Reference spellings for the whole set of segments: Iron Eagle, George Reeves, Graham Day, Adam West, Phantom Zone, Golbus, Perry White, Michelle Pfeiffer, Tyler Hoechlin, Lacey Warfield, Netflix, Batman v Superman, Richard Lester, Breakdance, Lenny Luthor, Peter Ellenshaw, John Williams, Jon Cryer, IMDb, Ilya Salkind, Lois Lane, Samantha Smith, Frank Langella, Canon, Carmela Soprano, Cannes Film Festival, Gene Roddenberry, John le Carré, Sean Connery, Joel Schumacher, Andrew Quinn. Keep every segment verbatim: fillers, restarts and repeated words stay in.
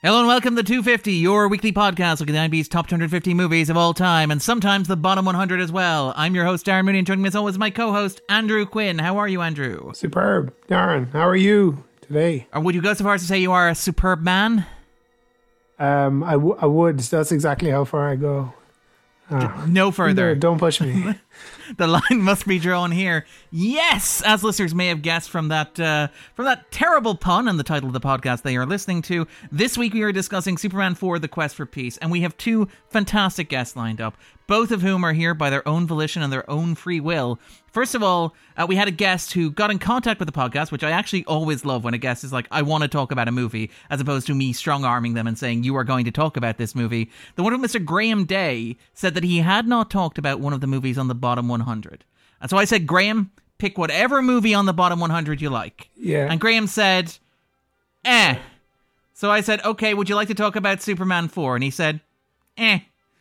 Hello and welcome to two fifty, your weekly podcast looking at the I M Db's top two hundred fifty movies of all time, and sometimes the bottom one hundred as well. I'm your host, Darren Mooney, and joining me as always my co-host, Andrew Quinn. How are you, Andrew? Superb. Darren, how are you today? Or would you go so far as to say you are a superb man? Um, I, w- I would. That's exactly how far I go. Oh. No further. No, don't push me. The line must be drawn here. Yes, as listeners may have guessed from that uh, from that terrible pun in the title of the podcast they are listening to, this week we are discussing Superman four: The Quest for Peace, and we have two fantastic guests lined up, both of whom are here by their own volition and their own free will. First of all, uh, we had a guest who got in contact with the podcast, which I actually always love when a guest is like, I want to talk about a movie, as opposed to me strong-arming them and saying, you are going to talk about this movie. The one of Mister Graham Day said that he had not talked about one of the movies on the bottom one hundred. And so I said, Graham, pick whatever movie on the bottom one hundred you like. Yeah. And Graham said, eh. So I said, okay, would you like to talk about Superman four? And he said, eh.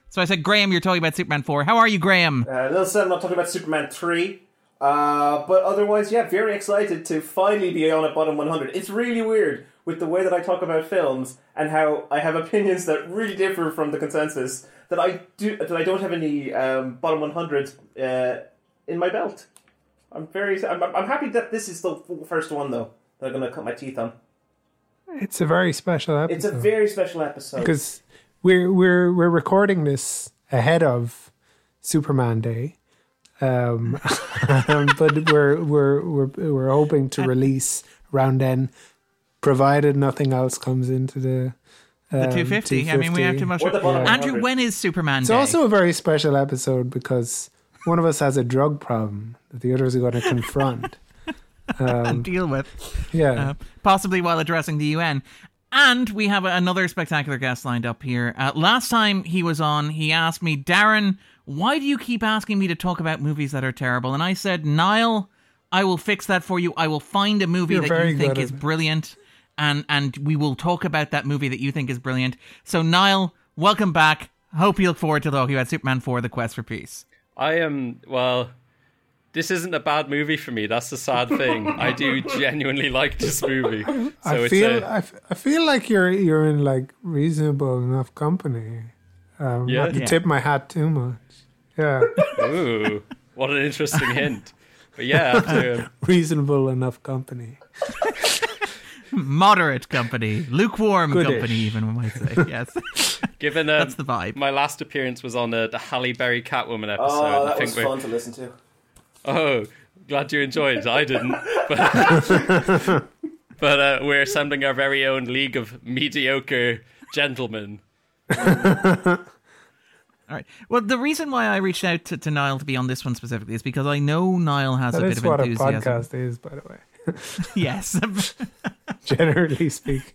So I said, Graham, you're talking about Superman four. How are you, Graham? Uh, no, sir, I'm not talking about Superman three. Uh, but otherwise, yeah, very excited to finally be on a bottom one hundred. It's really weird with the way that I talk about films and how I have opinions that really differ from the consensus, that I do that I don't have any um, bottom one hundred uh, in my belt. I'm very I'm, I'm happy that this is the first one though that I'm going to cut my teeth on. It's a very special episode. It's a very special episode because we're we're we're recording this ahead of Superman Day. Um, but we're we're we're we're hoping to release around then, provided nothing else comes into the um, the two fifty. two fifty. I mean, we have too much. Or yeah. Andrew, when is Superman It's Day? It's also a very special episode because one of us has a drug problem that the others are going to confront um, and deal with. Yeah, uh, possibly while addressing the U N. And we have another spectacular guest lined up here. Uh, last time he was on, he asked me, Darren, why do you keep asking me to talk about movies that are terrible? And I said, Niall, I will fix that for you. I will find a movie You're that you think is it. brilliant, and, and we will talk about that movie that you think is brilliant. So, Niall, welcome back. Hope you look forward to talking about Superman four, The Quest for Peace. I am, well, this isn't a bad movie for me. That's the sad thing. I do genuinely like this movie. So I feel it's a, I, f- I feel like you're you're in like reasonable enough company. Um, yeah. Not to yeah. tip my hat too much. Yeah. Ooh, what an interesting hint. But yeah, after reasonable enough company, moderate company, lukewarm Goodish. company, even we might say. Yes. Given um, that's the vibe. My last appearance was on uh, the Halle Berry Catwoman episode. Oh, that I think was we're... fun to listen to. Oh, glad you enjoyed it. I didn't. But, but uh, we're assembling our very own league of mediocre gentlemen. All right. Well, the reason why I reached out to, to Niall to be on this one specifically is because I know Niall has that a bit of enthusiasm. That is what a podcast is, by the way. Yes. Generally speaking.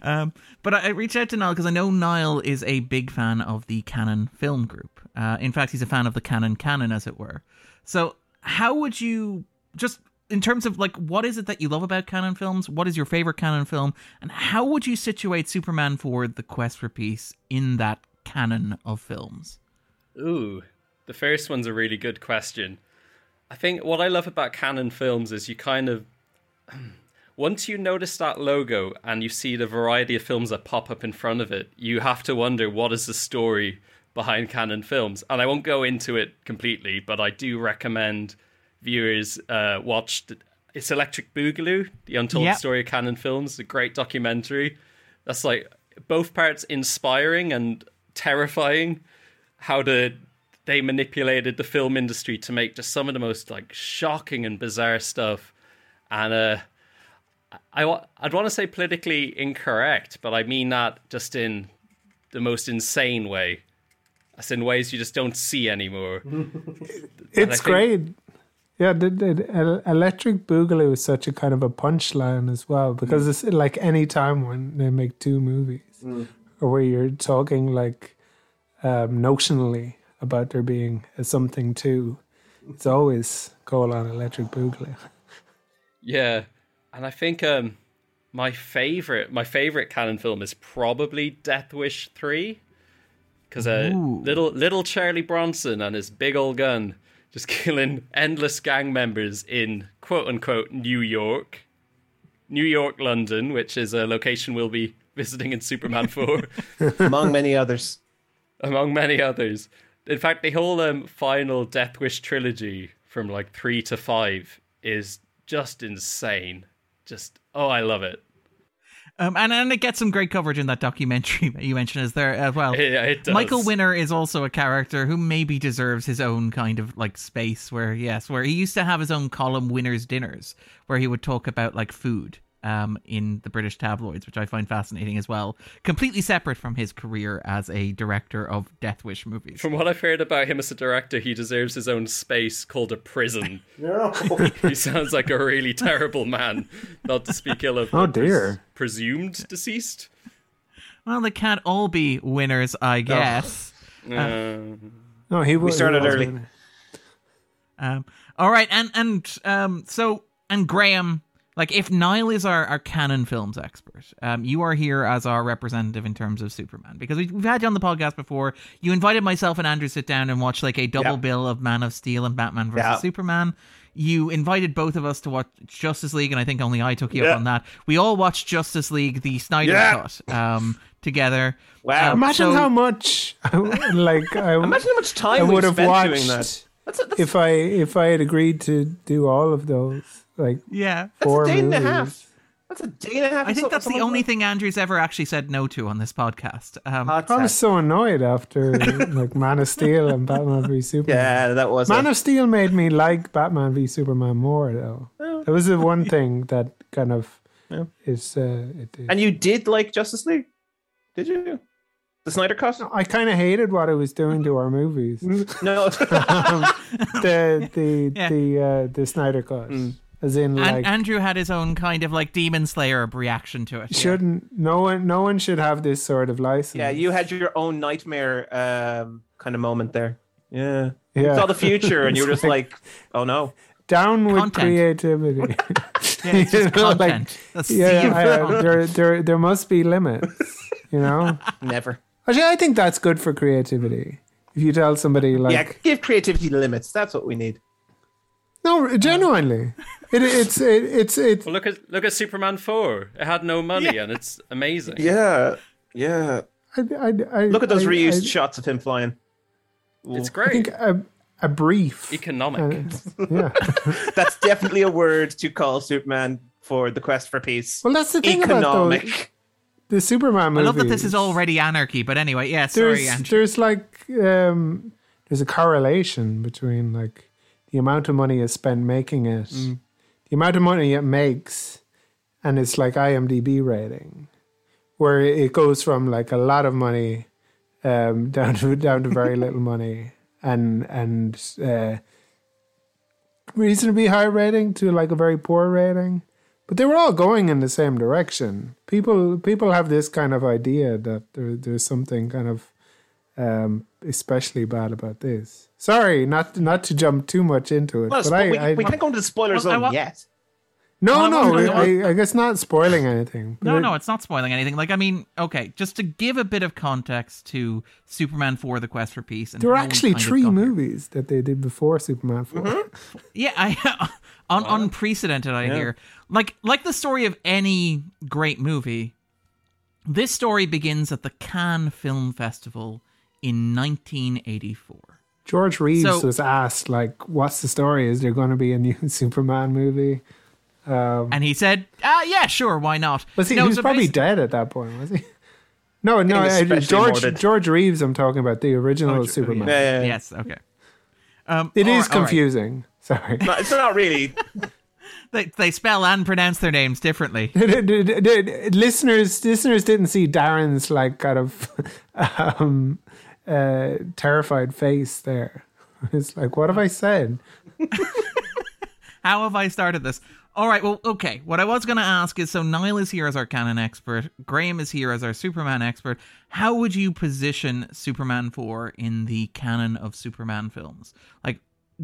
Um, but I, I reached out to Niall because I know Niall is a big fan of the Cannon Film Group. Uh, in fact, he's a fan of the Canon Canon, as it were. So how would you, just in terms of like, what is it that you love about Canon films? What is your favorite Canon film? And how would you situate Superman four, The Quest for Peace in that canon of films? Ooh, the first one's a really good question. I think what I love about Canon films is you kind of... Once you notice that logo and you see the variety of films that pop up in front of it, you have to wonder what is the story behind Cannon films. And I won't go into it completely, but I do recommend viewers uh, watch... The, it's Electric Boogaloo, The Untold yep. Story of Cannon Films, a great documentary. That's like both parts inspiring and terrifying, how the, they manipulated the film industry to make just some of the most like shocking and bizarre stuff. And... uh I, I'd want to say politically incorrect, but I mean that just in the most insane way. As in ways you just don't see anymore. It's think, great. Yeah, the, the Electric Boogaloo is such a kind of a punchline as well, because mm. it's like any time when they make two movies mm. or where you're talking like um, notionally about there being a something too, it's always Golan Electric Boogaloo. Yeah. And I think um, my favorite, my favorite Cannon film is probably Death Wish three, because uh, little little Charlie Bronson and his big old gun just killing endless gang members in quote unquote New York, New York, London, which is a location we'll be visiting in Superman four. Among many others. Among many others. In fact, the whole um, final Death Wish trilogy from like three to five is just insane. Just, oh, I love it. Um, and, and it gets some great coverage in that documentary that you mentioned is there as well. Yeah, it does. Michael Winner is also a character who maybe deserves his own kind of like space where, yes, where he used to have his own column, Winner's Dinners, where he would talk about like food um, in the British tabloids, which I find fascinating as well. Completely separate from his career as a director of Death Wish movies. From what I've heard about him as a director, he deserves his own space called a prison. No. He sounds like a really terrible man, not to speak ill of. Oh dear. Presumed deceased. Well, they can't all be winners, I guess. No, um, no he was. We started was early. Um, all right, and and um, so and Graham, like if Niall is our our Cannon Films expert, um, you are here as our representative in terms of Superman because we've, we've had you on the podcast before. You invited myself and Andrew to sit down and watch like a double yep. bill of Man of Steel and Batman versus yep. Superman. You invited both of us to watch Justice League, and I think only I took you yeah. up on that. We all watched Justice League, the Snyder yeah. Cut, um, together. Wow! Um, imagine so... how much, like, I imagine how much time I would have watched doing that. That's a, that's... if I if I had agreed to do all of those, like, yeah, four that's a day movies. and a half. That's a day and a half. I think so, that's the only like... thing Andrew's ever actually said no to on this podcast. Um, I was so annoyed after like Man of Steel and Batman v Superman. Yeah, that was Man it. of Steel made me like Batman v Superman more, though. Oh. That was the one thing that kind of yeah. is. Uh, it, it... And you did like Justice League, did you? The Snyder Cut? No, I kind of hated what it was doing to our movies. No, um, the the yeah. the uh, the Snyder Cut. Mm. As in, like, and Andrew had his own kind of like Demon Slayer reaction to it. Shouldn't yeah. no one, no one should have this sort of license. Yeah, you had your own nightmare um, kind of moment there. Yeah, yeah. You saw the future, and you were just like, like, "Oh no!" Down with content. creativity. Yeah, it's just know, content. Like, yeah, I, uh, there, there, there must be limits. You know, never. Actually, I think that's good for creativity. If you tell somebody, like, yeah, give creativity limits. That's what we need. No, genuinely, it, it's it, it's it's. Well, look at look at Superman four. It had no money, yeah. and it's amazing. Yeah, yeah. I, I, I, look at those I, reused I, shots of him flying. Ooh. It's great. I think a, a brief economic. Uh, yeah, that's definitely a word to call Superman for the Quest for Peace. Well, that's the thing economic. About those, the Superman movies. I love that this is already anarchy, but anyway, yeah. Sorry, there's, Andrew. There's like um, there's a correlation between like. The amount of money is spent making it, mm. the amount of money it makes, and it's like I M D B rating, where it goes from like a lot of money um, down to down to very little money, and and uh, reasonably high rating to like a very poor rating. But they were all going in the same direction. People people have this kind of idea that there, there's something kind of um, especially bad about this. Sorry, not not to jump too much into it. Well, but spo- I, we, I, we can't go into the spoiler zone well, yet. No, no, no I, I guess not spoiling anything. No, no, it's not spoiling anything. Like, I mean, okay, just to give a bit of context to Superman four, The Quest for Peace. And there were actually three movies that they did before Superman four. Mm-hmm. Yeah, I, un, wow. unprecedented, I yeah. hear. Like, like the story of any great movie, this story begins at the Cannes Film Festival in nineteen eighty-four. George Reeves so, was asked, like, what's the story? Is there going to be a new Superman movie? Um, and he said, uh, yeah, sure, why not? Was he, no, he was so probably dead at that point, was he? No, no, I, George morbid. George Reeves I'm talking about, the original oh, Superman. Yeah, yeah, yeah. Yes, okay. Um, it or, is confusing, right. sorry. No, it's not really... They they spell and pronounce their names differently. listeners, listeners didn't see Darren's, like, kind of... um, Uh, terrified face there. It's like, what have I said? How have I started this? All right, well, okay. What I was going to ask is, so Niall is here as our canon expert. Graham is here as our Superman expert. How would you position Superman four in the canon of Superman films? Like,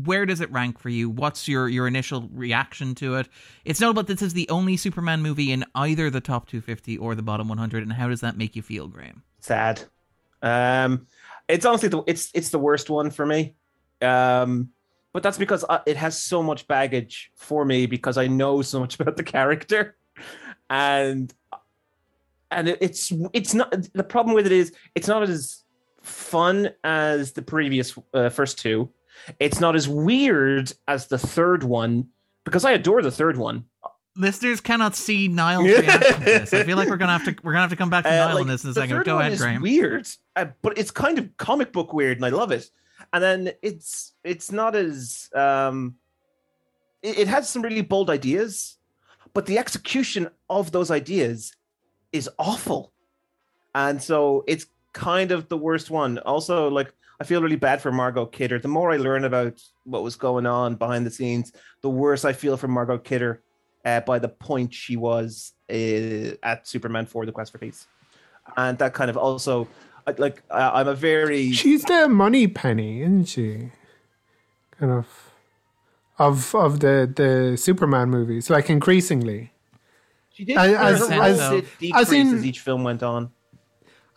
where does it rank for you? What's your, your initial reaction to it? It's notable that this is the only Superman movie in either the top two fifty or the bottom one hundred. And how does that make you feel, Graham? Sad. Um... It's honestly the it's it's the worst one for me, um, but that's because I, it has so much baggage for me because I know so much about the character, and and it, it's it's not the problem with it is it's not as fun as the previous uh, first two. It's not as weird as the third one, because I adore the third one. Listeners cannot see Niall's reaction to this. I feel like we're gonna have to we're gonna have to come back to uh, Niall like, on this in a second. The third Go one ahead, is Graham. Weird, uh, but it's kind of comic book weird, and I love it. And then it's it's not as um, it, it has some really bold ideas, but the execution of those ideas is awful, and so it's kind of the worst one. Also, like, I feel really bad for Margot Kidder. The more I learn about what was going on behind the scenes, the worse I feel for Margot Kidder. Uh, by the point she was uh, at Superman four, The Quest for Peace. And that kind of also, like, uh, I'm a very... She's the money penny, isn't she? Kind of, of of the, the Superman movies, like, increasingly. She did. As, as, as, as it decreased as, in, as each film went on.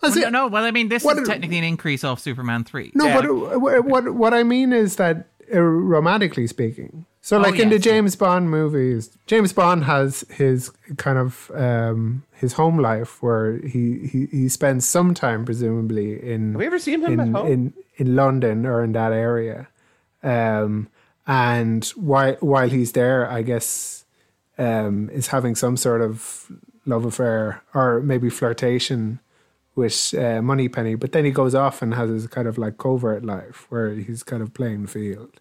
As well, it, no, well, I mean, this what, is technically an increase off Superman three. No, yeah. but what, what, what I mean is that, romantically speaking... So, like, oh, yeah, in the James sure. Bond movies, James Bond has his kind of um, his home life where he, he, he spends some time, presumably, in Have we ever seen him in, at home? In, in London or in that area. Um, and while while he's there, I guess um, is having some sort of love affair or maybe flirtation with uh, Moneypenny. But then he goes off and has his kind of like covert life where he's kind of playing field.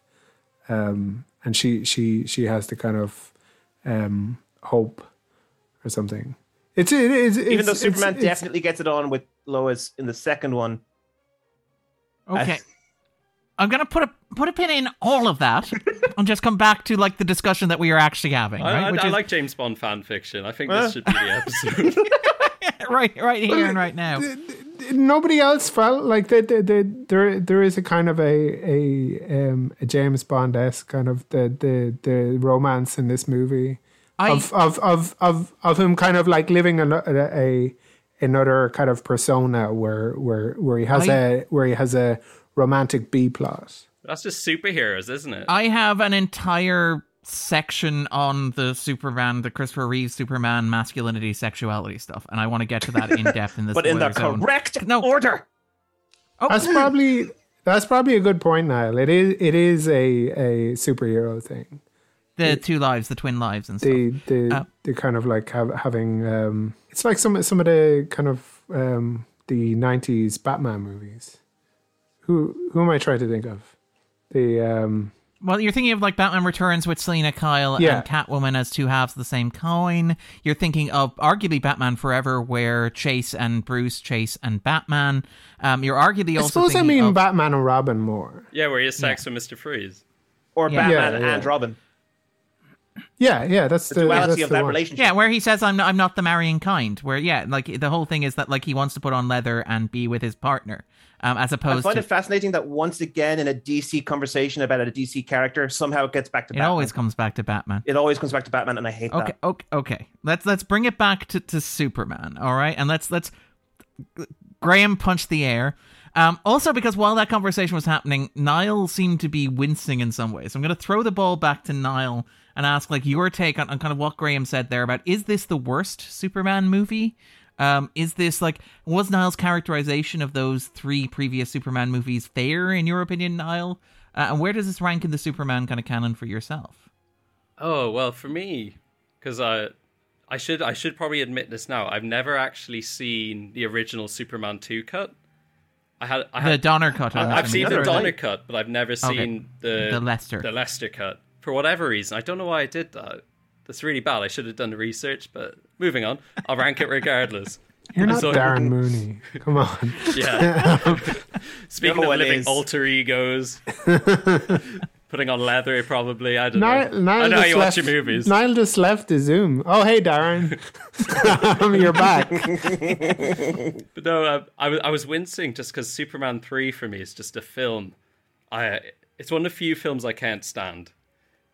Um, and she, she, she has the kind of um, hope or something. It's, it, it's even it's, though Superman it's, definitely it's, gets it on with Lois in the second one. Okay, I, I'm gonna put a put a pin in all of that and just come back to like the discussion that we are actually having. Right? I, I, Which I is, like James Bond fan fiction. I think uh, this should be the episode. right, right here and right now. Nobody else felt like that. The, the, there, there is a kind of a a, um, a James Bond-esque kind of the, the, the romance in this movie I, of, of of of of him kind of like living a, a another kind of persona where where where he has I, a where he has a romantic B plot. That's just superheroes, isn't it? I have an entire section on the Superman, the Christopher Reeve Superman masculinity, sexuality stuff, and I want to get to that in depth in this. But in the zone. correct no. order. Oh. That's probably that's probably a good point, Niall. It is it is a, a superhero thing. The it, two lives, the twin lives, and stuff. The the, uh, the kind of like have, having um, it's like some some of the kind of um, the nineties Batman movies. Who who am I trying to think of? The um. Well, you're thinking of like Batman Returns with Selina Kyle yeah. and Catwoman as two halves of the same coin. You're thinking of arguably Batman Forever, where Chase and Bruce, Chase and Batman. Um, you're arguably also. I suppose thinking I mean of... Batman and Robin more. Yeah, where he has sex yeah. with Mister Freeze, or yeah. Batman yeah, yeah. and Robin. Yeah, yeah, that's the, the duality that's of the that one. Relationship. Yeah, where he says, "I'm not, I'm not the marrying kind." Where yeah, like the whole thing is that like he wants to put on leather and be with his partner. Um, as opposed I find to, it fascinating that once again in a D C conversation about a D C character, somehow it gets back to it Batman. It always comes back to Batman. It always comes back to Batman, and I hate okay, that. Okay, okay, let's let's bring it back to, to Superman, all right? And let's let's Graham punch the air. Um, also, because while that conversation was happening, Niall seemed to be wincing in some ways. So I'm going to throw the ball back to Niall and ask like your take on, on kind of what Graham said there about is this the worst Superman movie? Um, is this like was Niall's characterization of those three previous Superman movies fair in your opinion, Niall? Uh, and where does this rank in the Superman kind of canon for yourself? Oh well, for me, because I, I should I should probably admit this now. I've never actually seen the original Superman two cut. I had I had the Donner cut. I, I've seen the Donner cut, but I've never seen okay. the the Lester the Lester cut for whatever reason. I don't know why I did that. That's really bad. I should have done the research, but moving on. I'll rank it regardless. You're not so, Darren Mooney. Come on. Yeah. Speaking no of living is. alter egos, putting on leather probably. I don't Niall, know. Niall I know you left, watch your movies. Niall just left the Zoom. Oh, hey, Darren. You're back. But no, uh, I, I was wincing just because Superman three for me is just a film. I It's one of the few films I can't stand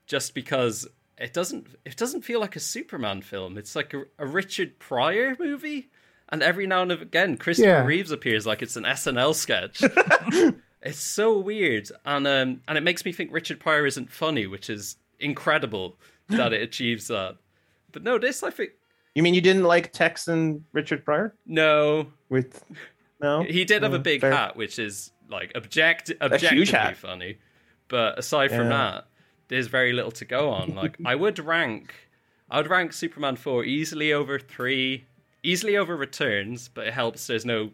just because... It doesn't. It doesn't feel like a Superman film. It's like a, a Richard Pryor movie, and every now and again, Christopher yeah. Reeves appears like it's an S N L sketch. It's so weird, and um, and it makes me think Richard Pryor isn't funny, which is incredible that it achieves that. But no, this I think You mean you didn't like Tex and Richard Pryor? No. With no, he did have no, a big fair. hat, which is like object objectively funny. But aside yeah. from that, there's very little to go on. Like I would rank, I would rank Superman four easily over three, easily over Returns. But it helps. There's no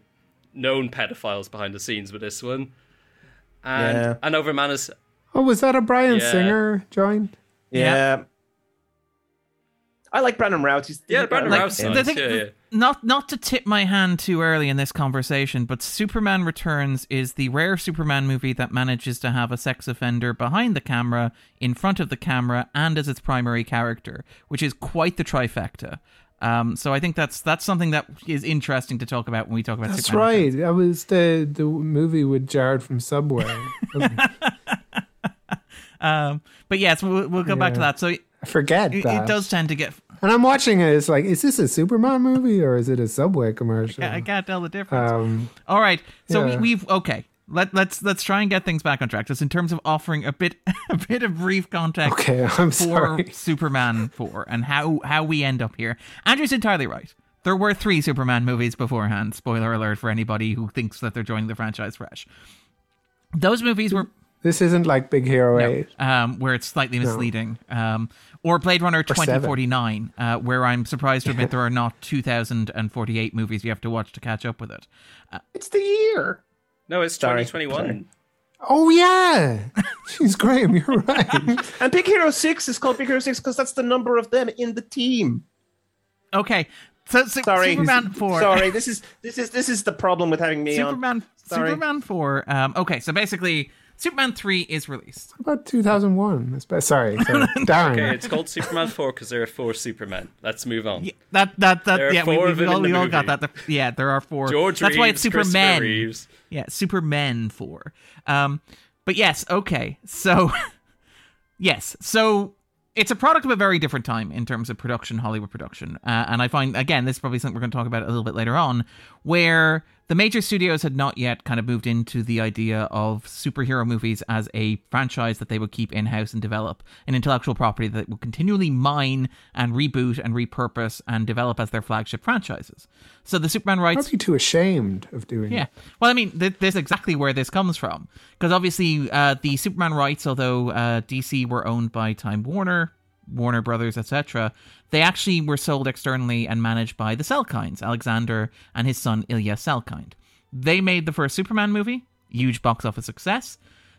known pedophiles behind the scenes with this one, and yeah. and over Man of. Oh, was that a Bryan yeah. Singer joint? Yeah. yeah. I like Brandon Routh. He's, yeah, Brandon like, Routh. Nice. Yeah, yeah. Not, not to tip my hand too early in this conversation, but Superman Returns is the rare Superman movie that manages to have a sex offender behind the camera, in front of the camera, and as its primary character, which is quite the trifecta. Um, so I think that's that's something that is interesting to talk about when we talk about that's Superman. That's right. That was the, the movie with Jared from Subway. Wasn't it? um, but yes, we'll, we'll go yeah. back to that. So I forget that. It, it does tend to get... And I'm watching it, it's like, is this a Superman movie or is it a Subway commercial? I can't, I can't tell the difference. Um, All right, so yeah. we, we've... Okay, Let, let's let's try and get things back on track. Just in terms of offering a bit a bit of brief context okay, I'm for sorry. Superman four and how, how we end up here. Andrew's entirely right. There were three Superman movies beforehand. Spoiler alert for anybody who thinks that they're joining the franchise fresh. Those movies were... This isn't like Big Hero no, eight. Um, where it's slightly misleading. No. Um, or Blade Runner twenty forty-nine, uh, where I'm surprised to admit there are not two thousand forty-eight movies you have to watch to catch up with it. Uh, it's the year. No, it's Sorry. twenty twenty-one. Sorry. Oh, yeah. Jeez, Graham, you're right. And Big Hero six is called Big Hero six because that's the number of them in the team. Okay. So, so Sorry. Superman four. Sorry, this is this is this is the problem with having me Superman, on. Sorry. Superman four. Um, okay, so basically... Superman three is released. What about two thousand one? Sorry, sorry. Darren. Okay, it's called Superman four because there are four Supermen. Let's move on. Yeah, that that that. Yeah, we, we, we all, we all got that. The, yeah, there are four. George That's Reeves, why it's Superman. Reeves. Yeah, Superman four. Um, but yes, okay. So, yes, so it's a product of a very different time in terms of production, Hollywood production, uh, and I find again this is probably something we're going to talk about a little bit later on, where. The major studios had not yet kind of moved into the idea of superhero movies as a franchise that they would keep in-house and develop, an intellectual property that would continually mine and reboot and repurpose and develop as their flagship franchises. So the Superman rights... I'd be too ashamed of doing yeah. it. Yeah. Well, I mean, th- this is exactly where this comes from. Because obviously uh, the Superman rights, although uh, D C were owned by Time Warner... Warner Brothers, et cetera, they actually were sold externally and managed by the Salkinds, Alexander and his son Ilya Salkind. They made the first Superman movie, huge box office success.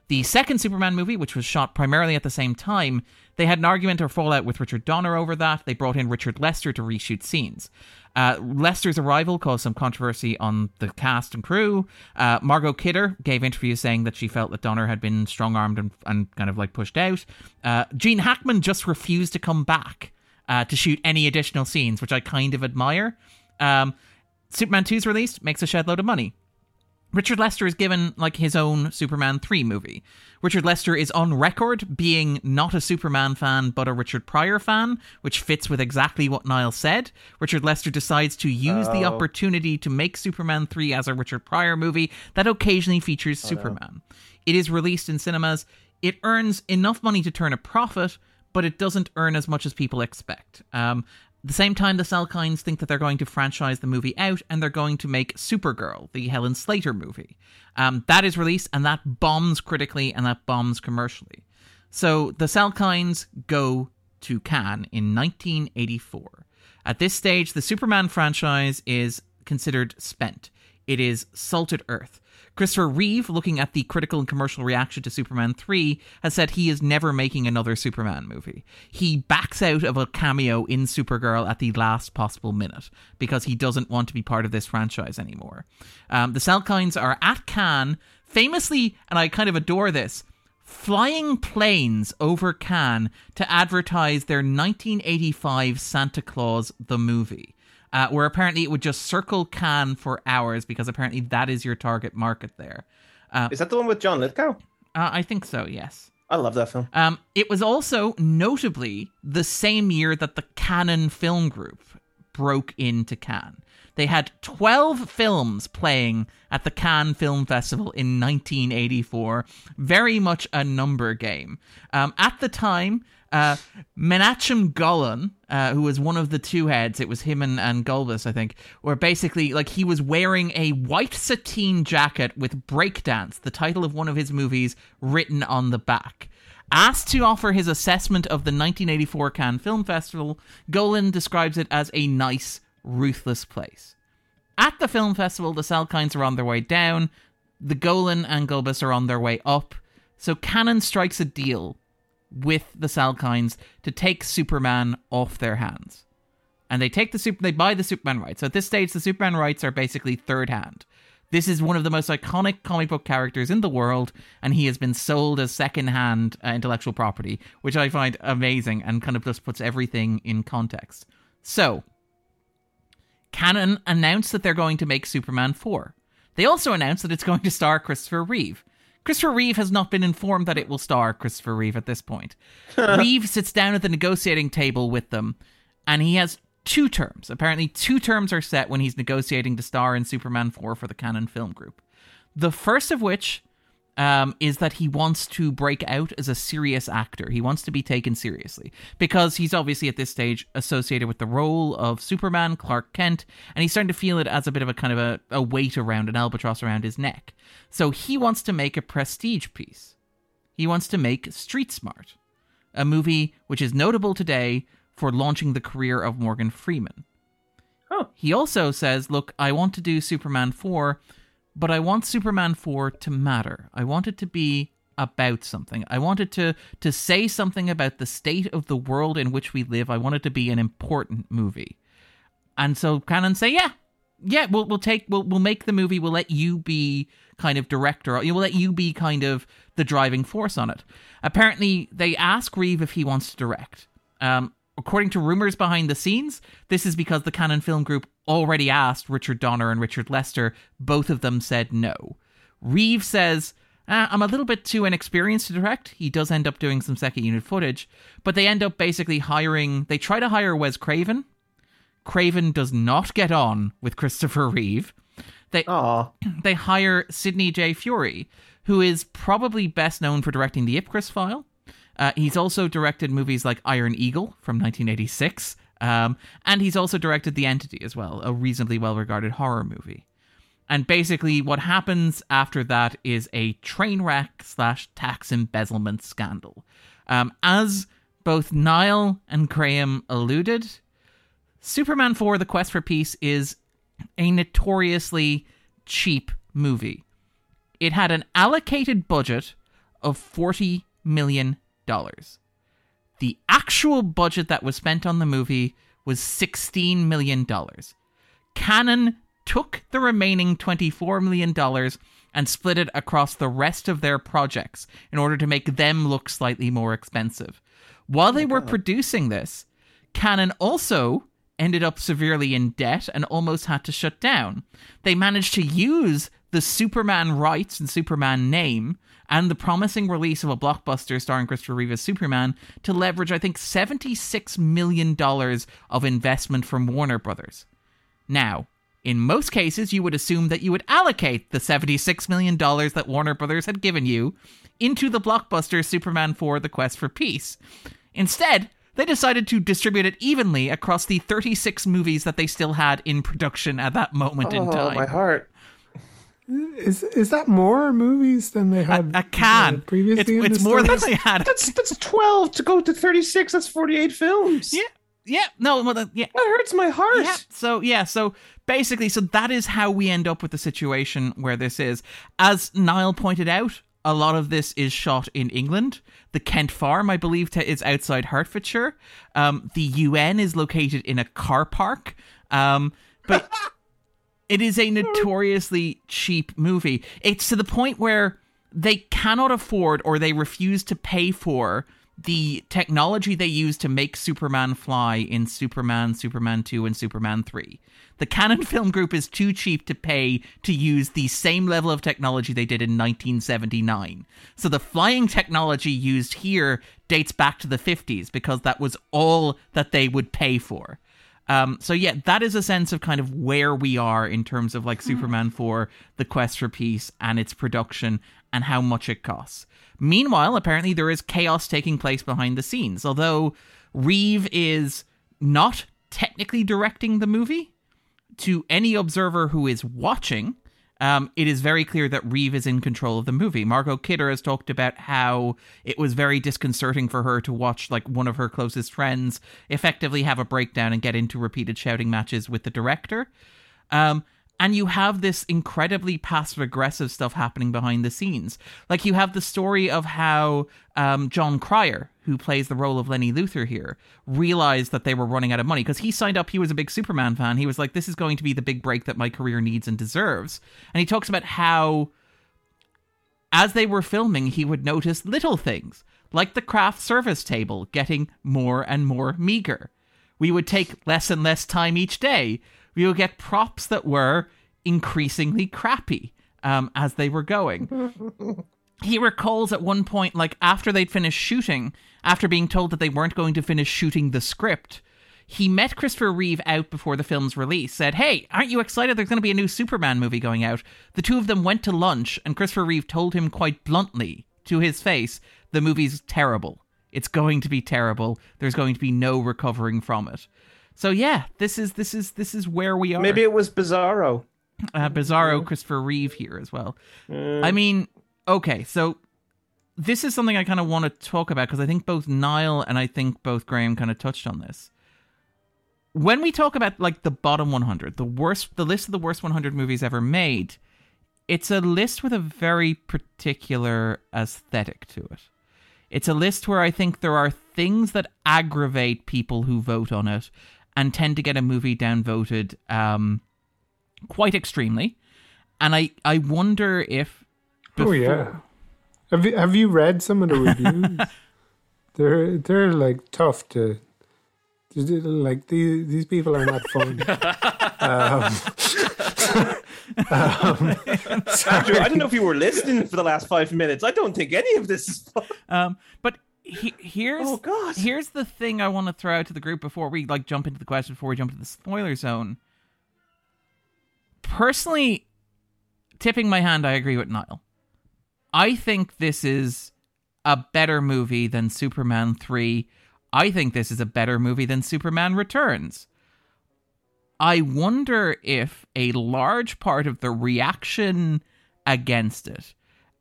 The second Superman movie, which was shot primarily at the same time, they had an argument or fallout with Richard Donner over that. They brought in Richard Lester to reshoot scenes. Uh, Lester's arrival caused some controversy on the cast and crew. Uh, Margot Kidder gave interviews saying that she felt that Donner had been strong-armed and, and kind of like pushed out. Uh, Gene Hackman just refused to come back uh, to shoot any additional scenes, which I kind of admire. Um, Superman two's released, makes a shed load of money. Richard Lester is given, like, his own Superman three movie. Richard Lester is on record being not a Superman fan, but a Richard Pryor fan, which fits with exactly what Niall said. Richard Lester decides to use oh. the opportunity to make Superman three as a Richard Pryor movie that occasionally features oh, Superman. No. It is released in cinemas. It earns enough money to turn a profit, but it doesn't earn as much as people expect. Um... At the same time, the Salkinds think that they're going to franchise the movie out and they're going to make Supergirl, the Helen Slater movie. Um, that is released and that bombs critically and that bombs commercially. So the Salkinds go to Cannes in nineteen eighty-four. At this stage, the Superman franchise is considered spent. It is salted earth. Christopher Reeve, looking at the critical and commercial reaction to Superman three, has said he is never making another Superman movie. He backs out of a cameo in Supergirl at the last possible minute because he doesn't want to be part of this franchise anymore. Um, the Salkinds are at Cannes, famously, and I kind of adore this, flying planes over Cannes to advertise their nineteen eighty-five Santa Claus the movie. Uh, where apparently it would just circle Cannes for hours because apparently that is your target market there. Uh, is that the one with John Lithgow? Uh, I think so, yes. I love that film. Um, it was also notably the same year that the Cannon Film Group broke into Cannes. They had twelve films playing at the Cannes Film Festival in nineteen eighty-four. Very much a number game. Um, at the time, uh, Menahem Golan, uh, who was one of the two heads, it was him and, and Golbus, I think, were basically, like, he was wearing a white sateen jacket with Breakdance, the title of one of his movies, written on the back. Asked to offer his assessment of the nineteen eighty-four Cannes Film Festival, Golan describes it as a nice, ruthless place. At the film festival, the Salkinds are on their way down, the Golan and Golbus are on their way up, so Cannon strikes a deal with the Salkinds to take Superman off their hands. And they take the super- they buy the Superman rights. So at this stage, the Superman rights are basically third hand. This is one of the most iconic comic book characters in the world, and he has been sold as second-hand uh, intellectual property, which I find amazing and kind of just puts everything in context. So, Canon announced that they're going to make Superman four. They also announced that it's going to star Christopher Reeve. Christopher Reeve has not been informed that it will star Christopher Reeve at this point. Reeve sits down at the negotiating table with them, and he has... Two terms. Apparently two terms are set when he's negotiating to star in Superman four for the Cannon Film Group. The first of which um, is that he wants to break out as a serious actor. He wants to be taken seriously because he's obviously at this stage associated with the role of Superman, Clark Kent, and he's starting to feel it as a bit of a kind of a, a weight around, an albatross around his neck. So he wants to make a prestige piece. He wants to make Street Smart, a movie which is notable today for launching the career of Morgan Freeman. Huh. He also says, look, I want to do Superman four, but I want Superman four to matter. I want it to be about something. I want it to, to say something about the state of the world in which we live. I want it to be an important movie. And so Cannon say, yeah, yeah, we'll we'll take we'll we'll make the movie. We'll let you be kind of director. We'll let you be kind of the driving force on it. Apparently, they ask Reeve if he wants to direct. Um, According to rumors behind the scenes, this is because the Cannon Film Group already asked Richard Donner and Richard Lester. Both of them said no. Reeve says, ah, I'm a little bit too inexperienced to direct. He does end up doing some second unit footage, but they end up basically hiring... They try to hire Wes Craven. Craven does not get on with Christopher Reeve. They, they hire Sidney J. Fury, who is probably best known for directing The Ipcress File. Uh, he's also directed movies like Iron Eagle from nineteen eighty-six, um, and he's also directed The Entity as well, a reasonably well-regarded horror movie. And basically what happens after that is a train wreck slash tax embezzlement scandal. Um, as both Niall and Graham alluded, Superman four, The Quest for Peace is a notoriously cheap movie. It had an allocated budget of forty million dollars. The actual budget that was spent on the movie was sixteen million dollars. Cannon took the remaining twenty-four million dollars and split it across the rest of their projects in order to make them look slightly more expensive. While they were producing this, Cannon also ended up severely in debt and almost had to shut down. They managed to use the Superman rights and Superman name and the promising release of a blockbuster starring Christopher Reeve as Superman to leverage, I think, seventy-six million dollars of investment from Warner Brothers. Now, in most cases, you would assume that you would allocate the seventy-six million dollars that Warner Brothers had given you into the blockbuster Superman four, The Quest for Peace. Instead, they decided to distribute it evenly across the thirty-six movies that they still had in production at that moment oh, in time. Oh, my heart. Is is that more movies than they had? A, a can. Uh, previously it's it's more than they had. That's that's twelve to go to thirty-six. That's forty-eight films. Yeah, yeah. No, well, that, yeah. That hurts my heart. Yeah. So yeah, so basically, so that is how we end up with the situation where this is. As Niall pointed out, a lot of this is shot in England. The Kent Farm, I believe, t- is outside Hertfordshire. Um, the U N is located in a car park. Um, but. It is a notoriously cheap movie. It's to the point where they cannot afford or they refuse to pay for the technology they use to make Superman fly in Superman, Superman two, and Superman three. The Cannon Film Group is too cheap to pay to use the same level of technology they did in nineteen seventy-nine. So the flying technology used here dates back to the fifties because that was all that they would pay for. Um, so yeah, that is a sense of kind of where we are in terms of like Superman four, The Quest for Peace, and its production and how much it costs. Meanwhile, apparently there is chaos taking place behind the scenes, although Reeve is not technically directing the movie. To any observer who is watching, um, it is very clear that Reeve is in control of the movie. Margot Kidder has talked about how it was very disconcerting for her to watch like one of her closest friends effectively have a breakdown and get into repeated shouting matches with the director. Um, and you have this incredibly passive-aggressive stuff happening behind the scenes. Like, you have the story of how um, Jon Cryer, who plays the role of Lenny Luthor here, realized that they were running out of money because he signed up. He was a big Superman fan. He was like, this is going to be the big break that my career needs and deserves. And he talks about how as they were filming, he would notice little things like the craft service table getting more and more meager. We would take less and less time each day. We would get props that were increasingly crappy um, as they were going. He recalls at one point, like, after they'd finished shooting, after being told that they weren't going to finish shooting the script, he met Christopher Reeve out before the film's release, said, hey, aren't you excited there's going to be a new Superman movie going out? The two of them went to lunch, and Christopher Reeve told him quite bluntly, to his face, the movie's terrible. It's going to be terrible. There's going to be no recovering from it. So, yeah, this is this is, this is where we are. Maybe it was Bizarro. Uh, Bizarro Christopher Reeve here as well. Mm. I mean... Okay, so this is something I kind of want to talk about because I think both Niall and I think both Graham kind of touched on this. When we talk about like the bottom one hundred, the worst, the list of the worst one hundred movies ever made, it's a list with a very particular aesthetic to it. It's a list where I think there are things that aggravate people who vote on it and tend to get a movie downvoted um, quite extremely. And I, I wonder if Before. Oh yeah, have you have you read some of the reviews? they're they're like tough to, to do, like these these people are not fun. um, um, Andrew, I don't know if you were listening for the last five minutes. I don't think any of this is fun. Um, but he, here's oh, God. here's the thing I want to throw out to the group before we like jump into the question, before we jump into the spoiler zone. Personally, tipping my hand, I agree with Niall. I think this is a better movie than Superman three. I think this is a better movie than Superman Returns. I wonder if a large part of the reaction against it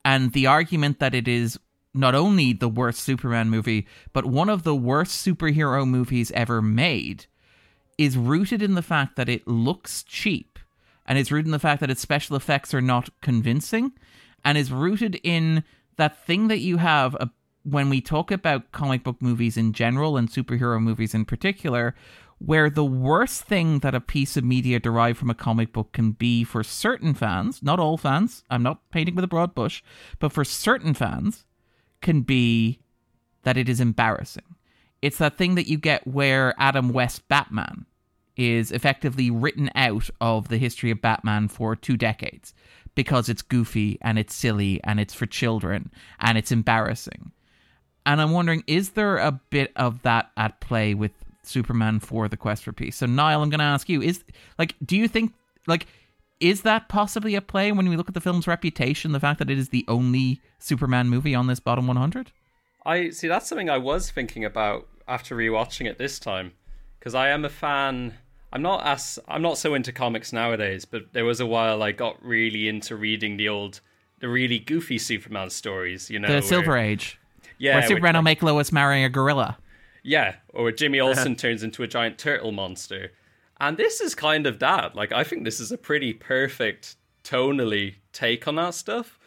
and the argument that it is not only the worst Superman movie, but one of the worst superhero movies ever made is rooted in the fact that it looks cheap and it's rooted in the fact that its special effects are not convincing. And is rooted in that thing that you have uh, when we talk about comic book movies in general and superhero movies in particular, where the worst thing that a piece of media derived from a comic book can be for certain fans, not all fans, I'm not painting with a broad brush, but for certain fans, can be that it is embarrassing. It's that thing that you get where Adam West Batman is effectively written out of the history of Batman for two decades. Because it's goofy and it's silly and it's for children and it's embarrassing. And I'm wondering, is there a bit of that at play with Superman four, The Quest for Peace? So Niall, I'm going to ask you, is like, do you think, like, is that possibly at play when we look at the film's reputation, the fact that it is the only Superman movie on this bottom one hundred? I see, that's something I was thinking about after rewatching it this time, because I am a fan... I'm not as I'm not so into comics nowadays, but there was a while I got really into reading the old, the really goofy Superman stories. You know, the where, Silver Age, yeah, where Superman will like, make Lois marry a gorilla, yeah, or Jimmy Olsen turns into a giant turtle monster, and this is kind of that. Like, I think this is a pretty perfect tonally take on that stuff,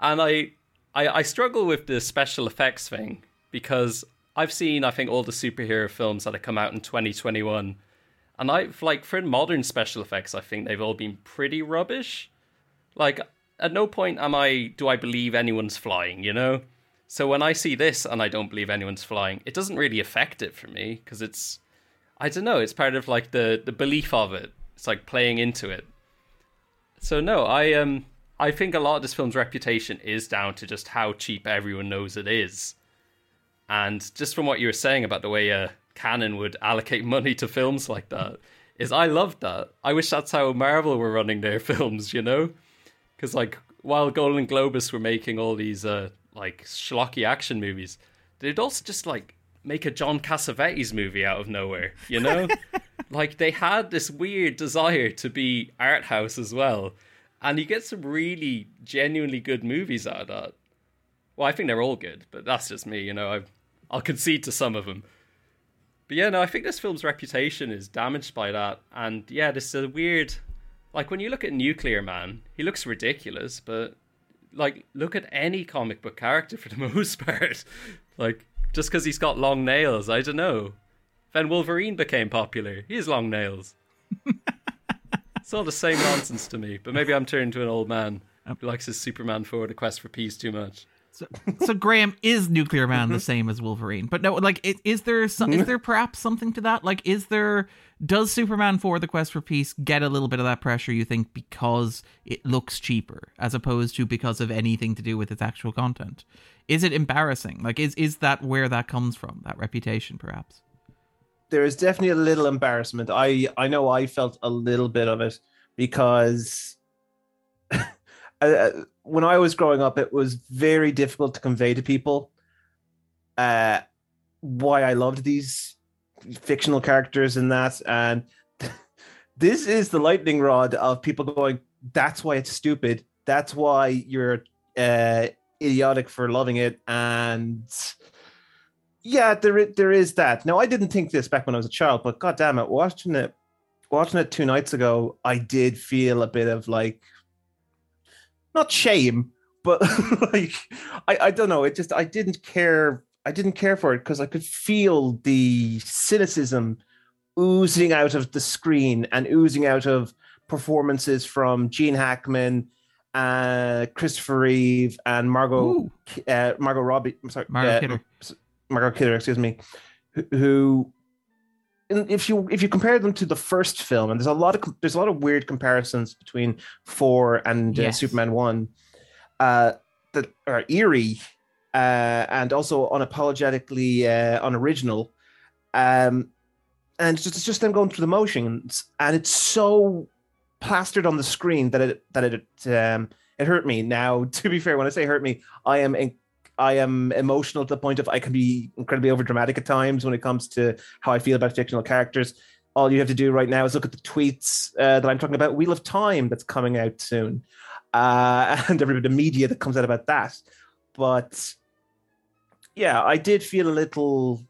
and I, I, I struggle with the special effects thing because I've seen I think all the superhero films that have come out in twenty twenty-one. And I've, like, for modern special effects, I think they've all been pretty rubbish. Like, at no point am I, do I believe anyone's flying, you know? So when I see this and I don't believe anyone's flying, it doesn't really affect it for me, because it's, I don't know, it's part of, like, the, the belief of it. It's, like, playing into it. So, no, I um, I think a lot of this film's reputation is down to just how cheap everyone knows it is. And just from what you were saying about the way... Uh, Canon would allocate money to films like that, is I loved that. I wish that's how Marvel were running their films, you know? Because, like, while Golden Globus were making all these, uh, like, schlocky action movies, they'd also just, like, make a John Cassavetes movie out of nowhere, you know? Like, they had this weird desire to be art house as well. And you get some really genuinely good movies out of that. Well, I think they're all good, but that's just me, you know. I've, I'll concede to some of them. But yeah, no, I think this film's reputation is damaged by that. And yeah, this is a weird... Like, when you look at Nuclear Man, he looks ridiculous, but, like, look at any comic book character for the most part. Like, just because he's got long nails, I don't know. Then Wolverine became popular. He has long nails. It's all the same nonsense to me, but maybe I'm turning to an old man who likes his Superman four, The Quest for Peace too much. So, so Graham, is Nuclear Man the same as Wolverine? But no, like, is, is there some, is there perhaps something to that? Like, is there, does Superman four, The Quest for Peace get a little bit of that pressure, you think, because it looks cheaper as opposed to because of anything to do with its actual content? Is it embarrassing? Like, is, is that where that comes from, that reputation, perhaps? There is definitely a little embarrassment. I, I know I felt a little bit of it because... Uh, when I was growing up, it was very difficult to convey to people uh, why I loved these fictional characters and that. And this is the lightning rod of people going, that's why it's stupid. That's why you're uh, idiotic for loving it. And yeah, there, there is that. Now, I didn't think this back when I was a child, but God damn it, watching it, watching it two nights ago, I did feel a bit of like, not shame, but like, I, I don't know. It just, I didn't care. I didn't care for it because I could feel the cynicism oozing out of the screen and oozing out of performances from Gene Hackman, uh, Christopher Reeve, and Margot, uh, Margot Robbie. I'm sorry, Margot uh, Kidder. Margot Kidder, excuse me. Who, if you if you compare them to the first film, and there's a lot of there's a lot of weird comparisons between four and yes. uh, Superman one, uh, that are eerie uh, and also unapologetically uh, unoriginal, um, and it's just, it's just them going through the motions, and it's so plastered on the screen that it that it um, it hurt me. Now, to be fair, when I say hurt me, I am. In- I am emotional to the point of I can be incredibly overdramatic at times when it comes to how I feel about fictional characters. All you have to do right now is look at the tweets uh, that I'm talking about. Wheel of Time that's coming out soon. Uh, and every bit of media that comes out about that. But yeah, I did feel a little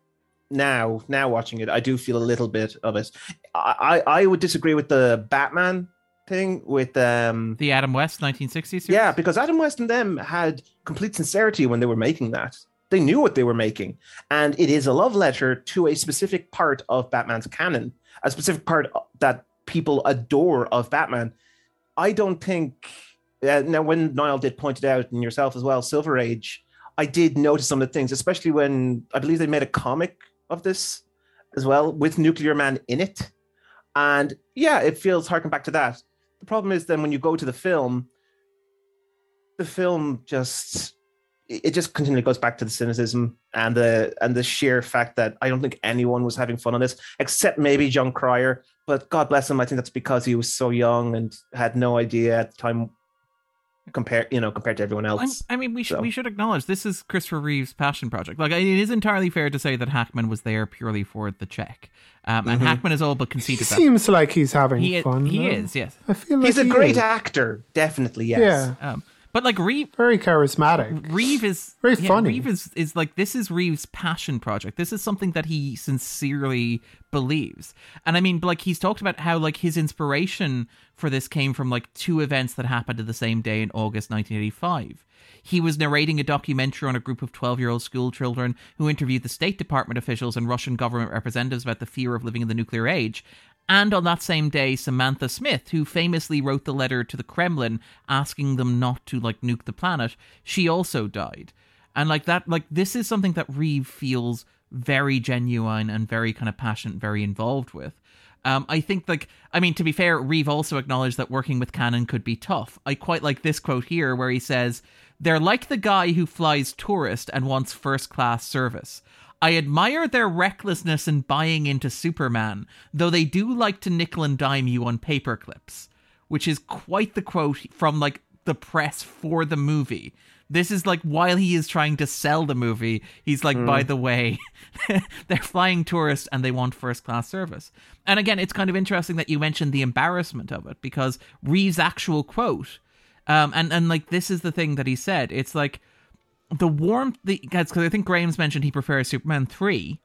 now, now watching it, I do feel a little bit of it. I, I would disagree with the Batman thing with um the Adam West nineteen sixties series. Yeah, because Adam West and them had complete sincerity when they were making that. They knew what they were making, and it is a love letter to a specific part of Batman's canon, a specific part that people adore of Batman. I don't think uh, now when Niall did point it out, and yourself as well, Silver Age, I did notice some of the things, especially when I believe they made a comic of this as well with Nuclear Man in it, and yeah, it feels harking back to that. The problem is then when you go to the film, the film just, it just continually goes back to the cynicism and the and the sheer fact that I don't think anyone was having fun on this, except maybe Jon Cryer. But God bless him, I think that's because he was so young and had no idea at the time compared, you know, compared to everyone else. I mean, we should so. we should acknowledge this is Christopher Reeve's passion project. Like, it is entirely fair to say that Hackman was there purely for the check, um, and mm-hmm. Hackman is all but conceded. He that. seems like he's having he fun. Is, he though. is, yes. I feel like he's a he great is. actor, definitely. Yes, yeah. Um, but like Reeve, very charismatic. Reeve is very yeah, funny. Reeve is, is like this is Reeve's passion project. This is something that he sincerely believes, and I mean, like he's talked about how like his inspiration for this came from like two events that happened at the same day in August nineteen eighty-five. He was narrating a documentary on a group of twelve-year-old school children who interviewed the State Department officials and Russian government representatives about the fear of living in the nuclear age. And on that same day, Samantha Smith, who famously wrote the letter to the Kremlin asking them not to, like, nuke the planet, she also died. And, like, that, like, this is something that Reeve feels very genuine and very kind of passionate, very involved with. Um, I think, like, I mean, to be fair, Reeve also acknowledged that working with Cannon could be tough. I quite like this quote here where he says, "They're like the guy who flies tourist and wants first-class service. I admire their recklessness in buying into Superman, though they do like to nickel and dime you on paperclips, which is quite the quote from, like, the press for the movie. This is, like, while he is trying to sell the movie, he's like, mm. by the way, they're flying tourists and they want first-class service. And again, it's kind of interesting that you mentioned the embarrassment of it, because Reeve's actual quote, um, and, and, like, this is the thing that he said. It's, like, the warmth, because I think Graham's mentioned he prefers Superman three.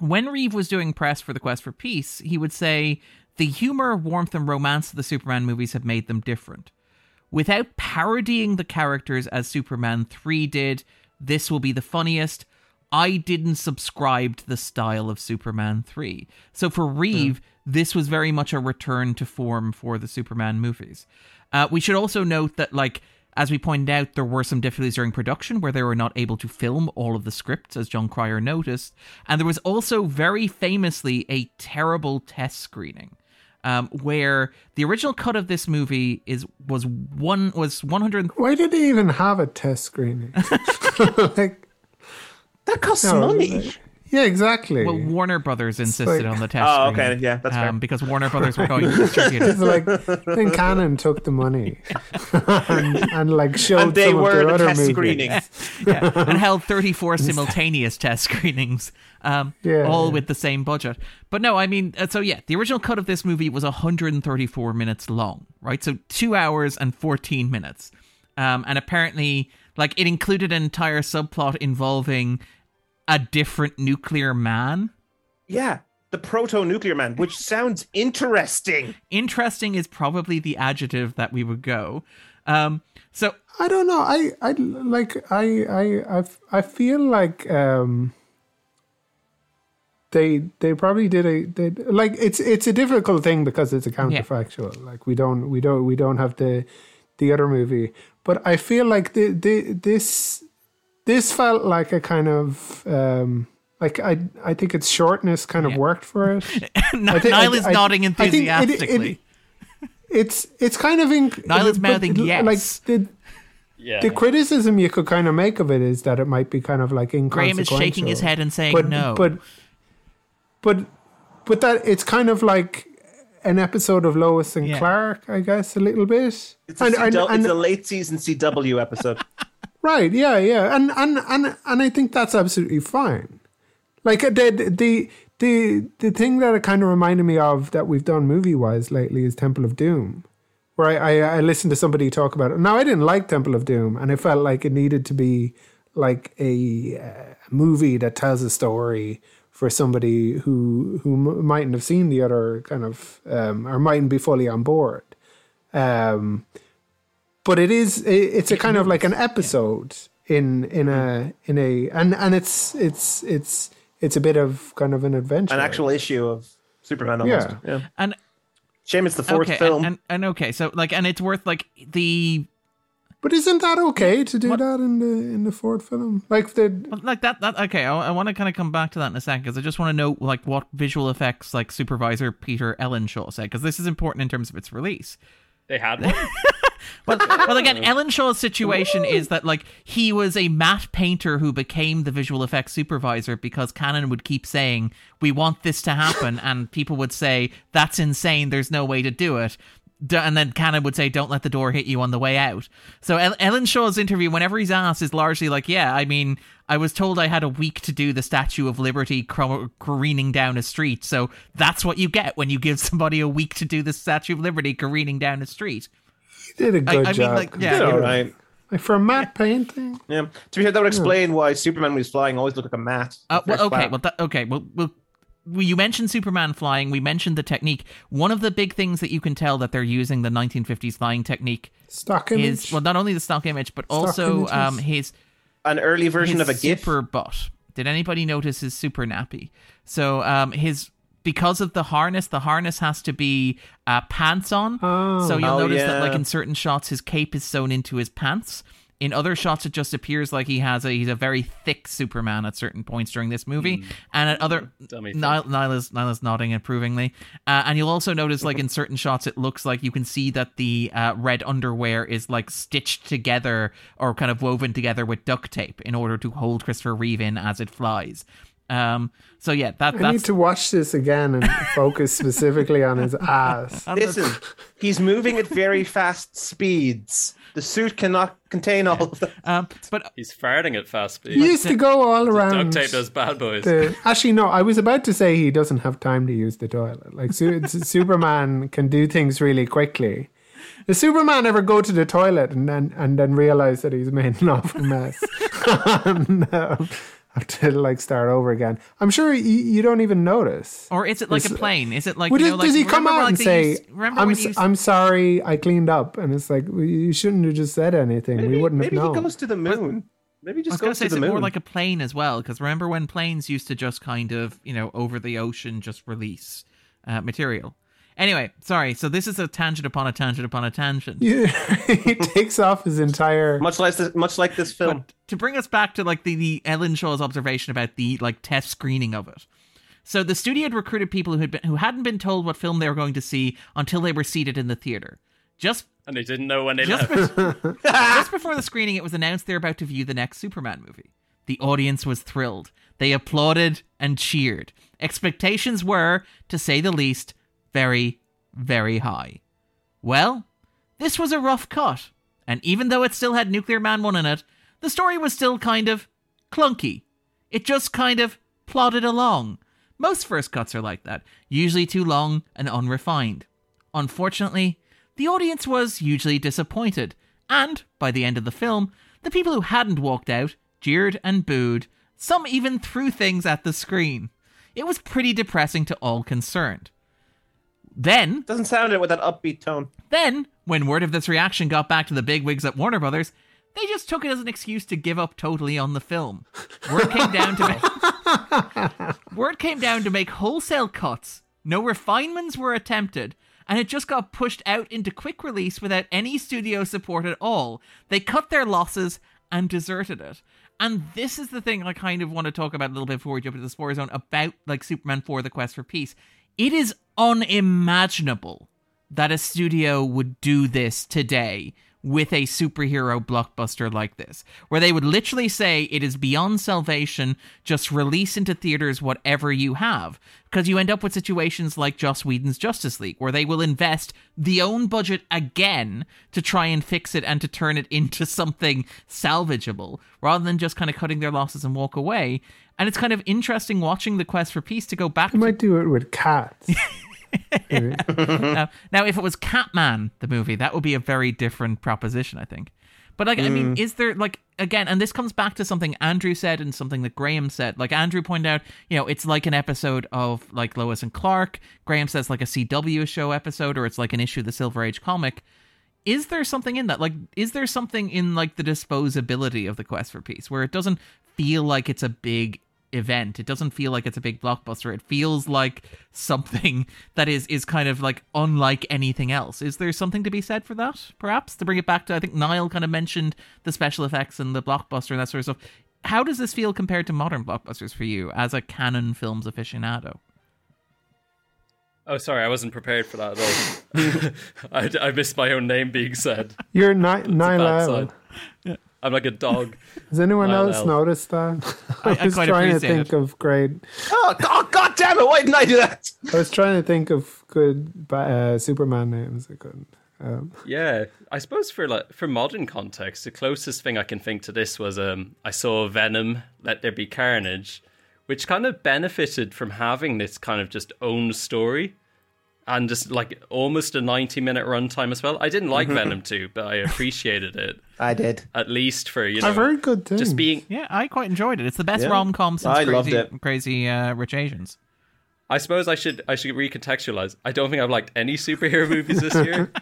When Reeve was doing press for The Quest for Peace, he would say, the humor, warmth, and romance of the Superman movies have made them different. Without parodying the characters as Superman three did, this will be the funniest. I didn't subscribe to the style of Superman three. So for Reeve, yeah. this was very much a return to form for the Superman movies. Uh, we should also note that, like, as we pointed out, there were some difficulties during production where they were not able to film all of the scripts, as Jon Cryer noticed. And there was also, very famously, a terrible test screening. Um, where the original cut of this movie is was one was one hundred. Why did they even have a test screening? Like, that costs no, money. Like, yeah, exactly. Well, Warner Brothers insisted like, on the test. Oh, okay, screening, yeah, that's fair. Um, because Warner Brothers were going to distribute it. It's like, I think Cannon took the money and, and like showed and they some were of their the other test movies. Screenings. Yeah, yeah. And held thirty-four simultaneous test screenings. Um, yeah, all yeah. with the same budget. But no, I mean, so yeah, the original cut of this movie was one hundred thirty-four minutes long, right? So two hours and fourteen minutes. Um, and apparently, like, it included an entire subplot involving a different Nuclear Man. Yeah, the proto-Nuclear Man, which sounds interesting. Interesting is probably the adjective that we would go. Um, so I don't know. I, I like, I, I, I, I feel like, um, They they probably did a they, like it's it's a difficult thing because it's a counterfactual. Yeah. Like we don't we don't we don't have the the other movie, but I feel like the, the this this felt like a kind of um, like I I think its shortness kind yeah. of worked for it. Niall think, is I, nodding I, enthusiastically. I think it, it, it's it's kind of in, Niall's mouthing yes. Like the, Yeah. The criticism you could kind of make of it is that it might be kind of like inconsequential. Graham is shaking his head and saying but, no, but. But but that it's kind of like an episode of Lois and yeah. Clark, I guess, a little bit. It's a, and, C- and, and, it's a late season C W episode. Right, yeah, yeah. And and, and and I think that's absolutely fine. Like the the the the thing that it kind of reminded me of that we've done movie-wise lately is Temple of Doom, where I, I, I listened to somebody talk about it. Now, I didn't like Temple of Doom, and I felt like it needed to be like a uh, movie that tells a story for somebody who who mightn't have seen the other kind of um, or mightn't be fully on board, um, but it is it, it's a kind of like an episode yeah. in in a in a and, and it's it's it's it's a bit of kind of an adventure, an actual issue of Superman almost. Yeah, yeah. And shame it's the fourth okay, film. And, and, and okay, so like, and it's worth like the. But isn't that okay to do what? that in the in the Ford film? Like the like that that okay. I, I want to kind of come back to that in a second because I just want to know like what visual effects like supervisor Peter Ellenshaw said because this is important in terms of its release. They had one. Well, well, again, Ellenshaw's situation is that like he was a matte painter who became the visual effects supervisor because Cannon would keep saying we want this to happen, and people would say that's insane. There's no way to do it. And then Cannon would say, don't let the door hit you on the way out. So Ellenshaw's interview, whenever he's asked, is largely like, yeah, I mean, I was told I had a week to do the Statue of Liberty careening down a street. So that's what you get when you give somebody a week to do the Statue of Liberty careening down a street. He did a good I, I job. Mean, like, yeah, all right. Like for a matte painting? Yeah. To be fair, that would explain yeah. why Superman, when he's flying, always looked like a matte. Uh, well, okay, flat. well, that, okay, well, we'll... You mentioned Superman flying. We mentioned the technique. One of the big things that you can tell that they're using the nineteen fifties flying technique stock image. Is well, not only the stock image, but stock also images. um his an early version his of a GIF. Super butt. Did anybody notice his super nappy? So um his because of the harness, the harness has to be uh, pants on. Oh, so you'll oh, notice yeah. that, like in certain shots, his cape is sewn into his pants. In other shots, it just appears like he has a he's a very thick Superman at certain points during this movie, mm. and at other Niall, Niall is Niall is nodding approvingly. Uh, and you'll also notice, like in certain shots, it looks like you can see that the uh, red underwear is like stitched together or kind of woven together with duct tape in order to hold Christopher Reeve in as it flies. Um, so yeah, that I that's... need to watch this again and focus specifically on his ass. Listen, he's moving at very fast speeds. The suit cannot contain all of that. Um, but he's farting at fast speed. He used to go all around. Duct tape those bad boys. The, actually, no, I was about to say he doesn't have time to use the toilet. Like Superman can do things really quickly. Does Superman ever go to the toilet and then and then realize that he's made an awful mess? No. Have to like start over again. I'm sure you, you don't even notice. Or is it like it's, a plane? Is it like, you know, does, like does he come out like and say, used, I'm, used... "I'm sorry, I cleaned up"? And it's like, well, you shouldn't have just said anything. Maybe, we wouldn't have known. Maybe he goes to the moon. Maybe he just goes to the moon. I was going to say it's more like a plane as well, because remember when planes used to just kind of, you know, over the ocean just release uh, material. Anyway, sorry. So this is a tangent upon a tangent upon a tangent. Yeah, he takes off his entire much like this, much like this film. But to bring us back to like the, the Ellen Shaw's observation about the like test screening of it. So the studio had recruited people who had been, who hadn't been told what film they were going to see until they were seated in the theater. Just and they didn't know when they just left. Be- just before the screening, it was announced they're about to view the next Superman movie. The audience was thrilled. They applauded and cheered. Expectations were, to say the least, very, very high. Well, this was a rough cut, and even though it still had Nuclear Man one in it, the story was still kind of clunky. It just kind of plodded along. Most first cuts are like that, usually too long and unrefined. Unfortunately, the audience was hugely disappointed, and by the end of the film, the people who hadn't walked out jeered and booed. Some even threw things at the screen. It was pretty depressing to all concerned. Then... Doesn't sound it with that upbeat tone. Then, when word of this reaction got back to the bigwigs at Warner Brothers, they just took it as an excuse to give up totally on the film. Word came down to make... Word came down to make wholesale cuts. No refinements were attempted, and it just got pushed out into quick release without any studio support at all. They cut their losses and deserted it. And this is the thing I kind of want to talk about a little bit before we jump into the spoiler zone about like Superman four: The Quest for Peace. It is unimaginable that a studio would do this today with a superhero blockbuster like this, where they would literally say it is beyond salvation, just release into theaters whatever you have, because you end up with situations like Joss Whedon's Justice League, where they will invest the own budget again to try and fix it and to turn it into something salvageable, rather than just kind of cutting their losses and walk away. And it's kind of interesting watching The Quest for Peace to go back. You might to- do it with cats. Yeah. now, now, if it was Catman, the movie, that would be a very different proposition, I think. But, like, mm. I mean, is there, like, again, and this comes back to something Andrew said and something that Graham said. Like, Andrew pointed out, you know, it's like an episode of, like, Lois and Clark. Graham says, like, a C W show episode, or it's like an issue of the Silver Age comic. Is there something in that? Like, is there something in, like, the disposability of The Quest for Peace, where it doesn't feel like it's a big event? It doesn't feel like it's a big blockbuster. It feels like something that is is kind of like unlike anything else. Is there something to be said for that, perhaps? To bring it back to, I think Niall kind of mentioned the special effects and the blockbuster and that sort of stuff. How does this feel compared to modern blockbusters for you as a Cannon Films aficionado? Oh, sorry, I wasn't prepared for that at all. I, I missed my own name being said. You're not Niall. Yeah. I'm like a dog. Has anyone Niall else L. noticed that? I, I was I trying to think it. of great. Oh God, God damn it! Why didn't I do that? I was trying to think of good uh, Superman names. I couldn't. Um. Yeah, I suppose for like for modern context, the closest thing I can think to this was um, I saw Venom: Let There Be Carnage, which kind of benefited from having this kind of just own story. And just like almost a ninety minute runtime as well. I didn't like Venom two, but I appreciated it. I did. At least for, you know. I've heard good things. Just being... Yeah, I quite enjoyed it. It's the best yeah. rom com since I Crazy, crazy uh, Rich Asians. I suppose I should I should recontextualize. I don't think I've liked any superhero movies this year.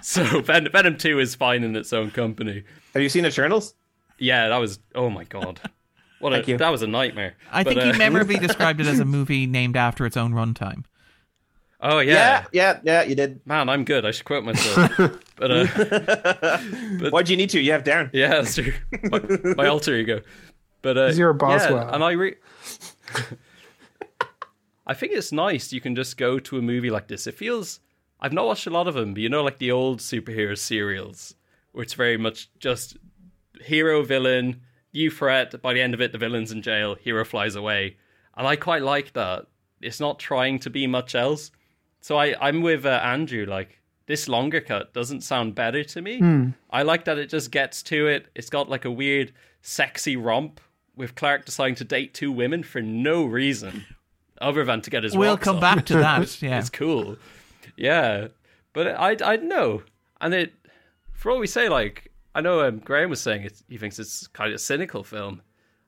So Ven- Venom two is fine in its own company. Have you seen Eternals? Yeah, that was. Oh my God. What Thank a, you. That was a nightmare. I but, think uh... he memorably described it as a movie named after its own runtime. Oh yeah. yeah, yeah, yeah, you did. Man, I'm good. I should quote myself. but, uh, but why do you need to? You have Darren. Yeah, that's true. My, my alter ego. But uh, you're a boss. Yeah, well. and I re- I think it's nice. You can just go to a movie like this. It feels. I've not watched a lot of them, but you know, like the old superhero serials, where it's very much just hero villain. You threat. By the end of it, the villain's in jail. Hero flies away, and I quite like that. It's not trying to be much else. So I, I'm with uh, Andrew, like, this longer cut doesn't sound better to me. Mm. I like that it just gets to it. It's got like a weird sexy romp with Clark deciding to date two women for no reason other than to get his We'll come on. back to that. Yeah, it's cool. Yeah. But I, I know. And it, for all we say, like, I know um, Graham was saying it, he thinks it's kind of a cynical film.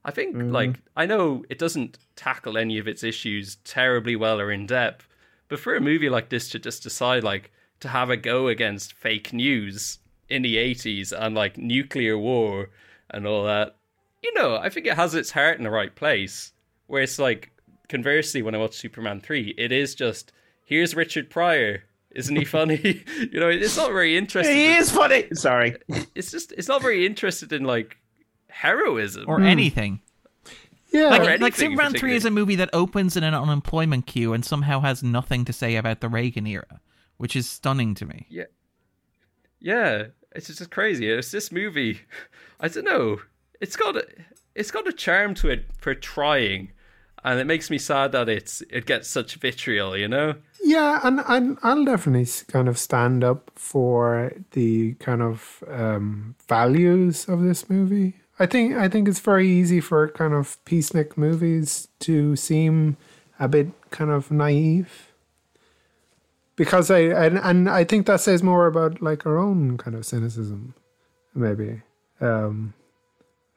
I think, mm-hmm. like, I know it doesn't tackle any of its issues terribly well or in depth. But for a movie like this to just decide, like, to have a go against fake news in the eighties and, like, nuclear war and all that, you know, I think it has its heart in the right place. Where it's like, conversely, when I watch Superman three, it is just, here's Richard Pryor. Isn't he funny? You know, it's not very interested. He in, is funny! Sorry. It's just, it's not very interested in, like, heroism. Or anything. Yeah, like, like Superman three is a movie that opens in an unemployment queue and somehow has nothing to say about the Reagan era, which is stunning to me. Yeah, yeah, it's just crazy. It's this movie. I don't know. It's got a, it's got a charm to it for trying, and it makes me sad that it's it gets such vitriol. You know. Yeah, and, and I'll definitely kind of stand up for the kind of um, values of this movie. I think I think it's very easy for kind of peacenik movies to seem a bit kind of naive, because I and, and I think that says more about like our own kind of cynicism, maybe. Um,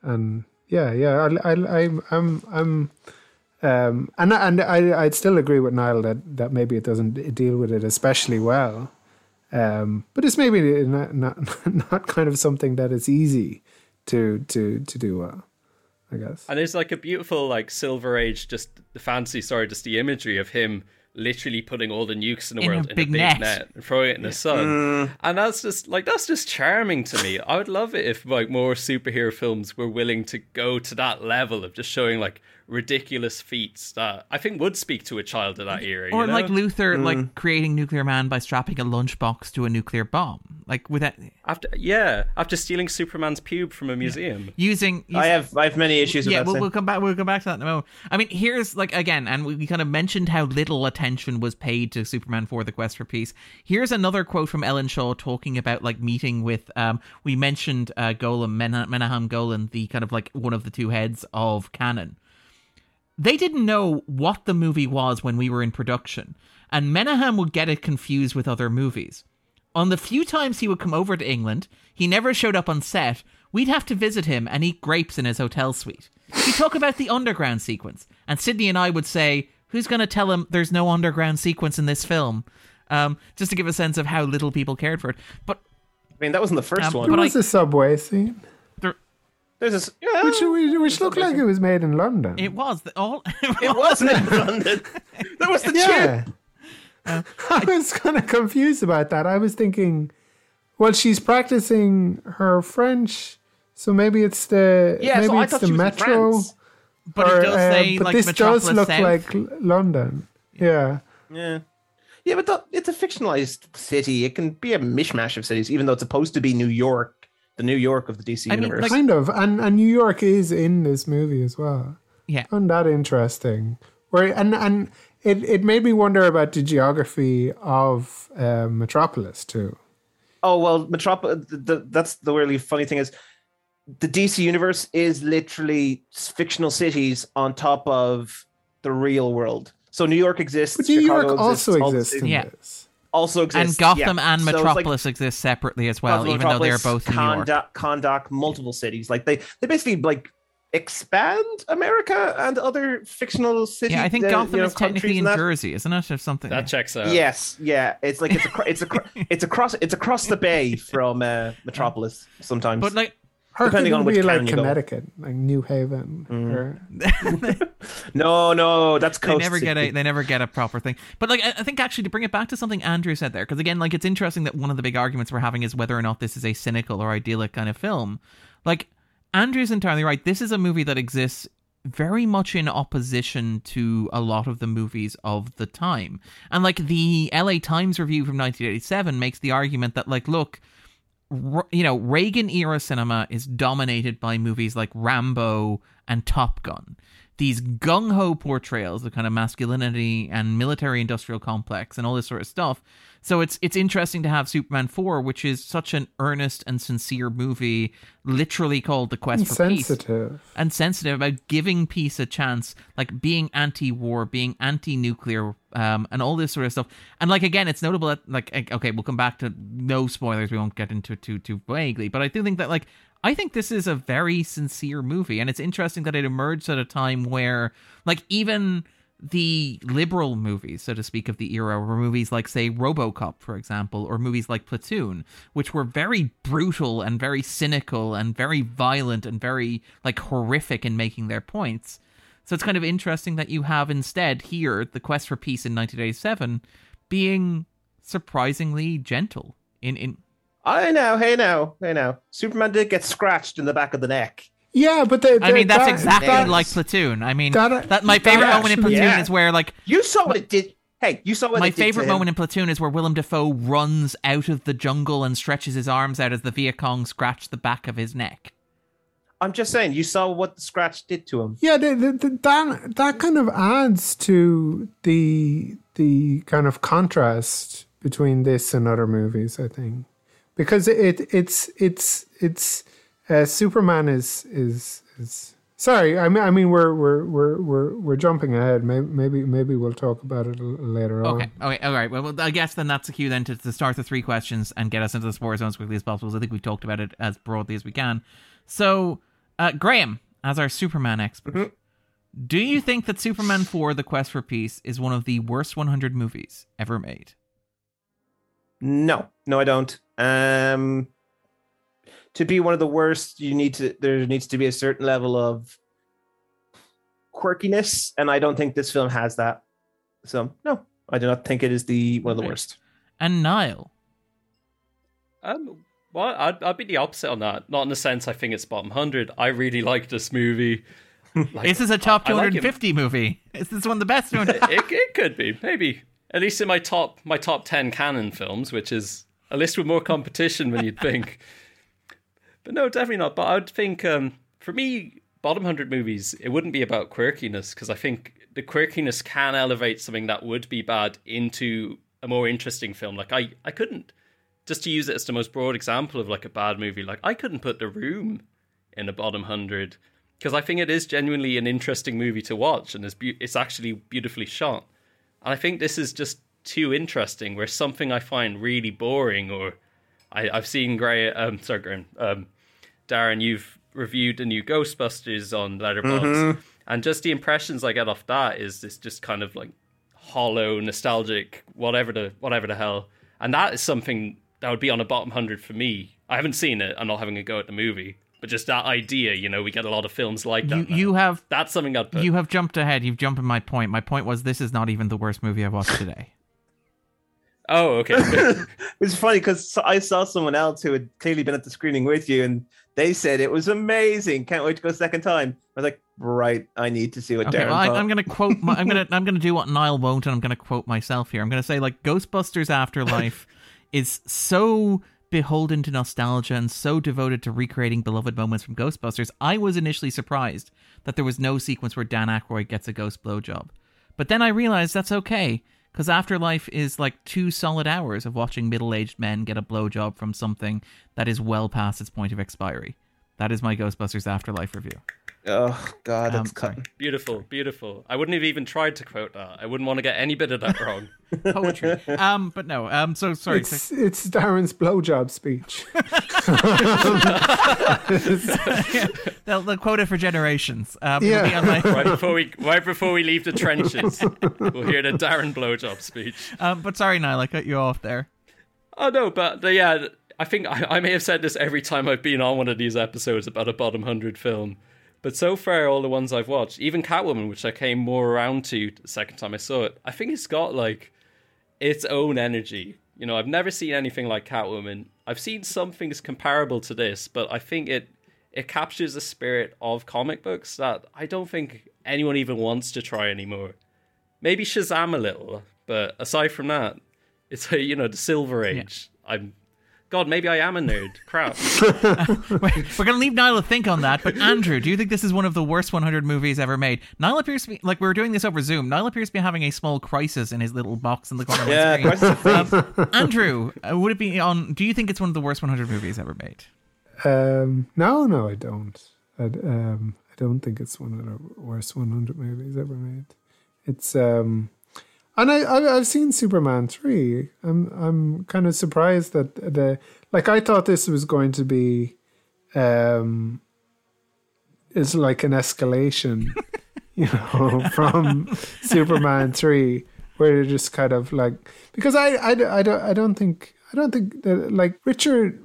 and yeah, yeah, I I, I I'm I'm um, and and I I'd still agree with Niall that, that maybe it doesn't deal with it especially well, um, but it's maybe not not, not kind of something that is easy to to to do well, I guess. And there's like a beautiful like Silver Age, just the fancy, sorry, just the imagery of him literally putting all the nukes in the in world a in big a big net. net and throwing it in yeah. the sun. Mm. And that's just like that's just charming to me. I would love it if like more superhero films were willing to go to that level of just showing like ridiculous feats that I think would speak to a child of that era. Or you know? Like Luthor, mm. like creating Nuclear Man by strapping a lunchbox to a nuclear bomb, like without after yeah after stealing Superman's pube from a museum. Yeah. Using, using I have I have many issues. Yeah, with that we'll, we'll come back. We'll come back to that in a moment. I mean, here's like again, and we, we kind of mentioned how little attention was paid to Superman four: The Quest for Peace. Here's another quote from Ellen Shaw talking about like meeting with. Um, we mentioned uh, Golan, Men- Menahem Golan, the kind of like one of the two heads of Cannon. They didn't know what the movie was when we were in production, and Menahem would get it confused with other movies. On the few times he would come over to England, he never showed up on set. We'd have to visit him and eat grapes in his hotel suite. He'd talk about the underground sequence, and Sydney and I would say, who's going to tell him there's no underground sequence in this film? Um, just to give a sense of how little people cared for it. But I mean, that wasn't the first um, one. There was I, a subway scene. There's a, yeah, which which looked like it was made in London. It was. The, all, it, it wasn't in London. That was the yeah. tune. Uh, I, I was kind of confused about that. I was thinking, well, she's practicing her French, so maybe it's the yeah, maybe so it's the metro. But or, it does say uh, like this Metropolis does look South. Like London. Yeah. Yeah. Yeah. Yeah, but that, it's a fictionalized city. It can be a mishmash of cities, even though it's supposed to be New York. The New York of the D C I mean, universe, like, kind of, and and New York is in this movie as well. Yeah, isn't that interesting? Where and and it, it made me wonder about the geography of uh, Metropolis too. Oh well, Metropolis. That's the really funny thing is, the D C universe is literally fictional cities on top of the real world. So New York exists. But New Chicago York also exists. exists in yeah. this. Also exists. And Gotham yeah. and Metropolis so like, exist separately as well, Gotham, even though they're both in New York. Condoc, multiple cities. Like they, they basically like expand America and other fictional cities. Yeah, I think uh, Gotham you know, is technically in Jersey, isn't it, or something? That checks out. Yes, yeah. It's like it's a, it's a, it's across it's across the bay from uh, Metropolis sometimes. But like Her depending on which be like Connecticut, go. Like New Haven. Mm. Or... no, no, that's coast. They never get a, they never get a proper thing. But like, I think actually to bring it back to something Andrew said there, because again, like it's interesting that one of the big arguments we're having is whether or not this is a cynical or idyllic kind of film. Like Andrew's entirely right. This is a movie that exists very much in opposition to a lot of the movies of the time. And like the L A Times review from nineteen eighty-seven makes the argument that like, look, you know, Reagan era cinema is dominated by movies like Rambo and Top Gun. These gung-ho portrayals of kind of masculinity and military industrial complex and all this sort of stuff. So it's it's interesting to have Superman four, which is such an earnest and sincere movie, literally called The Quest for Peace. And sensitive about giving peace a chance, like being anti-war, being anti-nuclear, um, and all this sort of stuff. And like, again, it's notable that, like, okay, we'll come back to no spoilers. We won't get into it too, too vaguely. But I do think that, like, I think this is a very sincere movie, and it's interesting that it emerged at a time where, like, even the liberal movies, so to speak, of the era were movies like, say, RoboCop, for example, or movies like Platoon, which were very brutal and very cynical and very violent and very, like, horrific in making their points. So it's kind of interesting that you have instead here The Quest for Peace in nineteen eighty-seven being surprisingly gentle in... in I know, hey now, hey now. Superman did get scratched in the back of the neck. Yeah, but they, they, I mean that's that, exactly that's, like Platoon. I mean that, that my favorite that moment actually, in Platoon yeah. is where like you saw what it did. Hey, you saw what my it did favorite to moment him. In Platoon is where Willem Dafoe runs out of the jungle and stretches his arms out as the Viet Cong scratch the back of his neck. I'm just saying, you saw what the scratch did to him. Yeah, the, the, the, that that kind of adds to the the kind of contrast between this and other movies, I think. Because it it's it's it's uh, Superman is is is sorry I mean I mean we're we're we're we're we're jumping ahead maybe maybe maybe we'll talk about it later on. Okay, okay, all right. Well, I guess then that's the cue then to, to start the three questions and get us into the spoiler zone as quickly as possible. So I think we talked about it as broadly as we can. So uh, Graham, as our Superman expert, mm-hmm. do you think that Superman four: The Quest for Peace is one of the worst one hundred movies ever made? No, no, I don't. Um, to be one of the worst, you need to. There needs to be a certain level of quirkiness, and I don't think this film has that. So, no, I do not think it is the one of the worst. And Niall, um, well, I'd, I'd be the opposite on that. Not in the sense I think it's bottom hundred. I really like this movie. Like, this is a top two hundred and fifty like movie. Is this one of the best ones? it, it, it could be, maybe. At least in my top my top ten Cannon films, which is a list with more competition than you'd think. But no, definitely not. But I would think, um, for me, bottom one hundred movies, it wouldn't be about quirkiness, because I think the quirkiness can elevate something that would be bad into a more interesting film. Like, I, I couldn't, just to use it as the most broad example of, like, a bad movie, like, I couldn't put The Room in a bottom one hundred, because I think it is genuinely an interesting movie to watch, and it's be- it's actually beautifully shot. And I think this is just too interesting, where something I find really boring, or I, I've seen Gray, um, sorry, Graham, um, Darren, you've reviewed the new Ghostbusters on Letterboxd, mm-hmm. and just the impressions I get off that is this just kind of like hollow, nostalgic, whatever the whatever the hell. And that is something that would be on a bottom one hundred for me. I haven't seen it. I'm not having a go at the movie. But just that idea, you know, we get a lot of films like that. You, you have that's something I'd put. You have jumped ahead. You've jumped at my point. My point was this is not even the worst movie I've watched today. Oh, okay. It's funny because I saw someone else who had clearly been at the screening with you, and they said it was amazing. Can't wait to go second time. I was like, right, I need to see what. Okay, Darren well, I, I'm going to quote. My, I'm going to. I'm going to do what Niall won't, and I'm going to quote myself here. I'm going to say like Ghostbusters Afterlife is so beholden to nostalgia and so devoted to recreating beloved moments from Ghostbusters, I was initially surprised that there was no sequence where Dan Aykroyd gets a ghost blowjob. But then I realized that's okay, because Afterlife is like two solid hours of watching middle-aged men get a blowjob from something that is well past its point of expiry. That is my Ghostbusters Afterlife review. Oh, God, that's um, beautiful, beautiful. I wouldn't have even tried to quote that. I wouldn't want to get any bit of that wrong. Poetry. Um, but no, um, so sorry. It's, to... it's Darren's blowjob speech. yeah, they'll, they'll quote it for generations. Um, yeah. Be online... right, before we, right before we leave the trenches, we'll hear the Darren blowjob speech. Um, but sorry, Niall, I cut you off there. Oh, no, but the, yeah... I think I, I may have said this every time I've been on one of these episodes about a bottom one hundred film, but so far all the ones I've watched, even Catwoman, which I came more around to the second time I saw it, I think it's got like its own energy. You know, I've never seen anything like Catwoman. I've seen some things comparable to this, but I think it it captures the spirit of comic books that I don't think anyone even wants to try anymore. Maybe Shazam a little, but aside from that, it's, you know, the Silver Age. Yeah. I'm God, maybe I am a nerd. Crap. uh, we're going to leave Niall to think on that, but Andrew, do you think this is one of the worst one hundred movies ever made? Niall appears to be, like, we were doing this over Zoom, Niall appears to be having a small crisis in his little box in the corner yeah, of the screen. Um, Andrew, uh, would it be on, do you think it's one of the worst one hundred movies ever made? Um, no, no, I don't. I, um, I don't think it's one of the worst one hundred movies ever made. It's, um... And I, I, I've seen Superman three. I'm I'm kind of surprised that the... Like, I thought this was going to be... Um, it's like an escalation, you know, from Superman three, where they're just kind of like... Because I, I, I, don't, I don't think... I don't think that, like, Richard...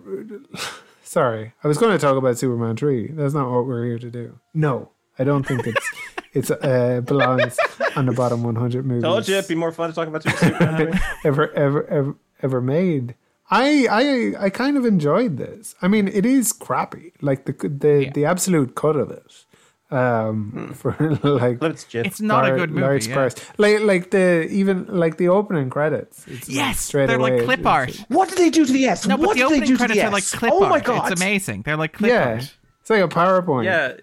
Sorry, I was going to talk about Superman three. That's not what we're here to do. No, I don't think it's... It's uh, belongs on the bottom one hundred movies. Told you it'd be more fun to talk about Superman ever, ever, ever, ever made. I, I, I kind of enjoyed this. I mean, it is crappy, like the the, yeah. the absolute cut of it. Um, mm. for like, it's not lar- a good movie. Large yeah. like, like the even like the opening credits. It's yes, like straight they're away, like clip art. It's, what did they do to the S? No, what but the did opening they do credits to the S? Are like clip oh art. My god, it's amazing. They're like clip yeah, art. It's like a PowerPoint. Yeah.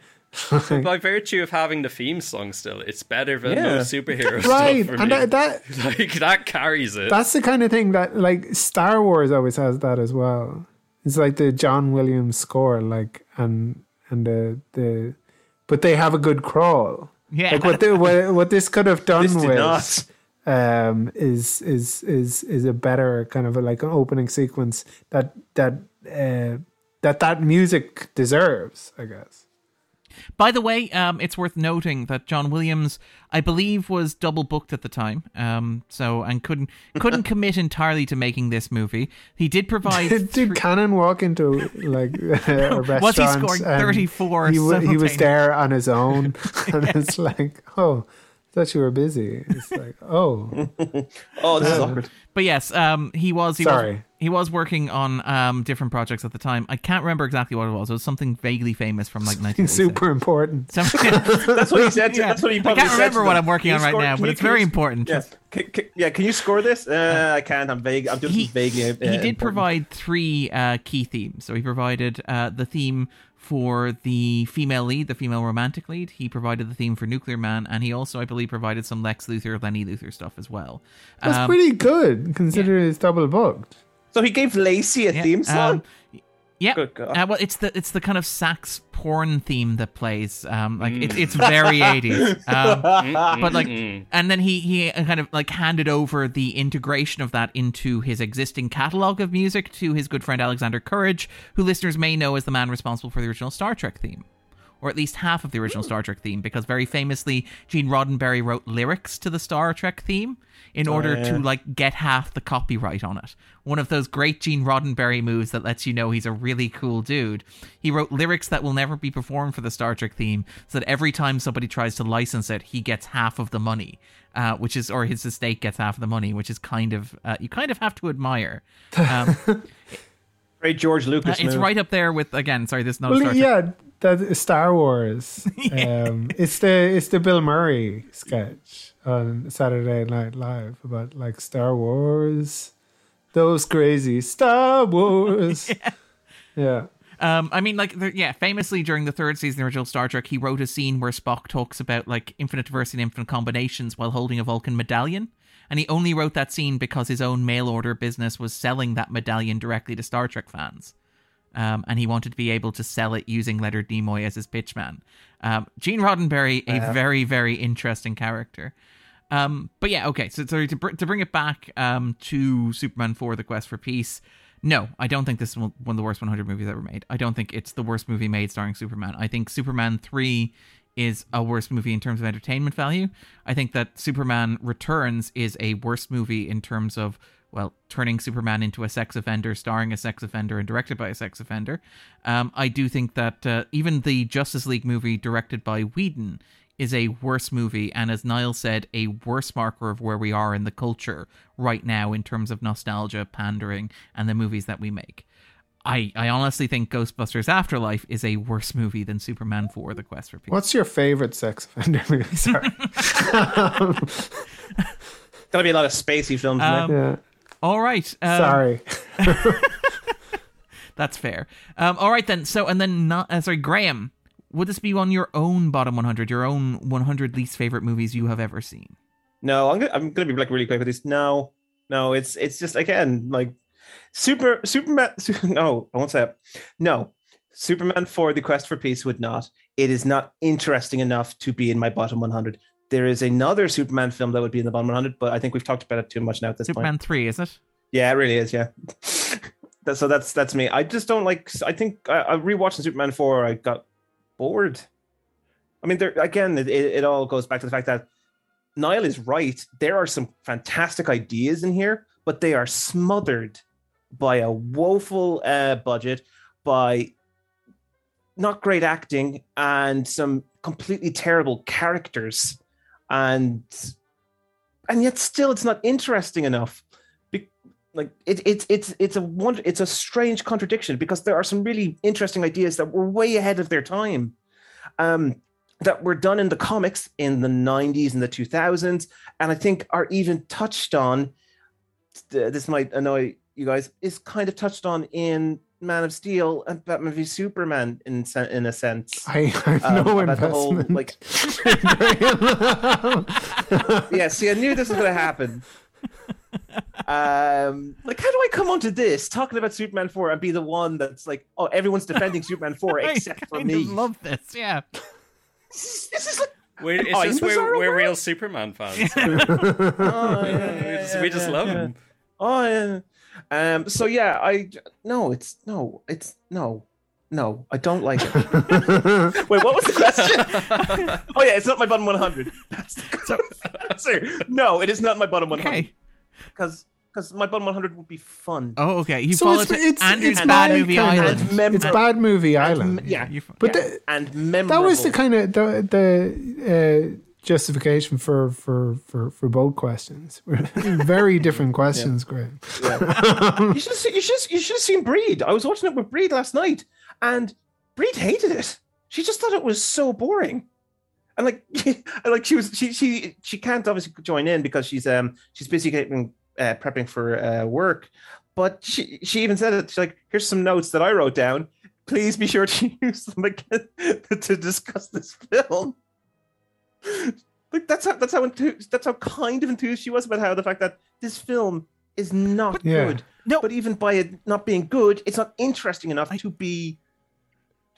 So by virtue of having the theme song still, it's better than yeah. no superhero right. stuff for and me. That, that, like, that carries it. That's the kind of thing that, like, Star Wars always has that as well. It's like the John Williams score, like, and and the the, but they have a good crawl. Yeah. Like what they, what, what this could have done this with not. um is is is is a better kind of a, like an opening sequence that that uh, that that music deserves, I guess. By the way, um, it's worth noting that John Williams, I believe, was double booked at the time, um, so and couldn't couldn't commit entirely to making this movie. He did provide. Did three... Cannon walk into like uh, a restaurant? Was he scoring thirty-four? He, w- he was there on his own, and yeah. it's like, oh, I thought you were busy. It's like, oh, oh, this um, is awkward. But yes, um, he was. He Sorry. Was... He was working on um, different projects at the time. I can't remember exactly what it was. It was something vaguely famous from like nineteen eighty-six. Super important. That's what he said. To, yeah. That's what he probably said. I can't said remember what I'm working on score, right now, but you, it's very you, important. Yeah. Can, can, yeah, can you score this? Uh, I can't. I'm vague. I'm doing he, vaguely. Uh, he did important. provide three uh, key themes. So he provided uh, the theme for the female lead, the female romantic lead. He provided the theme for Nuclear Man, and he also, I believe, provided some Lex Luthor, Lenny Luthor stuff as well. Um, that's pretty good, considering yeah. it's double booked. So he gave Lacey a yeah, theme song? Um, yeah. Good God. Uh, well, it's the it's the kind of sax porn theme that plays. Um, like mm. it, It's very eighties. Um, but like, and then he, he kind of like handed over the integration of that into his existing catalogue of music to his good friend Alexander Courage, who listeners may know as the man responsible for the original Star Trek theme. Or at least half of the original Star Trek theme, because very famously Gene Roddenberry wrote lyrics to the Star Trek theme in order oh, yeah. to like get half the copyright on it. One of those great Gene Roddenberry moves that lets you know he's a really cool dude. He wrote lyrics that will never be performed for the Star Trek theme, so that every time somebody tries to license it, he gets half of the money, uh, which is, or his estate gets half of the money, which is kind of uh, you kind of have to admire. Um, Very George Lucas. Uh, it's move. Right up there with again. Sorry, this is not well, a Star Trek. Yeah. That Star Wars. Um, it's the it's the Bill Murray sketch on Saturday Night Live about like Star Wars, those crazy Star Wars. yeah. yeah. Um, I mean, like, yeah, famously during the third season of the original Star Trek, he wrote a scene where Spock talks about like infinite diversity and infinite combinations while holding a Vulcan medallion. And he only wrote that scene because his own mail order business was selling that medallion directly to Star Trek fans. Um, and he wanted to be able to sell it using Leonard Nimoy as his pitchman. Um, Gene Roddenberry, a yeah. very, very interesting character. Um, but yeah, okay. So, so to, br- to bring it back um, to Superman four, The Quest for Peace. No, I don't think this is one of the worst one hundred movies ever made. I don't think it's the worst movie made starring Superman. I think Superman three is a worse movie in terms of entertainment value. I think that Superman Returns is a worse movie in terms of well, turning Superman into a sex offender, starring a sex offender, and directed by a sex offender. Um, I do think that uh, even the Justice League movie directed by Whedon is a worse movie, and as Niall said, a worse marker of where we are in the culture right now in terms of nostalgia, pandering, and the movies that we make. I, I honestly think Ghostbusters Afterlife is a worse movie than Superman four: The Quest for Peace. What's your favorite sex offender movie? Sorry. um, Gotta be a lot of spacey films. Um, yeah. All right. Um, Sorry. That's fair. Um, all right then. So and then not. Uh, sorry, Graham. Would this be on your own bottom one hundred? Your own one hundred least favorite movies you have ever seen? No, I'm gonna, I'm gonna be like really quick with this. No, no, it's it's just again like. Super, Superman, no, I won't say it. No, Superman four, The Quest for Peace would not. It is not interesting enough to be in my bottom one hundred. There is another Superman film that would be in the bottom one hundred, but I think we've talked about it too much now at this Superman point. Superman three, is it? Yeah, it really is, yeah. that, so that's that's me. I just don't like, I think, I, I rewatching Superman four, I got bored. I mean, there again, it, it all goes back to the fact that Niall is right. There are some fantastic ideas in here, but they are smothered by a woeful uh, budget, by not great acting, and some completely terrible characters, and and yet still it's not interesting enough. Be- like it's it, it's it's a wonder, it's a strange contradiction because there are some really interesting ideas that were way ahead of their time, um, that were done in the comics in the nineties and the two thousands, and I think are even touched on. This might annoy you guys, is kind of touched on in Man of Steel and Batman v Superman in in a sense. I have um, no investment. The whole, like... yeah, see, I knew this was going to happen. Um, like, how do I come onto this talking about Superman four and be the one that's like, oh, everyone's defending Superman four except for me? I love this. Yeah, this is, this is like. We're, it's oh, just we're, we're real Superman fans. oh, yeah, yeah, we just, we just yeah, love yeah. him. Oh yeah. Um, so yeah, I no, it's no, it's no, no, I don't like it. Wait, what was the question? oh yeah, it's not my bottom one hundred. That's the answer. No, it is not my bottom one hundred. Because because my bottom one hundred would be fun. Oh okay, you so followed it's, it's, Andrew's it's bad movie island. Of, mem- it's bad movie island. And, yeah, yeah, but yeah. The, and memorable. That was the kind of the the. Uh, justification for, for, for, for both questions. Very different questions, yeah. Graham. Yeah. you should you should you should have seen Breed. I was watching it with Breed last night, and Breed hated it. She just thought it was so boring, and like and like she was she she she can't obviously join in because she's um she's busy getting uh, prepping for uh, work. But she she even said it. She's like, here's some notes that I wrote down. Please be sure to use them again to discuss this film. Like that's how that's how enthused, that's how kind of enthused she was about how the fact that this film is not but, good. Yeah. No, but even by it not being good, it's not interesting enough I, to be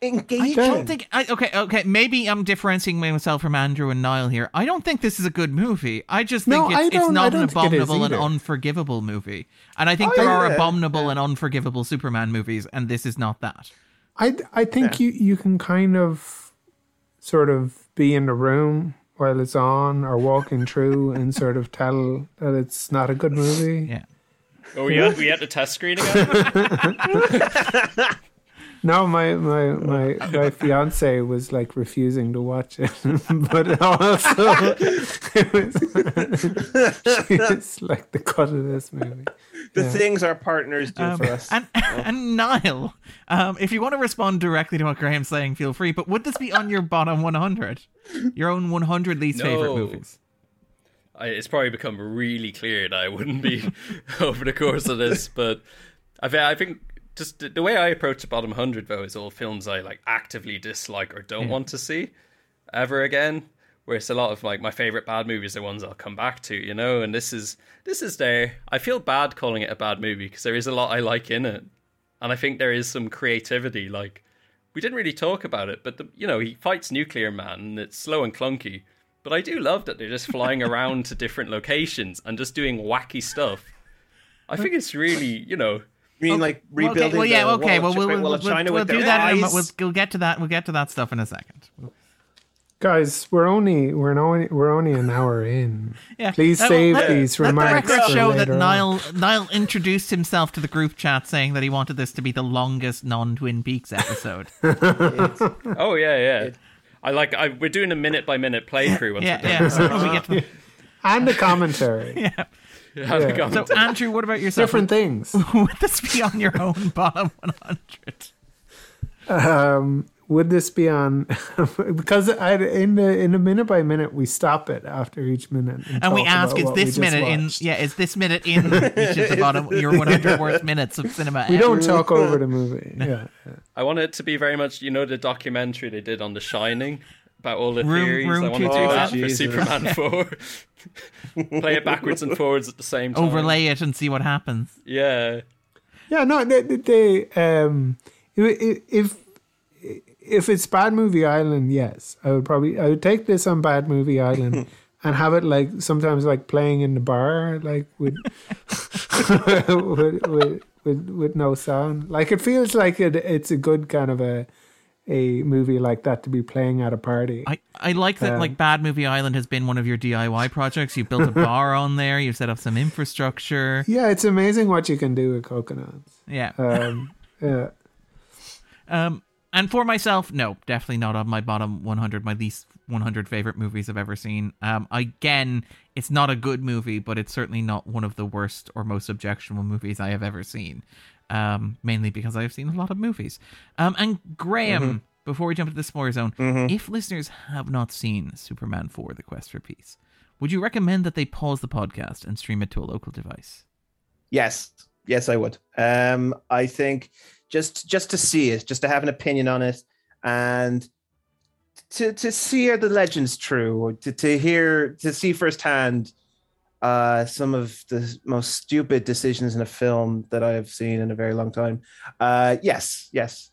engaging. I don't think. I, okay, okay, maybe I'm differentiating myself from Andrew and Niall here. I don't think this is a good movie. I just think no, it's, it's not an abominable and unforgivable movie. And I think oh, there yeah, are abominable yeah. and unforgivable Superman movies, and this is not that. I I think yeah. you you can kind of. Sort of be in the room while it's on or walking through and sort of tell that it's not a good movie. Yeah. Oh, we had, we had the test screen again? No, my, my, my, my fiance was like refusing to watch it. But also, it was, she was like the cut of this movie. The yeah. things our partners do um, for us. And, oh. and Niall, um, if you want to respond directly to what Graham's saying, feel free. But would this be on your bottom one hundred? Your own one hundred least no. favorite movies? I, it's probably become really clear that I wouldn't be over the course of this. But I, I think just the, the way I approach the bottom one hundred, though, is all films I like actively dislike or don't yeah. want to see ever again. Whereas a lot of like my favorite bad movies are ones I'll come back to, you know, and this is this is there. I feel bad calling it a bad movie because there is a lot I like in it. And I think there is some creativity. Like, we didn't really talk about it, but, the, you know, he fights Nuclear Man and it's slow and clunky. But I do love that they're just flying around to different locations and just doing wacky stuff. I think it's really, you know... You mean like rebuilding okay, well, yeah, the okay. Wall, well, of, we'll, China, we'll, Wall of China we'll, with we'll their do that eyes? In, we'll, we'll get to that. We'll get to that stuff in a second. Guys, we're only we're only we're only an hour in. Yeah. Please now, save let, these let remarks. Let the record show that Niall Niall introduced himself to the group chat, saying that he wanted this to be the longest non-Twin Peaks episode. oh yeah, yeah. I like. I, we're doing a minute by minute playthrough. Once yeah, yeah. So we get to... and the commentary. yeah. yeah. The commentary. So Andrew, what about yourself? Different things. Would this be on your own bottom one hundred? Um. Would this be on? Because I, in the in the minute by minute, we stop it after each minute, and, and we ask, "Is this minute in? Yeah, is this minute in each of the bottom your one hundred yeah. worst minutes of cinema?" We ever. Don't talk over the movie. No. Yeah, yeah, I want it to be very much, you know, the documentary they did on The Shining about all the room, theories. Room I want to do oh, that Jesus. for Superman yeah. four. Play it backwards and forwards at the same time. Overlay it and see what happens. Yeah, yeah. No, they. they um, if. if If it's Bad Movie Island, yes, I would probably I would take this on Bad Movie Island and have it like sometimes like playing in the bar, like with with, with with with no sound. Like it feels like it, it's a good kind of a a movie like that to be playing at a party. I, I like that. Um, like Bad Movie Island has been one of your D I Y projects. You built a bar on there. You've set up some infrastructure. Yeah, it's amazing what you can do with coconuts. Yeah. Um, yeah. Um. And for myself, no, definitely not on my bottom one hundred, my least one hundred favorite movies I've ever seen. Um, again, it's not a good movie, but it's certainly not one of the worst or most objectionable movies I have ever seen. Um, mainly because I've seen a lot of movies. Um, and Graham, mm-hmm. before we jump into the spoiler zone, mm-hmm. if listeners have not seen Superman four, The Quest for Peace, would you recommend that they pause the podcast and stream it to a local device? Yes. Yes, I would. Um, I think... Just just to see it, just to have an opinion on it, and to to see are the legends true, or to, to hear, to see firsthand uh, some of the most stupid decisions in a film that I have seen in a very long time. Uh, yes, yes.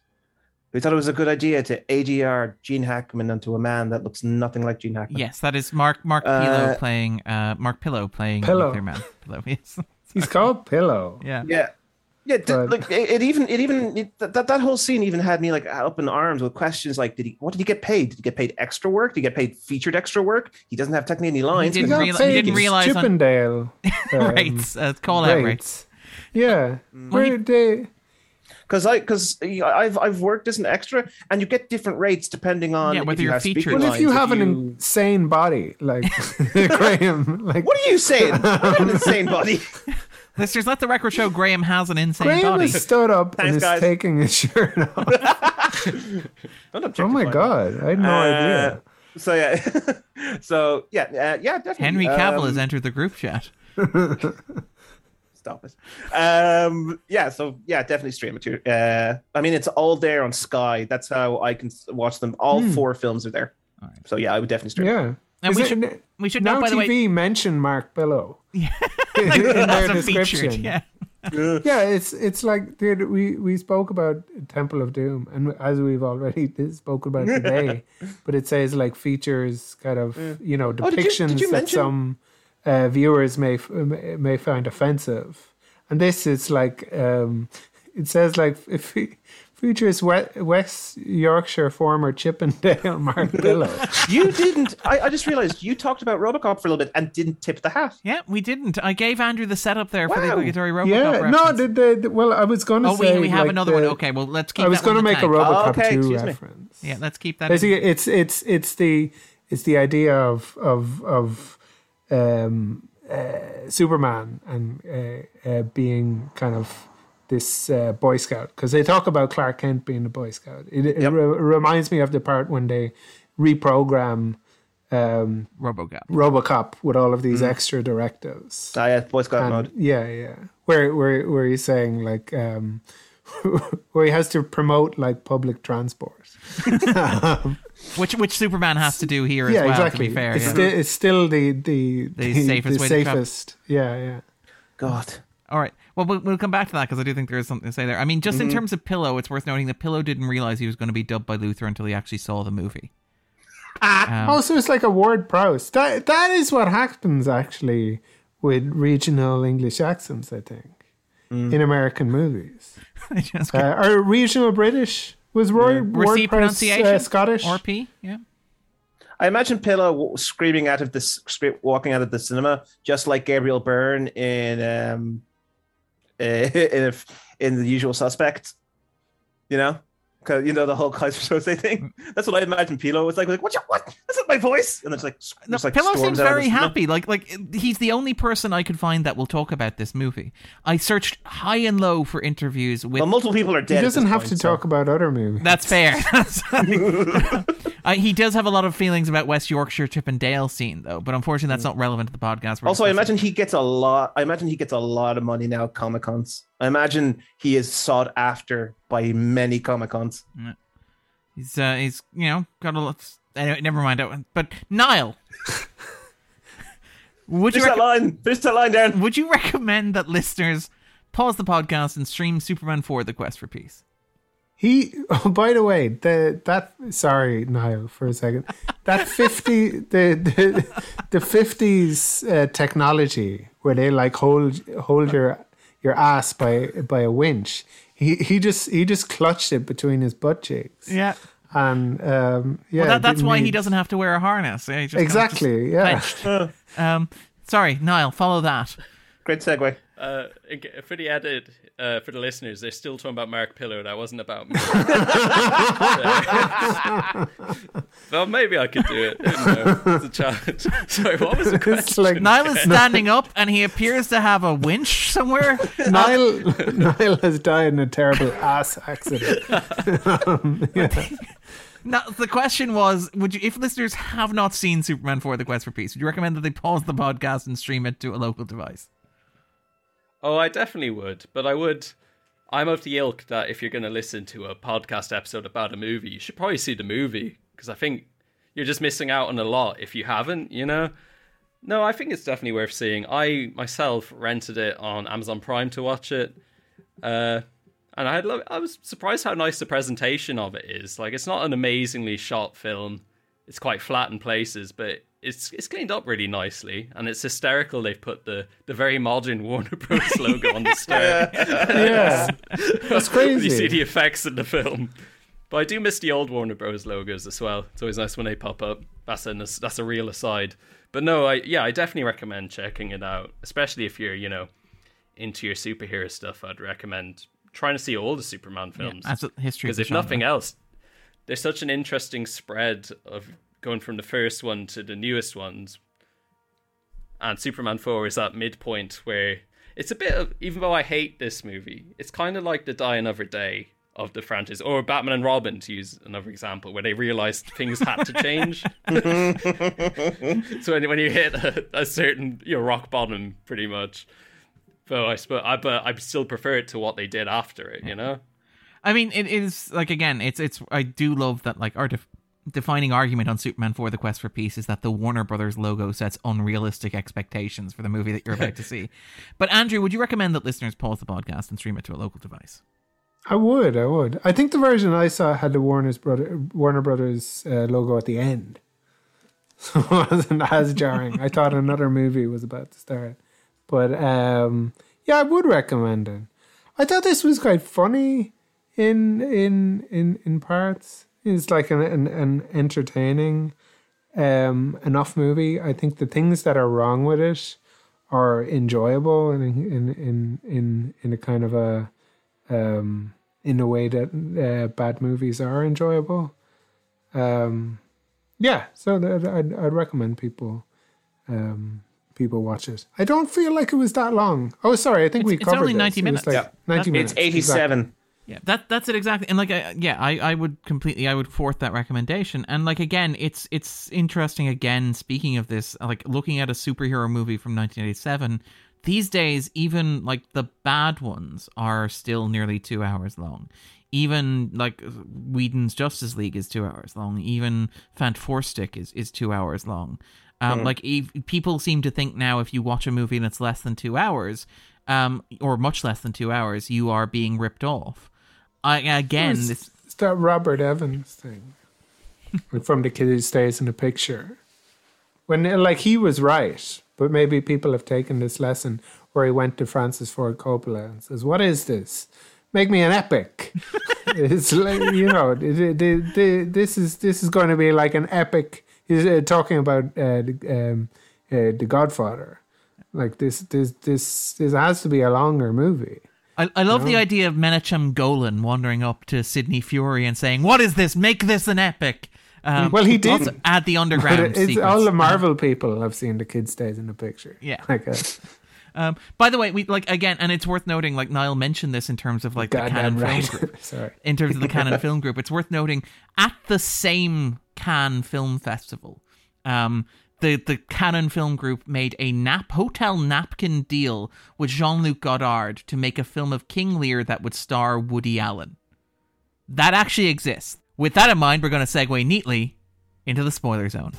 We thought it was a good idea to A D R Gene Hackman onto a man that looks nothing like Gene Hackman. Yes, that is Mark Mark Pillow uh, playing uh, Mark Pillow playing Pillow. Nuclear Man. Pillow, yes. He's called Pillow. Yeah. Yeah. Yeah, but, like it, it even it even it, that that whole scene even had me like up in arms with questions like, did he? What did he get paid? Did he get paid extra work? Did he get paid featured extra work? He doesn't have technically any lines. He didn't, he reali- he didn't realize Chippendale on... um, rates, uh, call out rates. rates. Yeah, mm. where they? Because I because I've I've worked as an extra, and you get different rates depending on yeah, whether you you're featured. Well, if you have if an you... insane body, like Graham, like what are you saying? An insane body. Listeners, let the record show Graham has an insane Graham body. Graham has stood up Thanks, and is guys. taking his shirt off. oh my God, I had no uh, idea. So yeah, so yeah, uh, yeah, definitely. Henry Cavill um, has entered the group chat. Stop it. Um, yeah, so yeah, definitely stream it too. Uh, I mean, it's all there on Sky. That's how I can watch them. All hmm. four films are there. All right. So yeah, I would definitely stream yeah. it. And we, it, should, we should know, by the way... Now T V mentioned Mark Pillow. Yeah. in their description. Featured, yeah. yeah, it's it's like, dude, we, we spoke about Temple of Doom, and as we've already spoken about today, but it says, like, features kind of, yeah. you know, depictions oh, did you, did you that mention? some uh, viewers may may find offensive. And this is like, um, it says, like, if we... Features West Yorkshire former Chippendale Mark Pillow. You didn't. I, I just realised you talked about Robocop for a little bit and didn't tip the hat. Yeah, we didn't. I gave Andrew the setup there wow. for the obligatory Robocop. Yeah, reference. no. The, the, the, well, I was going to oh, say. Oh, we, we have like another the, one. Okay, well, let's keep. I was going to make tank. a Robocop oh, okay, two reference. Me. Yeah, let's keep that. Basically, in. It's it's it's the it's the idea of of of um, uh, Superman and uh, uh, being kind of. This uh, Boy Scout, because they talk about Clark Kent being a Boy Scout. It, yep. it re- reminds me of the part when they reprogram um, RoboCop RoboCop with all of these mm. extra directives. Ah, yeah, Boy Scout and, mode. Yeah, yeah. Where where where he's saying like um, where he has to promote like public transport, um, which which Superman has to do here as yeah, well. Exactly. To be fair, it's, yeah. sti- it's still the the, the, the safest. The way safest. To yeah, yeah. God. All right. Well, we'll come back to that because I do think there is something to say there. I mean, just mm-hmm. in terms of Pillow, it's worth noting that Pillow didn't realize he was going to be dubbed by Luthor until he actually saw the movie. Ah, um, also, it's like a word prowess. That, that is what happens, actually, with regional English accents, I think, mm. in American movies. I just uh, or regional British. Was Roy yeah. word prowess uh, Scottish? R P, yeah. I imagine Pillow screaming out of this, walking out of the cinema, just like Gabriel Byrne in um, in, in The Usual Suspect. You know, because you know the whole Kaiser Soze thing. That's what I imagine Pillow was like. Was like, what? You, what? That's not my voice. And it's like, no, like Pillow seems very happy. Like, like he's the only person I could find that will talk about this movie. I searched high and low for interviews with. Well, multiple people are dead. He doesn't have point, to so. talk about other movies. That's fair. Uh, he does have a lot of feelings about West Yorkshire Chippendale scene, though. But unfortunately, that's not relevant to the podcast. Also, I imagine he gets a lot. I imagine he gets a lot of money now at Comic Cons. I imagine he is sought after by many Comic Cons. Yeah. He's, uh, he's, you know, got a lot. Of, anyway, never mind. But Niall, would There's you rec- that line. There's that line, Darren. Would you recommend that listeners pause the podcast and stream Superman four: The Quest for Peace? He, oh, by the way, the that sorry, Niall, for a second, that fifty the the fifties uh, technology where they like hold hold your your ass by by a winch. He he just he just clutched it between his butt cheeks. Yeah, and um, yeah, well, that, that's why need... he doesn't have to wear a harness. Yeah, just exactly. Kind of just yeah. um, sorry, Niall, follow that. Great segue. Uh, for the added, uh, for the listeners, they're still talking about Mark Pillow. That wasn't about me. Well, maybe I could do it. No, it's a challenge. Sorry, what was the question? Like, Niall is standing up, and he appears to have a winch somewhere. Niall, Niall has died in a terrible ass accident. um, yeah. Now, the question was, would you, if listeners have not seen Superman four, The Quest for Peace, would you recommend that they pause the podcast and stream it to a local device? Oh, I definitely would. But I would... I'm of the ilk that if you're going to listen to a podcast episode about a movie, you should probably see the movie. Because I think you're just missing out on a lot if you haven't, you know? No, I think it's definitely worth seeing. I, myself, rented it on Amazon Prime to watch it. Uh... And I love. I was surprised how nice the presentation of it is. Like, it's not an amazingly shot film. It's quite flat in places, but it's it's cleaned up really nicely. And it's hysterical. They've put the, the very modern Warner Bros. logo on the stern. Yeah, that's crazy. You see the effects in the film. But I do miss the old Warner Bros. Logos as well. It's always nice when they pop up. That's a that's a real aside. But no, I yeah, I definitely recommend checking it out, especially if you're you know into your superhero stuff. I'd recommend. Trying to see all the Superman films. Yeah, history, because if nothing else, there's such an interesting spread of going from the first one to the newest ones. And Superman four is that midpoint where it's a bit of, even though I hate this movie, it's kind of like the Die Another Day of the franchise, or Batman and Robin, to use another example, where they realized things had to change. So when, when you hit a, a certain you know, rock bottom, pretty much. But I, suppose, I but I still prefer it to what they did after it, you know. I mean, it is like again, it's it's. I do love that like our def- defining argument on Superman four: The Quest for Peace is that the Warner Brothers logo sets unrealistic expectations for the movie that you're about to see. But Andrew, would you recommend that listeners pause the podcast and stream it to a local device? I would, I would. I think the version I saw had the Warner's brother, Warner Brothers uh, logo at the end, so it wasn't as jarring. I thought another movie was about to start. But um, yeah, I would recommend it. I thought this was quite funny in in in, in parts. It's like an an, an entertaining um, enough movie. I think the things that are wrong with it are enjoyable in in in in, in a kind of a um, in a way that uh, bad movies are enjoyable. Um, yeah, so I'd, I'd I'd recommend people. Um, People watch it. I don't feel like it was that long. Oh, sorry. I think it's, we covered it. It's only ninety this. minutes. It like yeah. ninety minutes. It's eighty-seven. Exactly. Yeah, that that's it exactly. And like, I, yeah, I, I would completely, I would thwart that recommendation. And like, again, it's it's interesting. Again, speaking of this, like looking at a superhero movie from nineteen eighty-seven these days, even like the bad ones are still nearly two hours long. Even like Whedon's Justice League is two hours long. Even Fantastic is is two hours long. Um, mm-hmm. Like if, people seem to think now if you watch a movie and it's less than two hours um, or much less than two hours, you are being ripped off. I, again, it's, this... it's that Robert Evans thing from The Kid Who Stays in the Picture. When like he was right, but maybe people have taken this lesson where he went to Francis Ford Coppola and says, what is this? Make me an epic. It's like, you know, the, the, the, this is this is going to be like an epic he's uh, talking about uh, the, um, uh, the Godfather. Like this, this, this, this has to be a longer movie. I, I love you know? the idea of Menahem Golan wandering up to Sidney Fury and saying, "What is this? Make this an epic." Um, well, he did add the underground. It's sequence. All the Marvel um, people have seen the kid stays in the picture. Yeah. I guess. Um, by the way, we like again, and it's worth noting. Like Niall mentioned this in terms of like God the Cannon right. Film Group. Sorry. In terms of the Cannon Film Group, it's worth noting at the same Cannes Film Festival, um, the the Cannon Film Group made a nap hotel napkin deal with Jean-Luc Godard to make a film of King Lear that would star Woody Allen. That actually exists. With that in mind, we're going to segue neatly into the spoiler zone.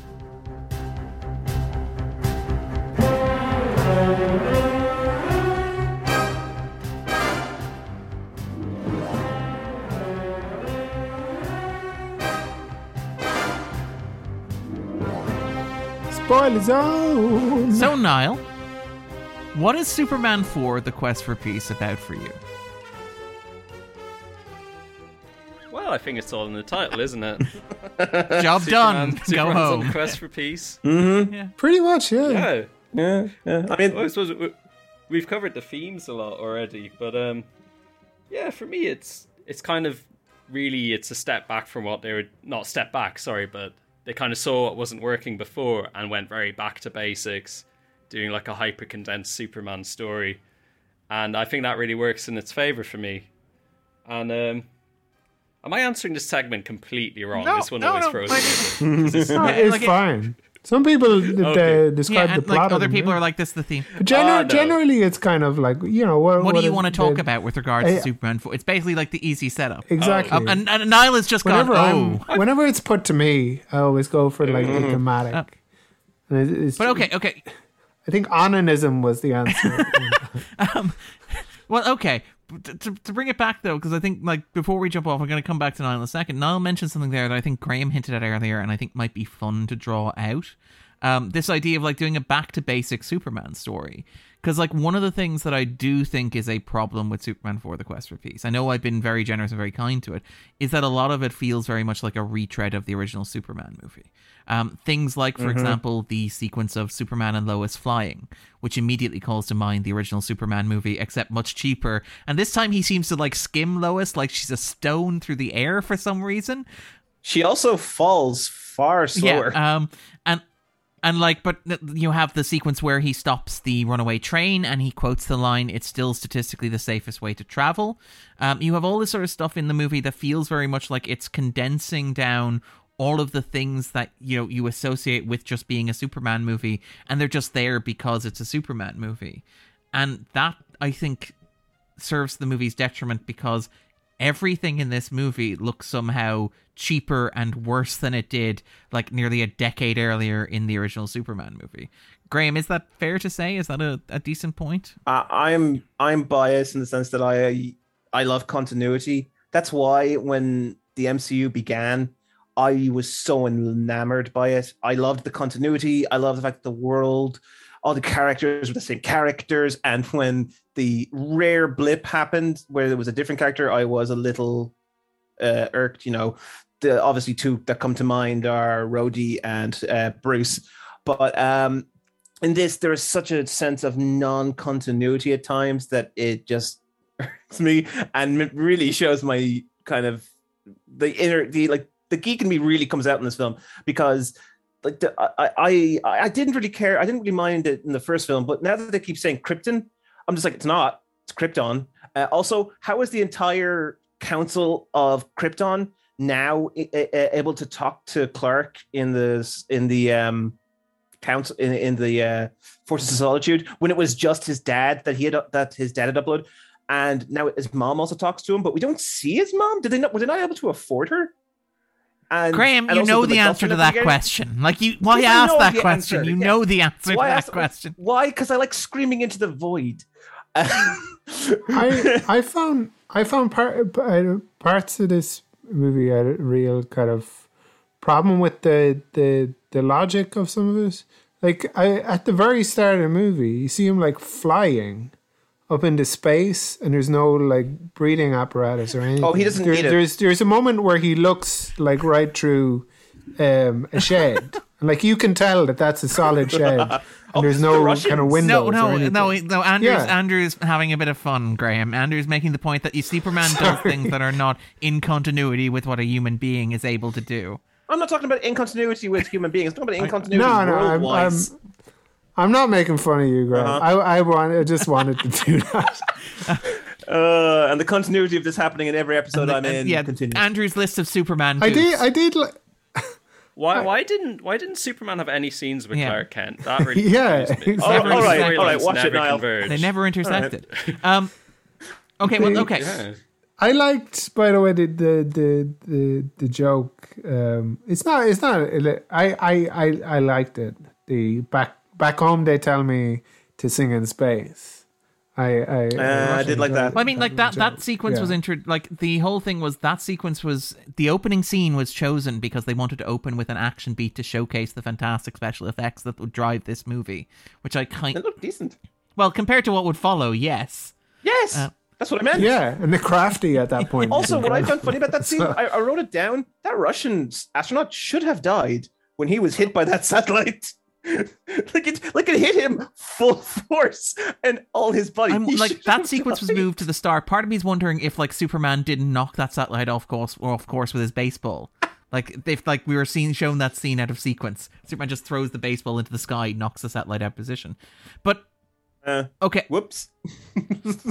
Spoiler zone! So, Niall, what is Superman four, The Quest for Peace, about for you? Well, I think it's all in the title, isn't it? Job Superman, done. Superman's Go home. On the quest for peace. Mm-hmm. Yeah. Pretty much, yeah. Yeah. yeah, yeah. I mean, well, I suppose we've covered the themes a lot already, but um, yeah, for me, it's it's kind of really it's a step back from what they were not step back, sorry, but they kind of saw what wasn't working before and went very back to basics, doing like a hyper condensed Superman story, and I think that really works in its favor for me, and um. Am I answering this segment completely wrong? No, this one no, always no. throws me. It's, not, it's like fine. It, Some people okay. they describe yeah, the plot. Like other people yeah. are like, this is the theme. Gener- oh, no. Generally, it's kind of like, you know... What, what, what do you want to talk the, about with regards I, to Superman four? It's basically like the easy setup. Exactly. Oh. Um, and, and Niall has just whenever gone, oh. I'm, whenever it's put to me, I always go for like mm-hmm. the thematic. Oh. And it, it's, but okay, okay. I think onanism was the answer. um, well, okay. To, to bring it back though, because I think like before we jump off, we're going to come back to Niall in a second. Niall mentioned something there that I think Graham hinted at earlier, and I think might be fun to draw out. Um, this idea of like doing a back to basic Superman story, because like one of the things that I do think is a problem with Superman four: The Quest for Peace. I know I've been very generous and very kind to it. Is that a lot of it feels very much like a retread of the original Superman movie. Um, things like, for mm-hmm. example, the sequence of Superman and Lois flying, which immediately calls to mind the original Superman movie, except much cheaper. And this time he seems to like skim Lois like she's a stone through the air for some reason. She also falls far slower. Yeah, um, and and like, but you have the sequence where he stops the runaway train and he quotes the line, "It's still statistically the safest way to travel." Um, you have all this sort of stuff in the movie that feels very much like it's condensing down all of the things that, you know, you associate with just being a Superman movie, and they're just there because it's a Superman movie. And that, I think, serves the movie's detriment, because everything in this movie looks somehow cheaper and worse than it did like nearly a decade earlier in the original Superman movie. Graham, is that fair to say? Is that a, a decent point? Uh, I'm I'm biased in the sense that I I love continuity. That's why when the M C U began, I was so enamored by it. I loved the continuity. I loved the fact that the world, all the characters were the same characters. And when the rare blip happened where there was a different character, I was a little uh, irked. You know, the obviously two that come to mind are Rhodey and uh, Bruce. But um, in this, there is such a sense of non-continuity at times that it just irks me, and it really shows my kind of the inner, the like, the geek in me really comes out in this film, because like the, I, I I didn't really care. I didn't really mind it in the first film, but now that they keep saying Krypton, I'm just like, it's not. It's Krypton. Uh, also, how is the entire council of Krypton now I- I- able to talk to Clark in the in the um, council in, in the uh, Forces of Solitude when it was just his dad that he had that his dad had uploaded, and now his mom also talks to him, but we don't see his mom. Did they not? Were they not able to afford her? And, Graham, and you know the answer to that question. Like, you, why you ask that question? Answer. You yeah. know the answer why to that question. It? Why? Because I like screaming into the void. I I found I found part, parts of this movie had a real kind of problem with the the the logic of some of it. Like, I at the very start of the movie, you see him like flying up into space, and there's no like breathing apparatus or anything. Oh, he doesn't there, need it. There's there's a moment where he looks like right through um, a shed. Like, you can tell that that's a solid shed. And oh, there's no the kind of windows. No, no, no, no. Andrew's, yeah. Andrew's having a bit of fun, Graham. Andrew's making the point that Superman Sorry. does things that are not in continuity with what a human being is able to do. I'm not talking about in continuity with human beings. I'm talking about in continuity no, no, world-wise. I'm, I'm, I'm not making fun of you, Graham. Uh-huh. I, I, want, I just wanted to do that. Uh, and the continuity of this happening in every episode the, I'm in. Yeah, continues. Andrew's list of Superman. I did. I did. Li- Why why didn't why didn't Superman have any scenes with yeah. Clark Kent? That really yeah, exactly. oh, all right, all right, watch never it, Niall. They never intersected. Right. Um, okay, well, okay. Yeah. I liked, by the way, the the the, the, the joke. Um, it's not. It's not. I, I I I liked it. The back back home, they tell me to sing in space. I I, uh, I did like that. Well, I mean, like that that sequence yeah. was intro. Like the whole thing was that sequence was the opening scene was chosen because they wanted to open with an action beat to showcase the fantastic special effects that would drive this movie. Which I kind of looked decent. Well, compared to what would follow, yes, yes, uh, that's what I meant. Yeah, and the crafty at that point. Also, what I found funny about that scene, I, I wrote it down. That Russian astronaut should have died when he was hit by that satellite. like it, like it hit him full force and all his body. Like that sequence died. Was moved to the start. Part of me is wondering if, like, Superman didn't knock that satellite off course or off course with his baseball. Like if, like, we were seen shown that scene out of sequence. Superman just throws the baseball into the sky, knocks the satellite out of position. But uh, okay, whoops.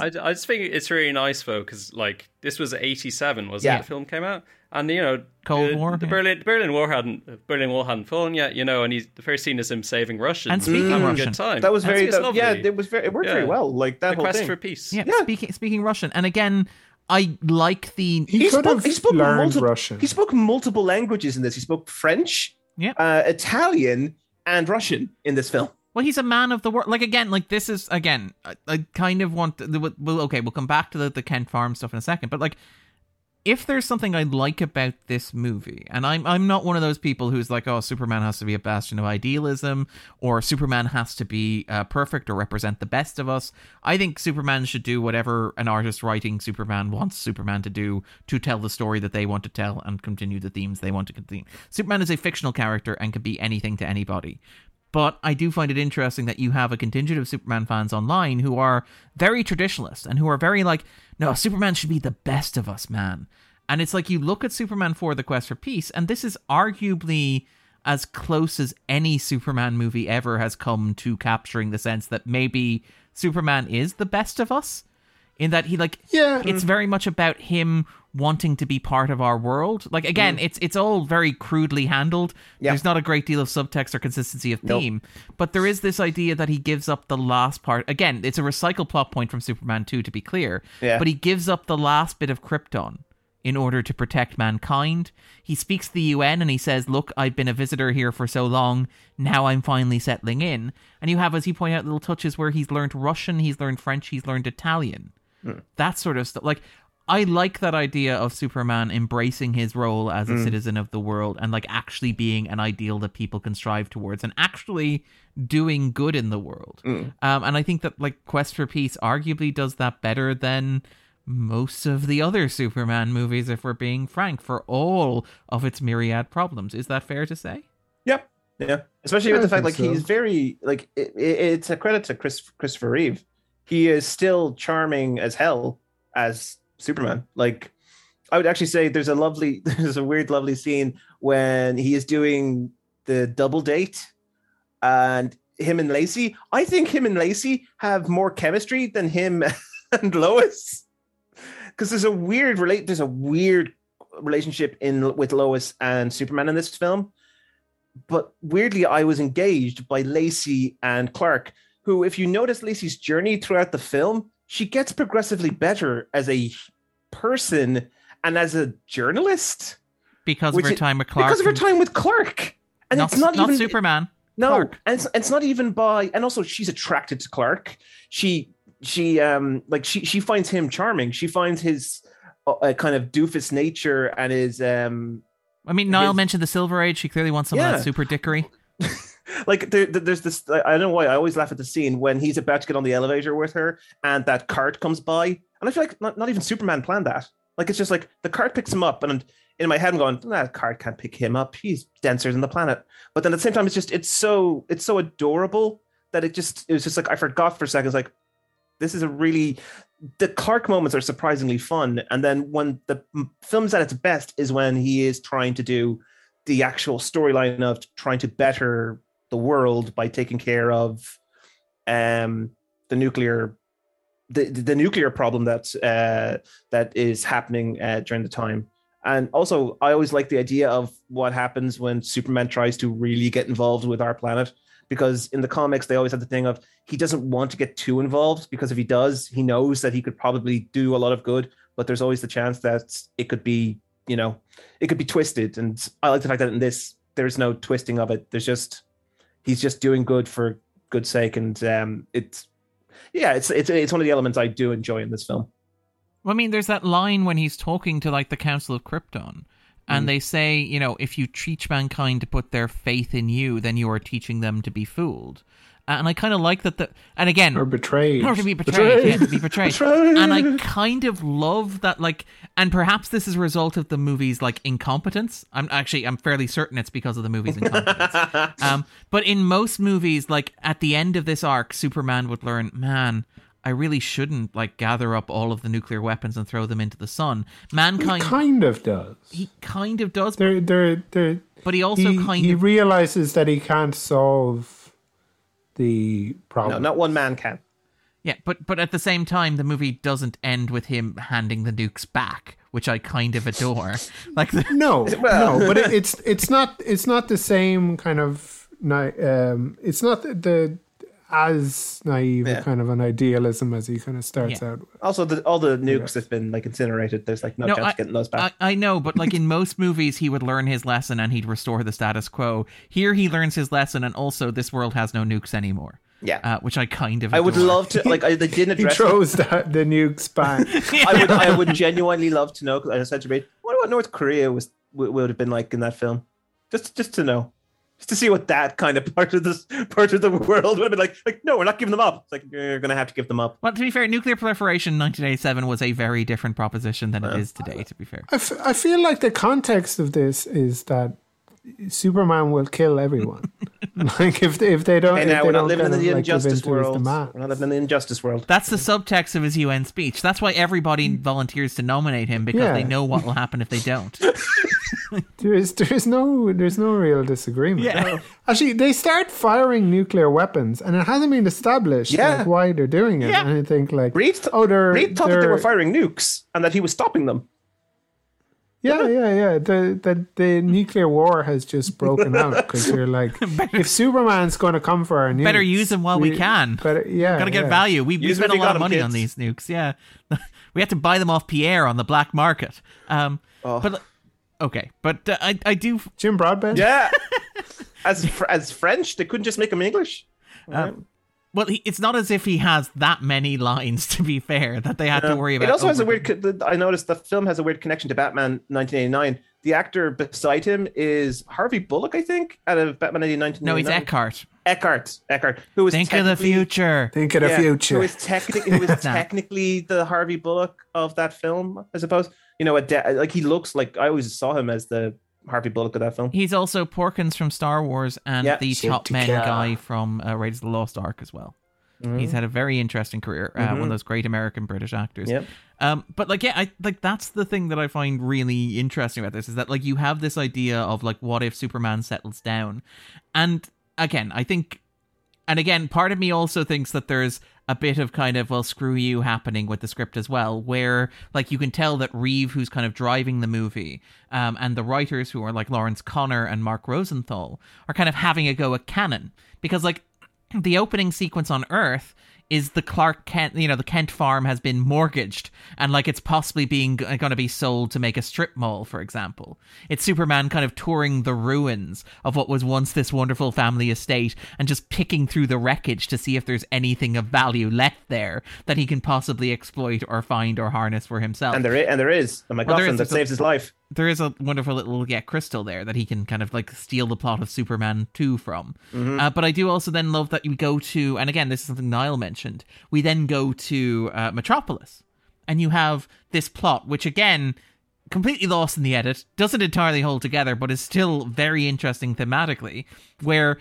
I, I just think it's really nice though, because like this was eighty-seven, wasn't yeah. it? The film came out. And you know, Cold the, War, the yeah. Berlin Berlin War hadn't Berlin Wall hadn't fallen yet, you know. And he's, the first scene is him saving Russians and speaking mm. Russian. Good time. That was very, that, yeah. It was very, it worked yeah. very well. Like that the whole quest thing. for peace. Yeah, yeah. Speaking, speaking Russian, and again, I like the he, he could spoke, have he spoke learned multi- Russian. He spoke multiple languages in this. He spoke French, yeah, uh, Italian, and Russian in this film. Well, he's a man of the world. Like, again, like, this is, again, I, I kind of want to, well, okay, we'll come back to the, the Kent Farm stuff in a second, but, like, if there's something I like about this movie, and I'm I'm not one of those people who's like, oh, Superman has to be a bastion of idealism, or Superman has to be uh, perfect or represent the best of us. I think Superman should do whatever an artist writing Superman wants Superman to do to tell the story that they want to tell and continue the themes they want to continue. Superman is a fictional character and can be anything to anybody. But I do find it interesting that you have a contingent of Superman fans online who are very traditionalist and who are very like, no, Superman should be the best of us, man. And it's like you look at Superman four, The Quest for Peace, and this is arguably as close as any Superman movie ever has come to capturing the sense that maybe Superman is the best of us. In that he, like, yeah. it's very much about him wanting to be part of our world. Like, again, mm. it's it's all very crudely handled. Yeah. There's not a great deal of subtext or consistency of theme. Nope. But there is this idea that he gives up the last part. Again, it's a recycled plot point from Superman two, to be clear. Yeah. But he gives up the last bit of Krypton in order to protect mankind. He speaks to the U N and he says, look, I've been a visitor here for so long. Now I'm finally settling in. And you have, as you point out, little touches where he's learned Russian, he's learned French, he's learned Italian. That sort of stuff. Like, I like that idea of Superman embracing his role as a mm. citizen of the world and, like, actually being an ideal that people can strive towards and actually doing good in the world. Mm. Um, and I think that, like, Quest for Peace arguably does that better than most of the other Superman movies, if we're being frank, for all of its myriad problems. Is that fair to say? Yep. Yeah. Especially with the fact, like, so. he's very, like, it, it, it's a credit to Chris, Christopher Reeve. He is still charming as hell as Superman. Like, I would actually say there's a lovely, there's a weird, lovely scene when he is doing the double date and him and Lacey. I think him and Lacey have more chemistry than him and Lois. Because there's a weird relate, there's a weird relationship in with Lois and Superman in this film. But weirdly, I was engaged by Lacey and Clark, who, if you notice Lacey's journey throughout the film, she gets progressively better as a person and as a journalist. Because of her it, time with Clark. Because of her time with Clark. And not, it's not, not even... Superman. No, Clark. And it's, it's not even by... And also, she's attracted to Clark. She she um like she she finds him charming. She finds his uh, kind of doofus nature and his... um. I mean, Niall his... mentioned the Silver Age. She clearly wants some yeah. of that super dickery. Like there, there's this. I don't know why I always laugh at the scene when he's about to get on the elevator with her, and that cart comes by, and I feel like not, not even Superman planned that. Like it's just like the cart picks him up, and in my head, I'm going, that card can't pick him up. He's denser than the planet. But then at the same time, it's just, it's so, it's so adorable that it just, it was just like, I forgot for a second. It's like, this is a really, the Clark moments are surprisingly fun. And then when the film's at its best is when he is trying to do the actual storyline of trying to better the world by taking care of um, the nuclear, the, the nuclear problem that's, uh, that is happening uh, during the time. And also, I always like the idea of what happens when Superman tries to really get involved with our planet, because in the comics, they always have the thing of he doesn't want to get too involved, because if he does, he knows that he could probably do a lot of good, but there's always the chance that it could be, you know, it could be twisted. And I like the fact that in this, there's no twisting of it. There's just, he's just doing good for good sake. And um, it's, yeah, it's, it's, it's one of the elements I do enjoy in this film. I mean, there's that line when he's talking to, like, the Council of Krypton, and mm. they say, you know, if you teach mankind to put their faith in you, then you are teaching them to be fooled. And I kind of like that. The, and again... Or betrayed. Or to be betrayed. betrayed. Yeah, to be betrayed. betrayed. And I kind of love that, like... And perhaps this is a result of the movie's, like, incompetence. I'm actually, I'm fairly certain it's because of the movie's incompetence. um, but in most movies, like, at the end of this arc, Superman would learn, man... I really shouldn't, like, gather up all of the nuclear weapons and throw them into the sun. Mankind he kind of does. He kind of does. They're, they're, they're, but he also he, kind he of... He realises that he can't solve the problem. No, not one man can. Yeah, but, but at the same time, the movie doesn't end with him handing the nukes back, which I kind of adore. Like the... No, well. no, but it, it's it's not it's not the same kind of... Um, it's not the... the as naive yeah. kind of an idealism as he kind of starts yeah. out with. Also, the, all the nukes yeah. have been, like, incinerated. There's, like, no, no chance I, of getting those back. I, I know, but, like, in most movies, he would learn his lesson and he'd restore the status quo. Here he learns his lesson, and also this world has no nukes anymore. Yeah. Uh, which I kind of adore. I would love to, like, I, they didn't address... He throws the, the nukes back. yeah. I would I would genuinely love to know, because I said to me, what what North Korea was would have been like in that film? Just Just to know. Just to see what that kind of part of this part of the world would have been like. Like, no, we're not giving them up. It's like, you're going to have to give them up. Well, to be fair, nuclear proliferation in nineteen eighty-seven was a very different proposition than yeah. it is today, to be fair. I, f- I feel like the context of this is that Superman will kill everyone. Like, if they, if they don't... Hey, now, they we're not living in the injustice like, world. We're not living in the injustice world. That's the subtext of his U N speech. That's why everybody volunteers to nominate him, because yeah. they know what will happen if they don't. There is there is no there's no real disagreement. Yeah. Actually, they start firing nuclear weapons, and it hasn't been established yeah. like, why they're doing it. Yeah. And I think like Reeve th- oh, they're, Reeve thought they're... that they were firing nukes and that he was stopping them. Yeah, yeah, yeah. The the, the nuclear war has just broken out because you're like, if Superman's going to come for our nukes, better use them while we, we can. Better, yeah, gotta get yeah. value. We, we spent a lot of money kids. on these nukes. Yeah, we had to buy them off Pierre on the black market. Um, oh. but. Okay, but uh, I I do Jim Broadbent. Yeah, as fr- as French, they couldn't just make him English. Um, right. Well, he, it's not as if he has that many lines. To be fair, that they had yeah. to worry about. It also has a weird. Co- I noticed the film has a weird connection to Batman nineteen eighty-nine. The actor beside him is Harvey Bullock, I think, out of Batman nineteen eighty-nine. No, he's Eckhart. Eckhart, Eckhart, who was think of the future, think of yeah, the future, who is technically who is technically the Harvey Bullock of that film, I suppose. You know, a de- like he looks like I always saw him as the Harvey Bullock of that film. He's also Porkins from Star Wars and yeah. the Top Man guy from uh, Raiders of the Lost Ark as well. Mm-hmm. He's had a very interesting career, uh, mm-hmm. one of those great American British actors. Yep. Um, but like, yeah, I like that's the thing that I find really interesting about this is that like you have this idea of like, what if Superman settles down? And again, I think, and again, part of me also thinks that there's a bit of kind of, well, screw you happening with the script as well, where, like, you can tell that Reeve, who's kind of driving the movie, um, and the writers who are, like, Lawrence Connor and Mark Rosenthal are kind of having a go at Cannon. Because, like, the opening sequence on Earth is the Clark Kent, you know, the Kent farm has been mortgaged and, like, it's possibly being g- going to be sold to make a strip mall, for example. It's Superman kind of touring the ruins of what was once this wonderful family estate and just picking through the wreckage to see if there's anything of value left there that he can possibly exploit or find or harness for himself. And there is, and there is a MacGuffin well, that saves his life. There is a wonderful little yeah, crystal there that he can kind of like steal the plot of Superman two from. Mm-hmm. Uh, but I do also then love that you go to, and again, this is something Niall mentioned, we then go to uh, Metropolis and you have this plot, which again completely lost in the edit, doesn't entirely hold together, but is still very interesting thematically, where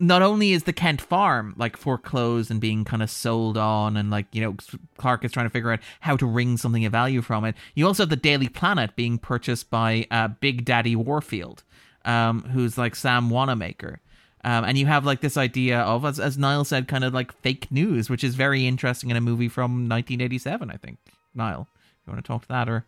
not only is the Kent farm like foreclosed and being kind of sold on, and like, you know, Clark is trying to figure out how to wring something of value from it, you also have the Daily Planet being purchased by uh, Big Daddy Warfield, um, who's like Sam Wanamaker. Um, and you have like this idea of, as, as Niall said, kind of like fake news, which is very interesting in a movie from nineteen eighty-seven, I think. Niall, you want to talk to that, or?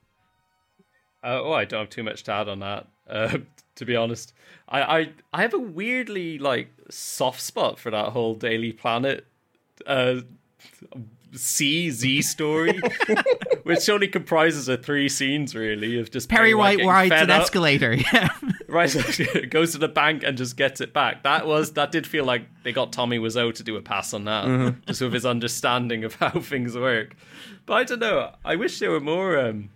Uh, oh, I don't have too much to add on that. Uh, to be honest, I, I I have a weirdly like soft spot for that whole Daily Planet uh, C Z story, which only comprises of three scenes really of just Perry White rides an escalator, yeah, right, goes to the bank and just gets it back. That was that did feel like they got Tommy Wiseau to do a pass on that, mm-hmm. just with his understanding of how things work. But I don't know. I wish there were more. Um,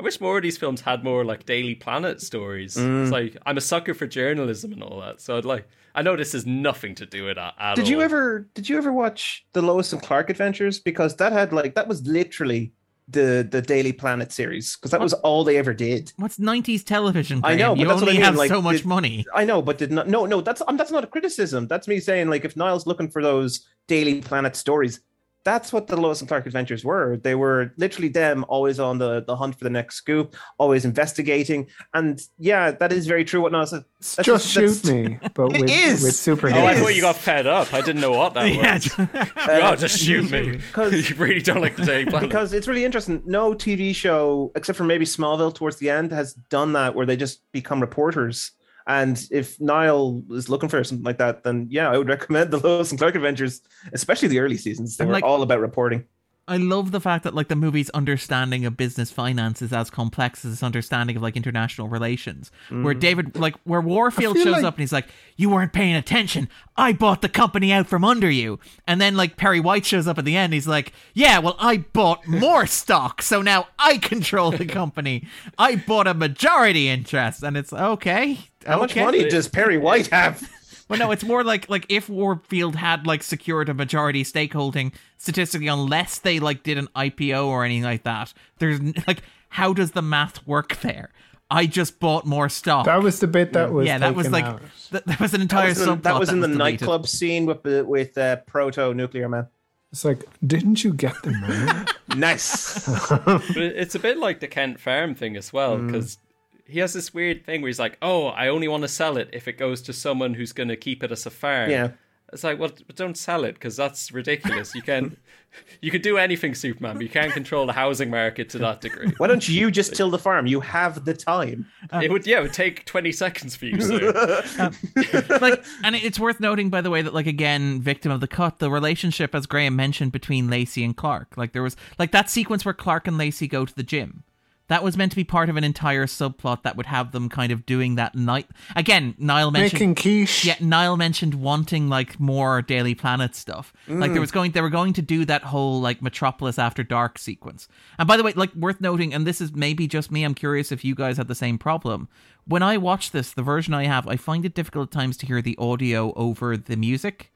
I wish more of these films had more like Daily Planet stories. Mm. It's like, I'm a sucker for journalism and all that, so I'd like. I know this has nothing to do with that at did all. Did you ever? Did you ever watch the Lois and Clark Adventures? Because that had like that was literally the the Daily Planet series, because that what? was all they ever did. What's nineties television? Graham? I know, but you that's only what I mean. have like, so much did, money. I know, but did not. No, no, that's um, that's not a criticism. That's me saying like if Niall's looking for those Daily Planet stories. That's what the Lois and Clark Adventures were. They were literally them always on the, the hunt for the next scoop, always investigating. And yeah, that is very true. What Niall said. That's just, just shoot me, but with, with superheroes. Oh, I thought you got fed up. I didn't know what that was. Yeah. God, just shoot me. You really don't like the Daily Planet. Because it's really interesting. No T V show, except for maybe Smallville towards the end, has done that where they just become reporters. And if Niall is looking for something like that, then yeah, I would recommend the Lois and Clark Adventures, especially the early seasons. They were like, all about reporting. I love the fact that like the movie's understanding of business finance is as complex as its understanding of like international relations. Mm. Where David, like where Warfield shows like... up and he's like, "You weren't paying attention. I bought the company out from under you." And then like Perry White shows up at the end. He's like, "Yeah, well, I bought more stock, so now I control the company. I bought a majority interest." And it's okay. How okay. much money does Perry White have? Well, no, it's more like like if Warfield had like secured a majority stakeholding statistically, unless they like did an I P O or anything like that. There's like, how does the math work there? I just bought more stock. That was the bit that was yeah. That was like th- that was an entire subplot. That was in the nightclub scene with with uh, Proto Nuclear Man. It's like, didn't you get the money? Nice. But it's a bit like the Kent Farm thing as well, because. Mm. He has this weird thing where he's like, "Oh, I only want to sell it if it goes to someone who's going to keep it as a farm." Yeah, it's like, well, don't sell it because that's ridiculous. You can, you can do anything, Superman, but you can't control the housing market to that degree. Why don't you just till the farm? You have the time. Um, it would, yeah, it would take twenty seconds for you. To do. Um, like, and it's worth noting, by the way, that like again, victim of the cut, the relationship, as Graham mentioned, between Lacey and Clark. Like there was like that sequence where Clark and Lacey go to the gym. That was meant to be part of an entire subplot that would have them kind of doing that night. Again, Niall mentioned making quiche. Yeah, Niall mentioned wanting like more Daily Planet stuff. Mm. Like there was going, they were going to do that whole like Metropolis After Dark sequence. And by the way, like worth noting, and this is maybe just me. I'm curious if you guys had the same problem. When I watch this, the version I have, I find it difficult at times to hear the audio over the music.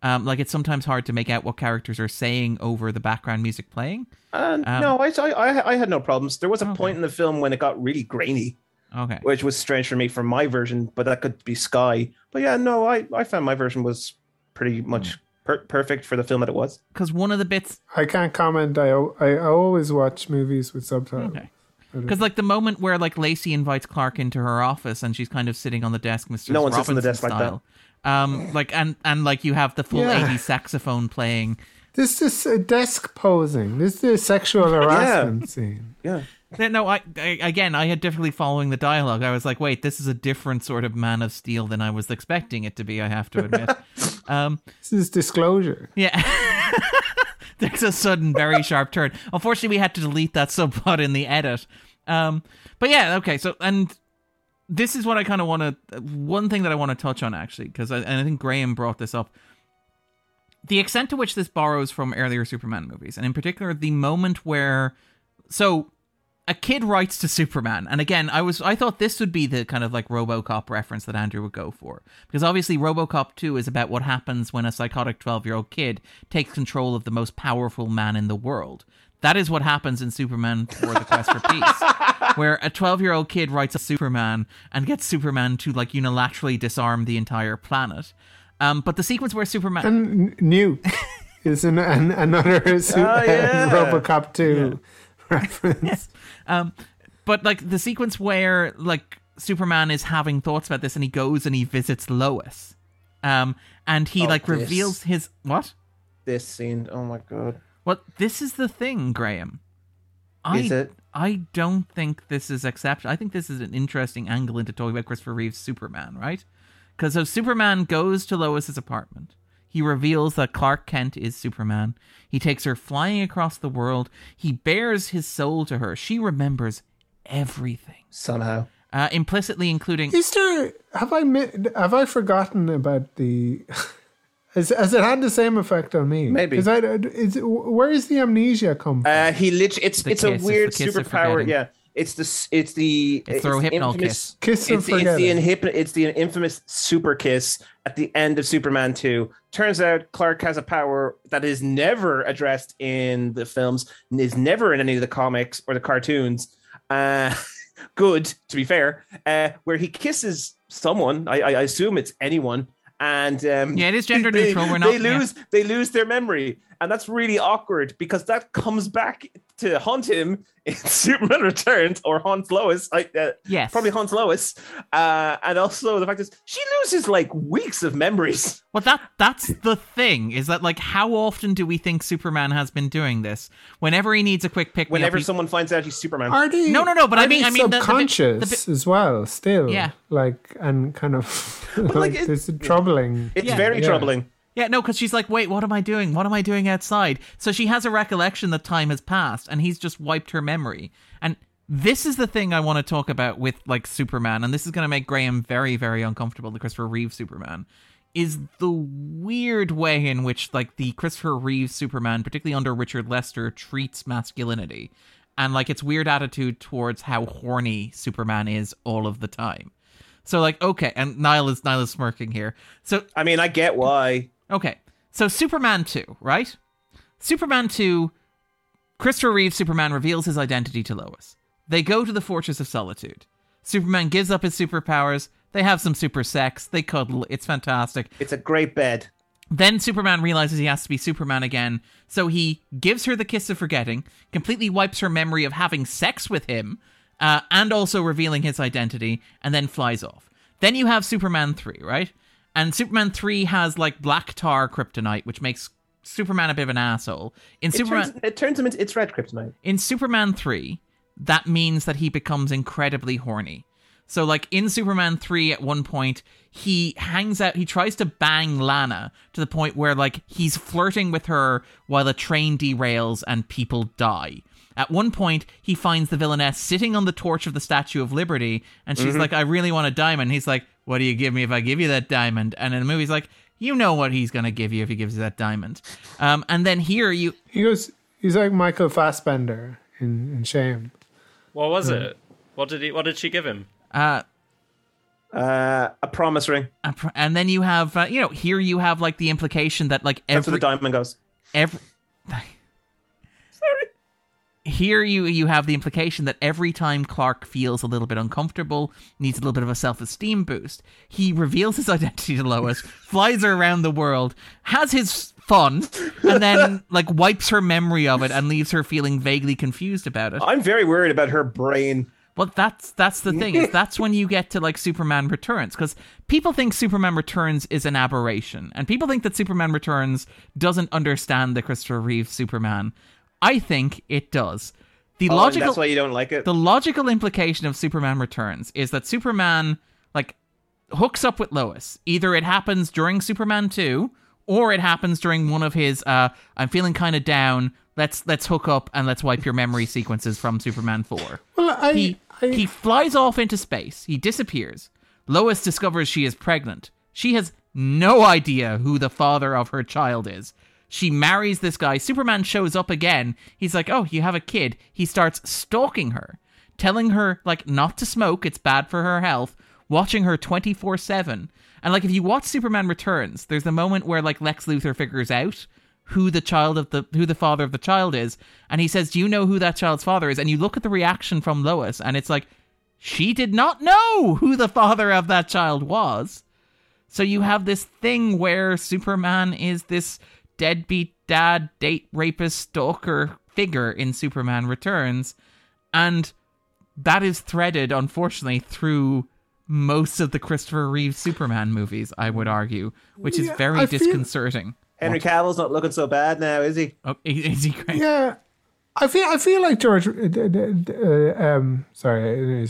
Um, like it's sometimes hard to make out what characters are saying over the background music playing. Uh, um, no, I, I I had no problems. There was a okay. point in the film when it got really grainy, okay, which was strange for me from my version, but that could be Sky. But yeah, no, I, I found my version was pretty much per- perfect for the film that it was. Because one of the bits I can't comment. I I always watch movies with subtitles. Okay. Because like the moment where like Lacey invites Clark into her office and she's kind of sitting on the desk, Mister No one sits on the desk style. Like that. Um, like and, and like you have the full yeah. eighties saxophone playing. This is a desk posing. This is a sexual harassment yeah. scene. Yeah. No, I, I again I had difficulty following the dialogue. I was like, wait, this is a different sort of Man of Steel than I was expecting it to be. I have to admit. um, this is Disclosure. Yeah. There's a sudden, very sharp turn. Unfortunately, we had to delete that subplot in the edit. Um, but yeah, okay. So and. This is what I kind of want to... One thing that I want to touch on, actually, because I, and I think Graham brought this up. The extent to which this borrows from earlier Superman movies, and in particular, the moment where... So, a kid writes to Superman, and again, I was I thought this would be the kind of like RoboCop reference that Andrew would go for. Because obviously, RoboCop two is about what happens when a psychotic twelve-year-old kid takes control of the most powerful man in the world. That is what happens in Superman four: The Quest for Peace, where a twelve-year-old kid writes a Superman and gets Superman to like unilaterally disarm the entire planet. Um, but the sequence where Superman and Newt is an, an, another su- oh, yeah. RoboCop two yeah. reference. Yeah. Um, but like the sequence where like Superman is having thoughts about this, and he goes and he visits Lois, um, and he oh, like this. reveals his what? This scene. Oh my god. Well, this is the thing, Graham. I, is it? I don't think this is exceptional. I think this is an interesting angle into talking about Christopher Reeve's Superman, right? Because so Superman goes to Lois's apartment. He reveals that Clark Kent is Superman. He takes her flying across the world. He bears his soul to her. She remembers everything somehow, uh, implicitly, including. Is there? Have I mi- have I forgotten about the? Has, has it had the same effect on me? Maybe. Is I, is, where is the amnesia come from? Uh, he literally, it's the it's kiss, a weird it's superpower. Yeah, it's the it's the it's, it's the infamous kiss. kiss it's, it's the inhip, it's the infamous super kiss at the end of Superman two. Turns out Clark has a power that is never addressed in the films, is never in any of the comics or the cartoons. Uh, good, to be fair, uh, where he kisses someone. I, I assume it's anyone. And um, yeah, it is gender they, neutral. We're not, they lose, yeah. they lose their memory, and that's really awkward because that comes back to haunt him in Superman Returns, or haunts Lois. I, uh, yes, probably haunts Lois. Uh, and also the fact is she loses like weeks of memories. Well, that that's the thing is that like how often do we think Superman has been doing this? Whenever he needs a quick pick, whenever up, someone he... finds out he's Superman, are they? No, no, no. But I mean, I mean, subconscious the, the, the, the, as well. Still, yeah. Like and kind of like, like it, it's troubling. It's yeah. very yeah. troubling. Yeah, no, because she's like, wait, what am I doing? What am I doing outside? So she has a recollection that time has passed and he's just wiped her memory. And this is the thing I want to talk about with like Superman. And this is going to make Graham very, very uncomfortable. The Christopher Reeve Superman is the weird way in which like the Christopher Reeve Superman, particularly under Richard Lester, treats masculinity and like its weird attitude towards how horny Superman is all of the time. So like, OK, and Niall is Niall is smirking here. So I mean, I get why. Okay, so Superman two, right? Superman two, Christopher Reeve Superman reveals his identity to Lois. They go to the Fortress of Solitude. Superman gives up his superpowers. They have some super sex. They cuddle. It's fantastic. It's a great bed. Then Superman realizes he has to be Superman again. So he gives her the kiss of forgetting, completely wipes her memory of having sex with him, uh, and also revealing his identity, and then flies off. Then you have Superman three, right? And Superman three has, like, black tar kryptonite, which makes Superman a bit of an asshole. In it, Superman, turns, it turns him into... It's red kryptonite. In Superman three, that means that he becomes incredibly horny. So, like, in Superman three, at one point, he hangs out... He tries to bang Lana to the point where, like, he's flirting with her while a train derails and people die. At one point, he finds the villainess sitting on the torch of the Statue of Liberty, and she's mm-hmm. like, I really want a diamond. He's like... What do you give me if I give you that diamond? And in the movie's like, you know what he's going to give you if he gives you that diamond. Um, and then here you... He goes, he's like Michael Fassbender in, in Shame. What was mm. it? What did he? What did she give him? Uh, uh, a promise ring. A pro- and then you have, uh, you know, here you have like the implication that like every... That's where the diamond goes. Every... Here you, you have the implication that every time Clark feels a little bit uncomfortable, needs a little bit of a self-esteem boost, he reveals his identity to Lois, flies her around the world, has his fun, and then like wipes her memory of it and leaves her feeling vaguely confused about it. I'm very worried about her brain. Well, that's that's the thing. Is that's when you get to like Superman Returns, because people think Superman Returns is an aberration, and people think that Superman Returns doesn't understand the Christopher Reeve Superman. I think it does. The oh, logical, that's why you don't like it. The logical implication of Superman Returns is that Superman like hooks up with Lois. Either it happens during Superman two, or it happens during one of his uh, "I'm feeling kind of down. Let's let's hook up and let's wipe your memory" sequences from Superman four. Well, I, he I... he flies off into space. He disappears. Lois discovers she is pregnant. She has no idea who the father of her child is. She marries this guy. Superman shows up again. He's like, oh, you have a kid. He starts stalking her, telling her, like, not to smoke. It's bad for her health. Watching her twenty-four seven. And, like, if you watch Superman Returns, there's the moment where, like, Lex Luthor figures out who the child of the who the father of the child is, and he says, do you know who that child's father is? And you look at the reaction from Lois, and it's like, she did not know who the father of that child was. So you have this thing where Superman is this deadbeat dad, date rapist, stalker figure in Superman Returns, and that is threaded, unfortunately, through most of the Christopher Reeve Superman movies, I would argue, which yeah, is very I disconcerting. Henry Cavill's not looking so bad now, is he? Oh, is he great? Yeah. I feel, I feel like George... Uh, um, sorry.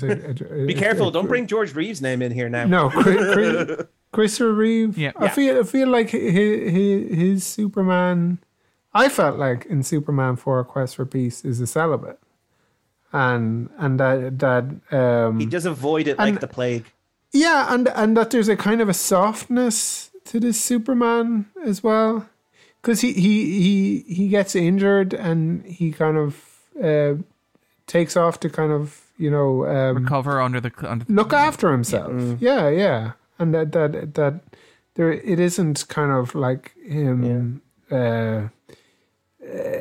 Be careful. Don't bring George Reeve's name in here now. No. Chris, Christopher Reeve. Yeah. I, yeah. Feel, I feel like his, his, his Superman... I felt like in Superman four, Quest for Peace is a celibate. And and that... that um, he does avoid it and, like the plague. Yeah, and, and that there's a kind of a softness to this Superman as well. Because he, he, he, he gets injured and he kind of uh, takes off to kind of, you know... Um, recover under the... Under the look after himself. Yeah, yeah. yeah. And that, that that there it isn't kind of like him, yeah. uh, uh,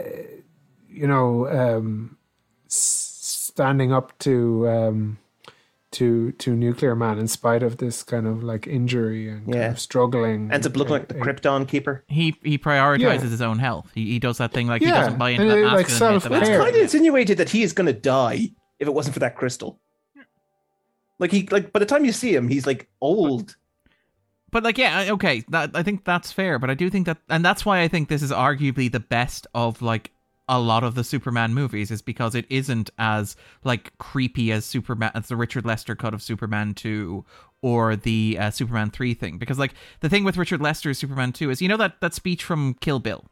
you know, um, standing up to... Um, to to Nuclear Man in spite of this kind of like injury and yeah. kind of struggling. Ends up looking like the Krypton Keeper. He he prioritizes yeah. his own health. He he does that thing like yeah. he doesn't buy into that mask. Like self-care. It's kind of insinuated that he is going to die if it wasn't for that crystal. Like he like by the time you see him, he's like old. But, but like yeah, okay, that, I think that's fair. But I do think that, and that's why I think this is arguably the best of like a lot of the Superman movies, is because it isn't as like creepy as Superman, as the Richard Lester cut of Superman two or the uh, Superman three thing. Because like the thing with Richard Lester's Superman two is, you know, that, that speech from Kill Bill,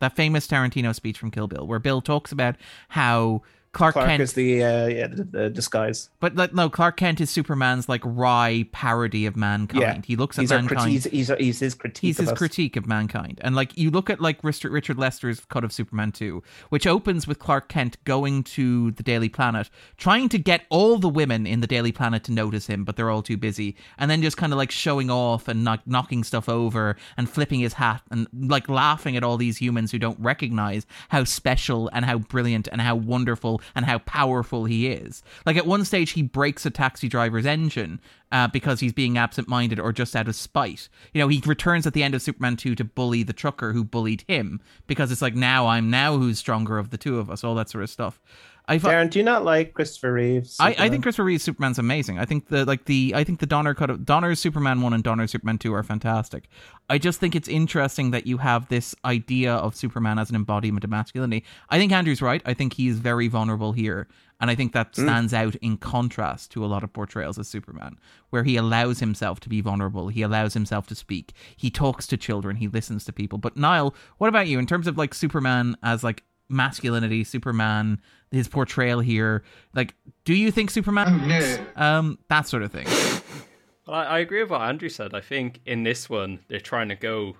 that famous Tarantino speech from Kill Bill, where Bill talks about how Clark, Clark Kent is the, uh, yeah, the, the disguise. But like, no, Clark Kent is Superman's like wry parody of mankind. Yeah. He looks at he's mankind. Criti- he's, he's, he's his critique. He's of his us. critique of mankind. And like you look at like Richard Lester's cut of Superman two, which opens with Clark Kent going to the Daily Planet, trying to get all the women in the Daily Planet to notice him, but they're all too busy. And then just kind of like showing off and like knocking stuff over and flipping his hat and like laughing at all these humans who don't recognize how special and how brilliant and how wonderful and how powerful he is. Like at one stage he breaks a taxi driver's engine uh, because he's being absent-minded or just out of spite. You know, he returns at the end of Superman two to bully the trucker who bullied him, because it's like, now I'm now who's stronger of the two of us, all that sort of stuff. I thought, Darren, do you not like Christopher Reeve's Superman? I, I think Christopher Reeve's Superman's amazing. I think the like the I think the Donner cut of Donner's Superman one and Donner's Superman two are fantastic. I just think it's interesting that you have this idea of Superman as an embodiment of masculinity. I think Andrew's right. I think he's very vulnerable here. And I think that stands mm. out in contrast to a lot of portrayals as Superman, where he allows himself to be vulnerable. He allows himself to speak. He talks to children. He listens to people. But Niall, what about you in terms of like Superman as like masculinity, Superman, his portrayal here, like, do you think Superman is, um that sort of thing? Well, I, I agree with what Andrew said. I think in this one they're trying to go,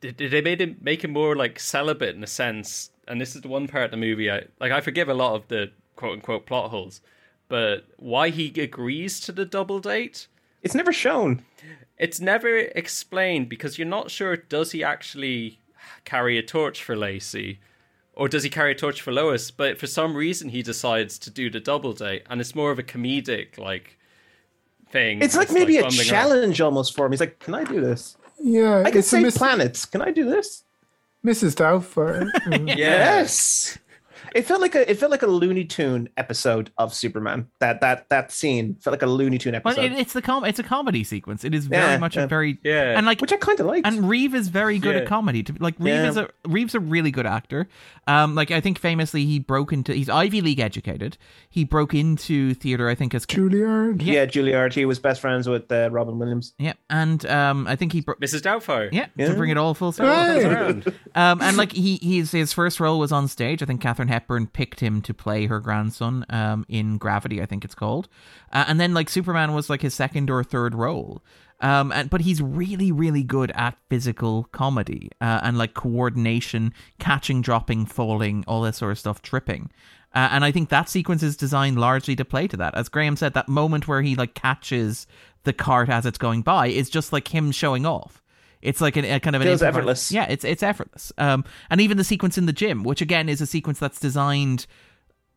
they, they made him make him more like celibate in a sense, and this is the one part of the movie I like. I forgive a lot of the quote unquote plot holes, but why he agrees to the double date, it's never shown. It's never explained, because you're not sure, does he actually carry a torch for Lacey? Or does he carry a torch for Lois? But for some reason, he decides to do the double date, and it's more of a comedic like thing. It's like maybe like a challenge around. Almost for him. He's like, "Can I do this? Yeah, I can save mis- planets. Can I do this?" Missus Doubtfire. Yes, it felt like a it felt like a Looney Tune episode of Superman. That that that scene felt like a Looney Tune episode. Well, it, it's the com- it's a comedy sequence. It is very yeah, much yeah. a very yeah, and like which I kind of like. And Reeve is very good yeah. at comedy. Like Reeve yeah. is a Reeve's a really good actor. Um, like I think famously he broke into he's Ivy League educated. He broke into theater. I think as Juilliard. Yeah, yeah Juilliard. He was best friends with uh, Robin Williams. Yeah, and um, I think he bro- Missus Doubtfire. Yeah, yeah, to bring it all full circle. Right. Um, and like he he's, his first role was on stage. I think Catherine Hepburn picked him to play her grandson um, in Gravity, I think it's called. Uh, and then like Superman was like his second or third role. Um, and, but he's really, really good at physical comedy uh, and like coordination, catching, dropping, falling, all that sort of stuff, tripping. Uh, and I think that sequence is designed largely to play to that. As Graham said, that moment where he like catches the cart as it's going by is just like him showing off. It's like an, a kind of an feels improv- effortless. Yeah, it's it's effortless. Um, and even the sequence in the gym, which again is a sequence that's designed,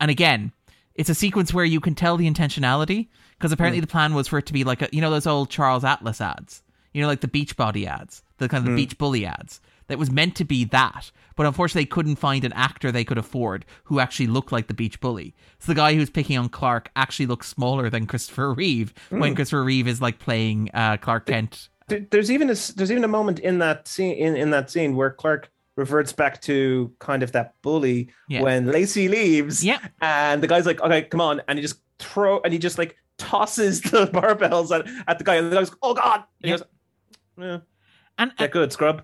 and again, it's a sequence where you can tell the intentionality, because apparently mm. the plan was for it to be like a, you know, those old Charles Atlas ads, you know, like the Beachbody ads, the kind of mm. the Beach Bully ads. That was meant to be that, but unfortunately they couldn't find an actor they could afford who actually looked like the Beach Bully. So the guy who's picking on Clark actually looks smaller than Christopher Reeve mm. when Christopher Reeve is like playing uh, Clark Kent. There's even a, there's even a moment in that scene in, in that scene where Clark reverts back to kind of that bully yeah. when Lacey leaves, yeah. and the guy's like, "Okay, come on," and he just throw and he just like tosses the barbells at, at the guy, and the guy's like, "Oh God!" And yeah. he goes, "Yeah, and, get and- good, scrub."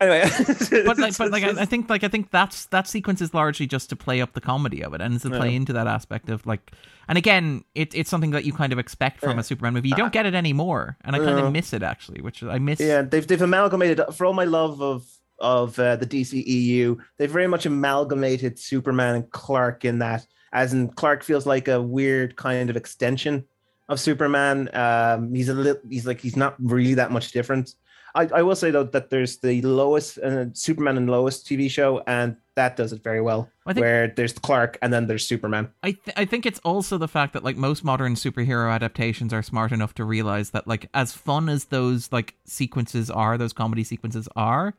Anyway, but like, but like, I, I think, like, I think that's that sequence is largely just to play up the comedy of it and to play yeah. into that aspect of like, and again, it, it's something that you kind of expect from yeah. a Superman movie. You don't get it anymore, and I kind yeah. of miss it actually, which I miss. Yeah, they've they've amalgamated. For all my love of of uh, the D C E U, they've very much amalgamated Superman and Clark in that, as in Clark feels like a weird kind of extension of Superman. Um, he's a little, he's like, he's not really that much different. I, I will say, though, that there's the Lois, uh, Superman and Lois T V show, and that does it very well, I think, where there's Clark and then there's Superman. I th- I think it's also the fact that, like, most modern superhero adaptations are smart enough to realize that, like, as fun as those, like, sequences are, those comedy sequences are,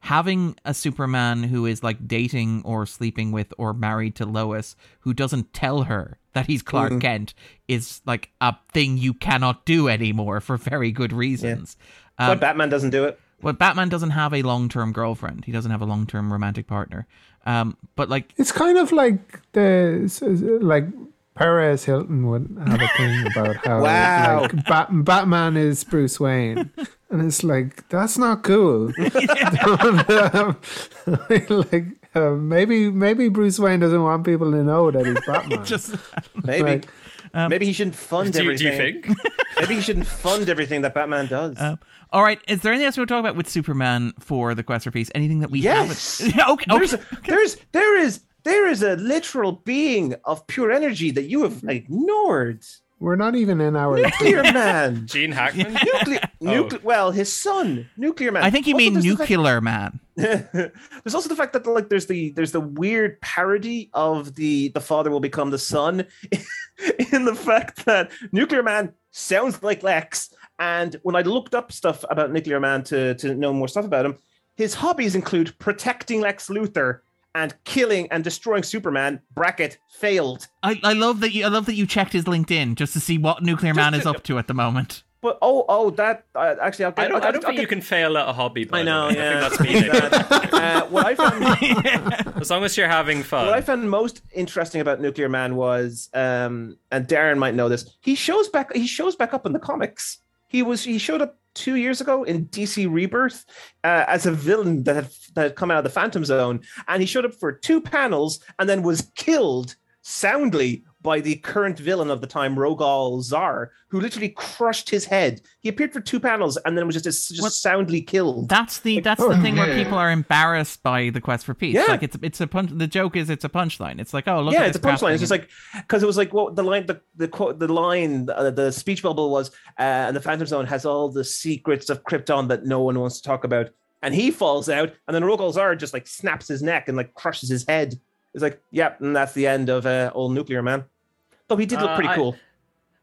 having a Superman who is, like, dating or sleeping with or married to Lois, who doesn't tell her that he's Clark mm-hmm. Kent, is, like, a thing you cannot do anymore for very good reasons. Yeah. Um, but Batman doesn't do it. Well, Batman doesn't have a long-term girlfriend. He doesn't have a long-term romantic partner. Um, but like, it's kind of like the like Perez Hilton would have a thing about how wow. like, Bat- Batman is Bruce Wayne, and it's like, that's not cool. like uh, maybe maybe Bruce Wayne doesn't want people to know that he's Batman. Just maybe. Like, Um, Maybe he shouldn't fund do, everything. Do you think? Maybe he shouldn't fund everything that Batman does. Um, all right. Is there anything else we want to talk about with Superman for the Quest for Peace? Anything that we yes. haven't? Yeah, okay. There's, okay. A, there's, there is, there is a literal being of pure energy that you have ignored. We're not even in our Nuclear Man. Gene Hackman. Nuclear, oh. nucle- well, his son, Nuclear Man. I think you also mean Nuclear Man. There's also the fact that like there's the there's the weird parody of the the father will become the son in the fact that Nuclear Man sounds like Lex. And when I looked up stuff about Nuclear Man to to know more stuff about him, his hobbies include protecting Lex Luthor and killing and destroying Superman, bracket, failed. I, I love that you I love that you checked his LinkedIn just to see what Nuclear Man is up to at the moment. But oh oh that uh, actually I'll get, I don't, I'll, I don't I'll, think I'll get... you can fail at a hobby. By I know. The way. Yeah. I think that's me. uh, what I found, as long as you're having fun. What I found most interesting about Nuclear Man was, um, and Darren might know this, he shows back. He shows back up in the comics. He was he showed up two years ago in D C Rebirth uh, as a villain that had, that had come out of the Phantom Zone, and he showed up for two panels and then was killed soundly by the current villain of the time, Rogal Zar, who literally crushed his head. He appeared for two panels and then was just just well, soundly killed. That's the like, that's oh, the thing yeah. where people are embarrassed by the Quest for Peace. Yeah. Like it's it's a punch, the joke is it's a punchline. It's like, oh look, yeah, at it's this a punchline. It's just like because it was like well, the line the the quote the line uh, the speech bubble was uh, and the Phantom Zone has all the secrets of Krypton that no one wants to talk about, and he falls out, and then Rogal Zar just like snaps his neck and like crushes his head. It's like, yep, yeah, and that's the end of uh, old Nuclear Man. Though he did look uh, pretty I, cool.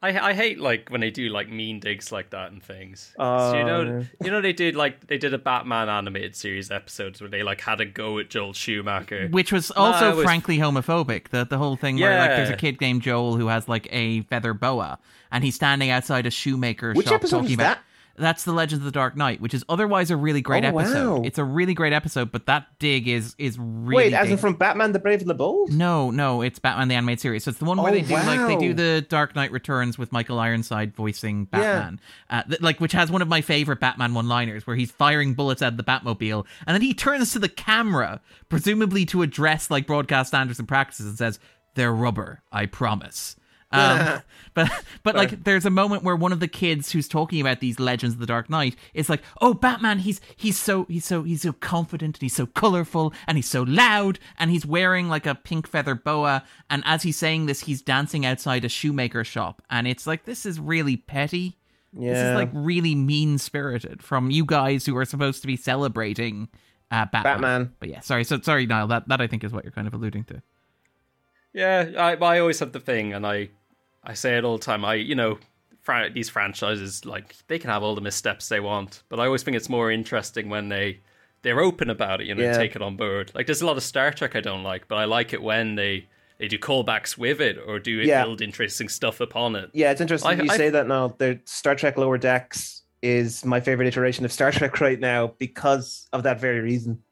I I hate like when they do like mean digs like that and things. Uh, so you know you know they did like they did a Batman animated series episodes where they like had a go at Joel Schumacher, which was also no, frankly was... homophobic. The the whole thing yeah. where like there's a kid named Joel who has like a feather boa and he's standing outside a shoemaker which shop episode talking was about. That? That's The Legend of the Dark Knight, which is otherwise a really great oh, episode. Wow. It's a really great episode, but that dig is is really Wait, as dig. in from Batman the Brave and the Bold? No, no, it's Batman the Animated Series. So it's the one where oh, they do wow. like they do the Dark Knight Returns with Michael Ironside voicing Batman. Yeah. Uh, th- like which has one of my favorite Batman one-liners where he's firing bullets at the Batmobile and then he turns to the camera, presumably to address like broadcast standards and practices, and says, "They're rubber, I promise." Um, but but Sorry. like there's a moment where one of the kids who's talking about these legends of the Dark Knight is like, oh, Batman, he's he's so he's so he's so confident and he's so colorful and he's so loud and he's wearing like a pink feather boa, and as he's saying this he's dancing outside a shoemaker shop, and it's like, this is really petty Yeah. This is like really mean-spirited from you guys who are supposed to be celebrating uh, Batman. Batman. But yeah, sorry, so sorry, Niall. That that I think is what you're kind of alluding to. Yeah, I I always have the thing, and I I say it all the time. I you know fran- these franchises, like, they can have all the missteps they want, but I always think it's more interesting when they they're open about it. You know, yeah. Take it on board. Like, there's a lot of Star Trek I don't like, but I like it when they. They do callbacks with it, or do it yeah. build interesting stuff upon it. Yeah, it's interesting I, you I, say that now. The Star Trek Lower Decks is my favorite iteration of Star Trek right now because of that very reason.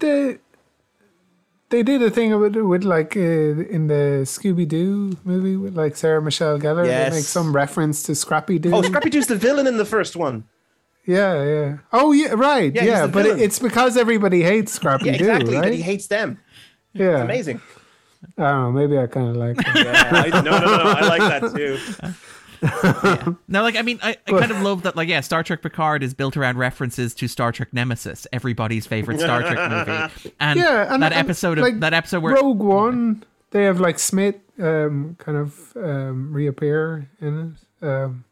They they did a thing with, with like uh, in the Scooby-Doo movie with like Sarah Michelle Gellar. Yes. They make some reference to Scrappy-Doo. Oh, Scrappy-Doo's the villain in the first one. Yeah, yeah. Oh, yeah, right. Yeah, yeah but it, it's because everybody hates Scrappy-Doo, yeah, exactly, right? That he hates them. Yeah. It's amazing. I don't know, maybe I kind of like that. Yeah, I, no, no, no, I like that too. Yeah. No, like, I mean, I, I kind of love that, like, yeah, Star Trek Picard is built around references to Star Trek Nemesis, everybody's favorite Star Trek movie. And, yeah, and that and, episode of like, that episode where Rogue One, they have like Smith um, kind of um, reappear in it. Um,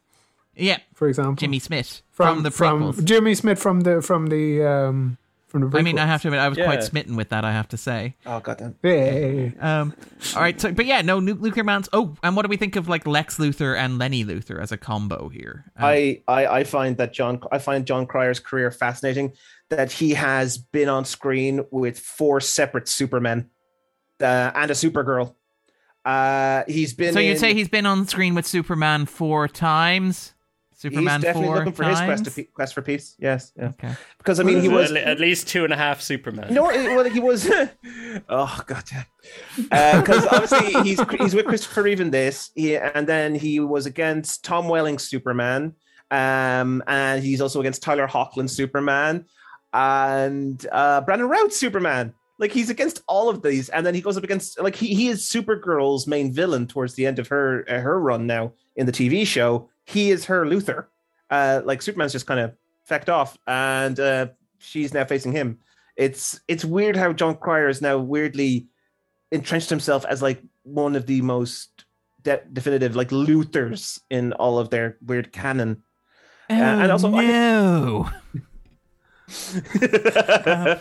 yeah. For example. Jimmy Smith from, from the prequels. From Jimmy Smith from the from the um I mean, I have to admit, I was yeah. quite smitten with that, I have to say. Oh, goddamn. Hey. Um, all right, so, but yeah, no, Nuclear Man's... Oh, and what do we think of, like, Lex Luthor and Lenny Luthor as a combo here? Um, I, I, I find that John... I find Jon Cryer's career fascinating, that he has been on screen with four separate Supermen uh, and a Supergirl. Uh, he's been So in, you'd say he's been on screen with Superman four times? Superman He's definitely four looking for times? His quest, to pe- quest for peace. Yes, yeah. Okay. Because I mean, he was at least two and a half Superman. No, well, he was. Oh god, yeah. Because uh, obviously he's he's with Christopher Reeve in this, he, and then he was against Tom Welling's Superman, um, and he's also against Tyler Hoechlin Superman, and uh, Brandon Routh Superman. Like, he's against all of these, and then he goes up against, like, he he is Supergirl's main villain towards the end of her uh, her run now in the T V show. He is her Luthor. Uh, like, Superman's just kind of fecked off, and uh, she's now facing him. It's it's weird how Jon Cryer is now weirdly entrenched himself as, like, one of the most de- definitive, like, Luthors in all of their weird canon. Oh, uh, and also, no. I- uh,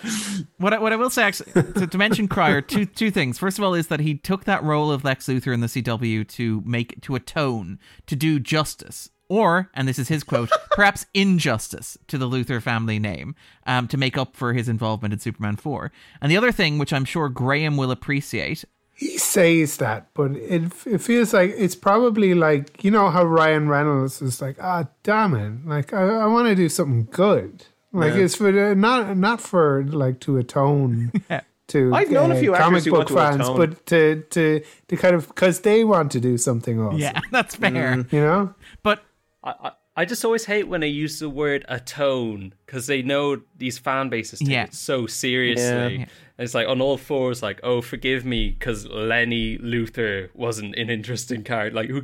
what I, what I will say actually to, to mention Cryer, two two things. First of all is that he took that role of Lex Luthor in the C W to make to atone, to do justice, or, and this is his quote, perhaps injustice to the Luthor family name, um, to make up for his involvement in Superman four. And the other thing, which I'm sure Graham will appreciate, he says that, but it it feels like it's probably like, you know how Ryan Reynolds is like, ah, oh, damn it, like I, I want to do something good. Like, yeah. It's for the, not not for like to atone yeah. to I've known uh, a few comic book fans, atone. But to, to to kind of because they want to do something awesome. Yeah, that's fair. Mm. You know, but I I just always hate when they use the word atone because they know these fan bases take yeah. it so seriously. Yeah. It's like on all fours, like, oh, forgive me because Lenny Luthor wasn't an interesting character. Like, who?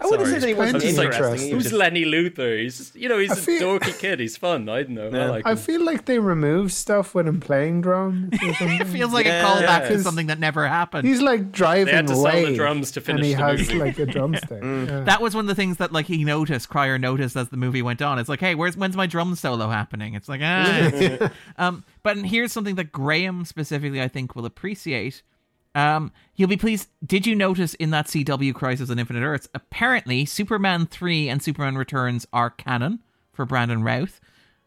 I wouldn't say that he wasn't interesting. Like, who's just... Lenny Luthor? He's just, you know, he's I a feel... dorky kid. He's fun. I don't know. Yeah. I, like I feel like they removed stuff with him playing drums. It feels like yeah, a callback yeah. to something that never happened. He's like driving away. They had to sell the drums to finish and he the has movie. Like a drumstick. Yeah. Yeah. That was one of the things that like he noticed, Cryer noticed as the movie went on. It's like, hey, where's when's my drum solo happening? It's like, ah. It's... um, but here's something that Graham specifically, I think, will appreciate. Um, you'll be pleased. Did you notice in that C W Crisis on Infinite Earths, apparently Superman three and Superman Returns are canon for Brandon Routh?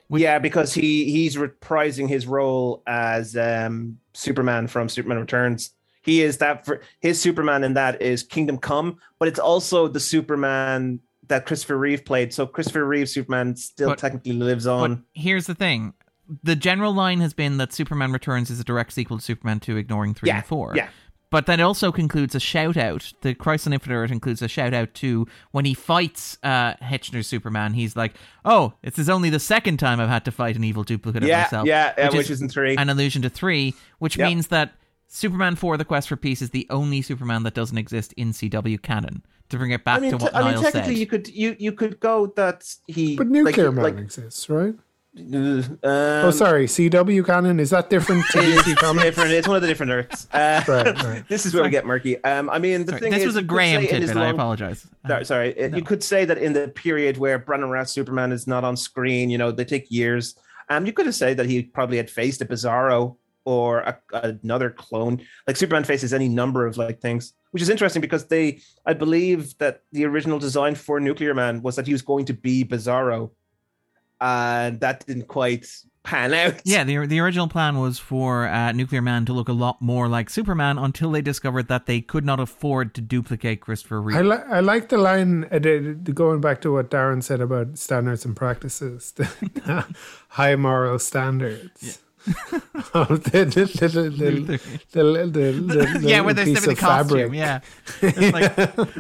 Which... Yeah, because he he's reprising his role as um, Superman from Superman Returns. He is that for, his Superman in that is Kingdom Come, but it's also the Superman that Christopher Reeve played. So Christopher Reeve Superman still but, technically lives on. But here's the thing. The general line has been that Superman Returns is a direct sequel to Superman two, ignoring three yeah, and four. Yeah. But that also concludes a shout-out. The Crisis on Infinite Earth includes a shout-out to when he fights uh, Hitchner's Superman, he's like, oh, this is only the second time I've had to fight an evil duplicate yeah, of myself. Yeah, yeah, which, which is in three. An allusion to three, which yep. means that Superman four, The Quest for Peace, is the only Superman that doesn't exist in C W canon. To bring it back I mean, to what t- Niall said. I mean, technically, said. you could you, you could go that he... But Nuclear like, Man like, exists, right? Um, oh, sorry. C W Canon, is that different to D C Comics? Different. It's one of the different arcs. Uh, right, right. This is where we get murky. Um, I mean, the sorry, thing this is, was a Graham tidbit. Long, I apologize. Uh, sorry, no. You could say that in the period where Brandon Routh Superman is not on screen, you know, they take years. Um, you could have said that he probably had faced a Bizarro or a, another clone. Like Superman faces any number of like things, which is interesting because they, I believe that the original design for Nuclear Man was that he was going to be Bizarro. And uh, that didn't quite pan out. Yeah, the the original plan was for uh, Nuclear Man to look a lot more like Superman until they discovered that they could not afford to duplicate Christopher Reeve. I, li- I like the line, uh, going back to what Darren said about standards and practices, the high moral standards. Yeah. Oh, the, the, the, the, the, the, the, the yeah, where they're still in the costume. Yeah, like,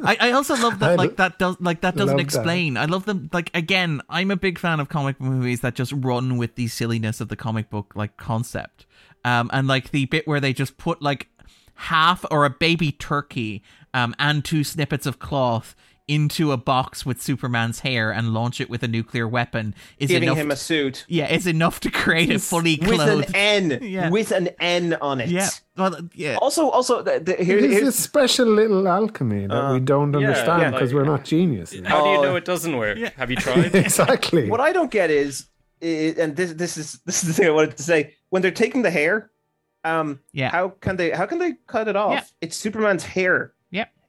I, I also love that. Like that does like that doesn't explain. That. I love them. Like again, I'm a big fan of comic movies that just run with the silliness of the comic book like concept. Um, and like the bit where they just put like half or a baby turkey, um, and two snippets of cloth into a box with Superman's hair and launch it with a nuclear weapon is giving enough him a suit. To, yeah, it's enough to create a fully clothed with an N, yeah. with an N on it. Yeah, well, yeah. Also, also, the, the, here, it is here. a special little alchemy that uh, we don't yeah, understand because yeah, like, we're not geniuses. How do you know it doesn't work? Yeah. Have you tried? Exactly. What I don't get is, is, and this this is this is the thing I wanted to say. When they're taking the hair, um, yeah. how can they how can they cut it off? Yeah. It's Superman's hair.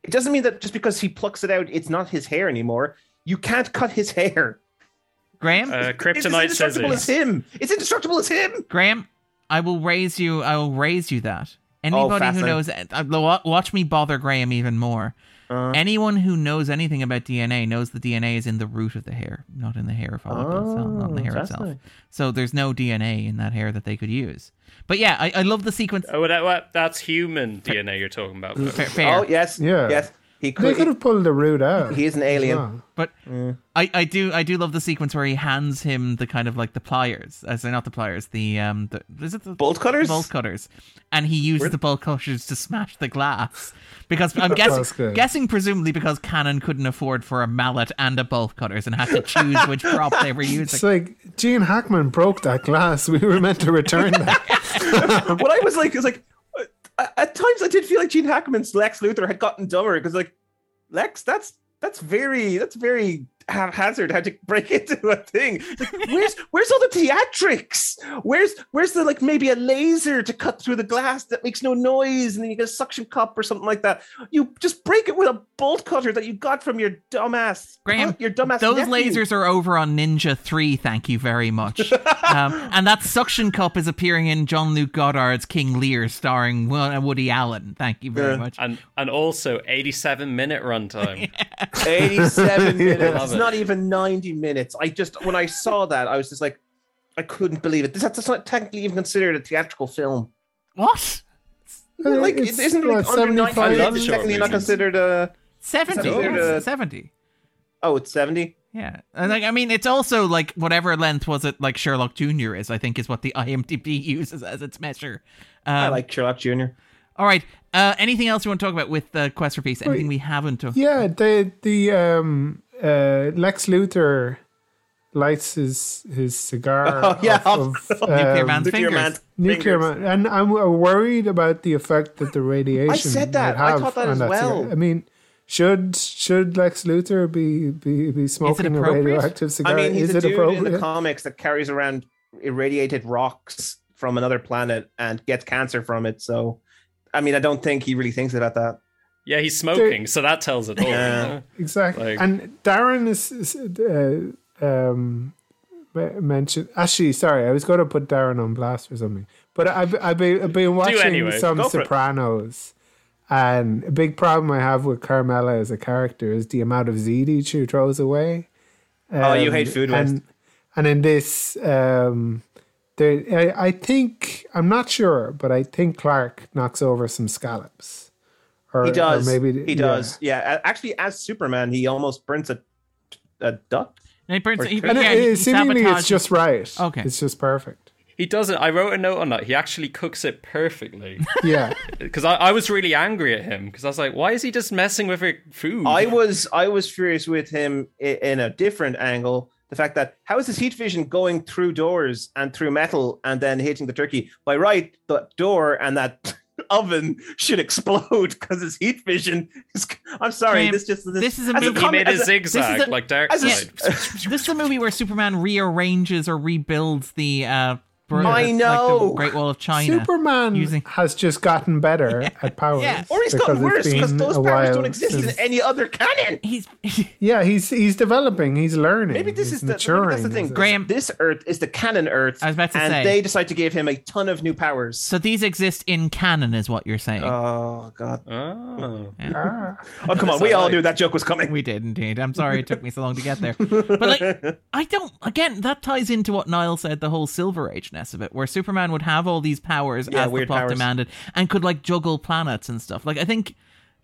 It doesn't mean that just because he plucks it out, it's not his hair anymore. You can't cut his hair. Graham? Uh, Kryptonite says it. It's indestructible as him. It's indestructible as him. Graham, I will raise you I will raise you that. Anybody oh, who knows... Watch me bother Graham even more. Uh, Anyone who knows anything about D N A knows the D N A is in the root of the hair, not in the hair follicle itself, not in the hair itself. So there's no D N A in that hair that they could use. But yeah, I, I love the sequence. Oh, that, that, that's human fair. D N A you're talking about. Fair, fair. Oh, yes. Yeah. Yes. He could, they could have pulled the root out. He is an alien. Yeah. But yeah. I, I do I do love the sequence where he hands him the kind of like the pliers. I say not the pliers, the um the is it the bolt cutters? Bolt cutters. And he uses Where'd... the bolt cutters to smash the glass. Because I'm guessing guessing presumably because Cannon couldn't afford for a mallet and a bolt cutters and had to choose which prop they were using. It's like Gene Hackman broke that glass. We were meant to return that. What I was like is like at times I did feel like Gene Hackman's Lex Luthor had gotten dumber because like Lex, that's that's very that's very haphazard how to break into a thing. Like, where's where's all the theatrics? Where's where's the like maybe a laser to cut through the glass that makes no noise and then you get a suction cup or something like that? You just break it with a bolt cutter that you got from your dumbass. Graham, your dumbass. Those nephew. Lasers are over on Ninja three. Thank you very much. um, and that suction cup is appearing in Jean-Luc Godard's King Lear, starring Woody Allen. Thank you very yeah. much. And and also eighty-seven minute runtime. yeah. eighty-seven minutes. Yeah. It's not even ninety minutes. I just, when I saw that, I was just like, I couldn't believe it. This, that's not technically even considered a theatrical film. What? Like, it's, isn't it like under ninety minutes? It's technically not considered a... seventy. Considered a, seventy. Oh, it's seventy? Yeah. And like, I mean, it's also like whatever length was it like Sherlock Junior is, I think is what the I M D B uses as its measure. Um, I like Sherlock Junior All right. Uh, anything else you want to talk about with the uh, Quest for Peace? Anything Wait, we haven't talked yeah, about? Yeah, the... the um... Uh, Lex Luthor lights his his cigar oh, yeah, off of, um, Nuclear Man's Nuclear fingers. Nuclear Man, and I'm worried about the effect that the radiation. I said that. Have I thought that as that well. Cigar. I mean, should should Lex Luthor be be, be smoking a radioactive cigar? I mean, he's Is a it dude in the comics that carries around irradiated rocks from another planet and gets cancer from it. So, I mean, I don't think he really thinks about that. Yeah, he's smoking, They're, so that tells it all. Yeah, you know? Exactly. Like, and Darren is, is uh, um, mentioned. Actually, sorry, I was going to put Darren on blast for something, but I've I've been, I've been watching anyway. some Go Sopranos, and a big problem I have with Carmela as a character is the amount of ziti she throws away. Um, oh, you hate food waste. And, and in this, um, there, I, I think I'm not sure, but I think Clark knocks over some scallops. Or, he does. Maybe, he yeah. does. Yeah. Actually, as Superman, he almost burns a, a duck. And he burns. He, yeah, it, he, he seemingly, it's just right. Okay, it's just perfect. He doesn't. I wrote a note on that. He actually cooks it perfectly. Yeah. Because I, I was really angry at him because I was like, why is he just messing with her food? I was I was furious with him in, in a different angle the fact that how is his heat vision going through doors and through metal and then hitting the turkey? By right, the door and that oven should explode because his heat vision is, I'm sorry, um, this just this, this is a movie. He comment, made a zigzag a, like Dark Side. A, this is a movie where Superman rearranges or rebuilds the uh I know. Like the Great Wall of China. Superman using... has just gotten better yeah. at powers. Yeah. Or he's gotten worse because those powers don't exist since... in any other canon. He's... yeah, he's he's developing, he's learning. Maybe this is the, maturing, that's the thing. Graham, this Earth is the canon Earth. I was about to and say. They decide to give him a ton of new powers. So these exist in canon, is what you're saying. Oh, God. Oh, yeah. oh come on. We all knew that joke was coming. We did indeed. I'm sorry it took me so long to get there. But, like, I don't, again, that ties into what Niall said, the whole Silver Age of it, where Superman would have all these powers yeah, as the plot powers. demanded and could like juggle planets and stuff. Like, I think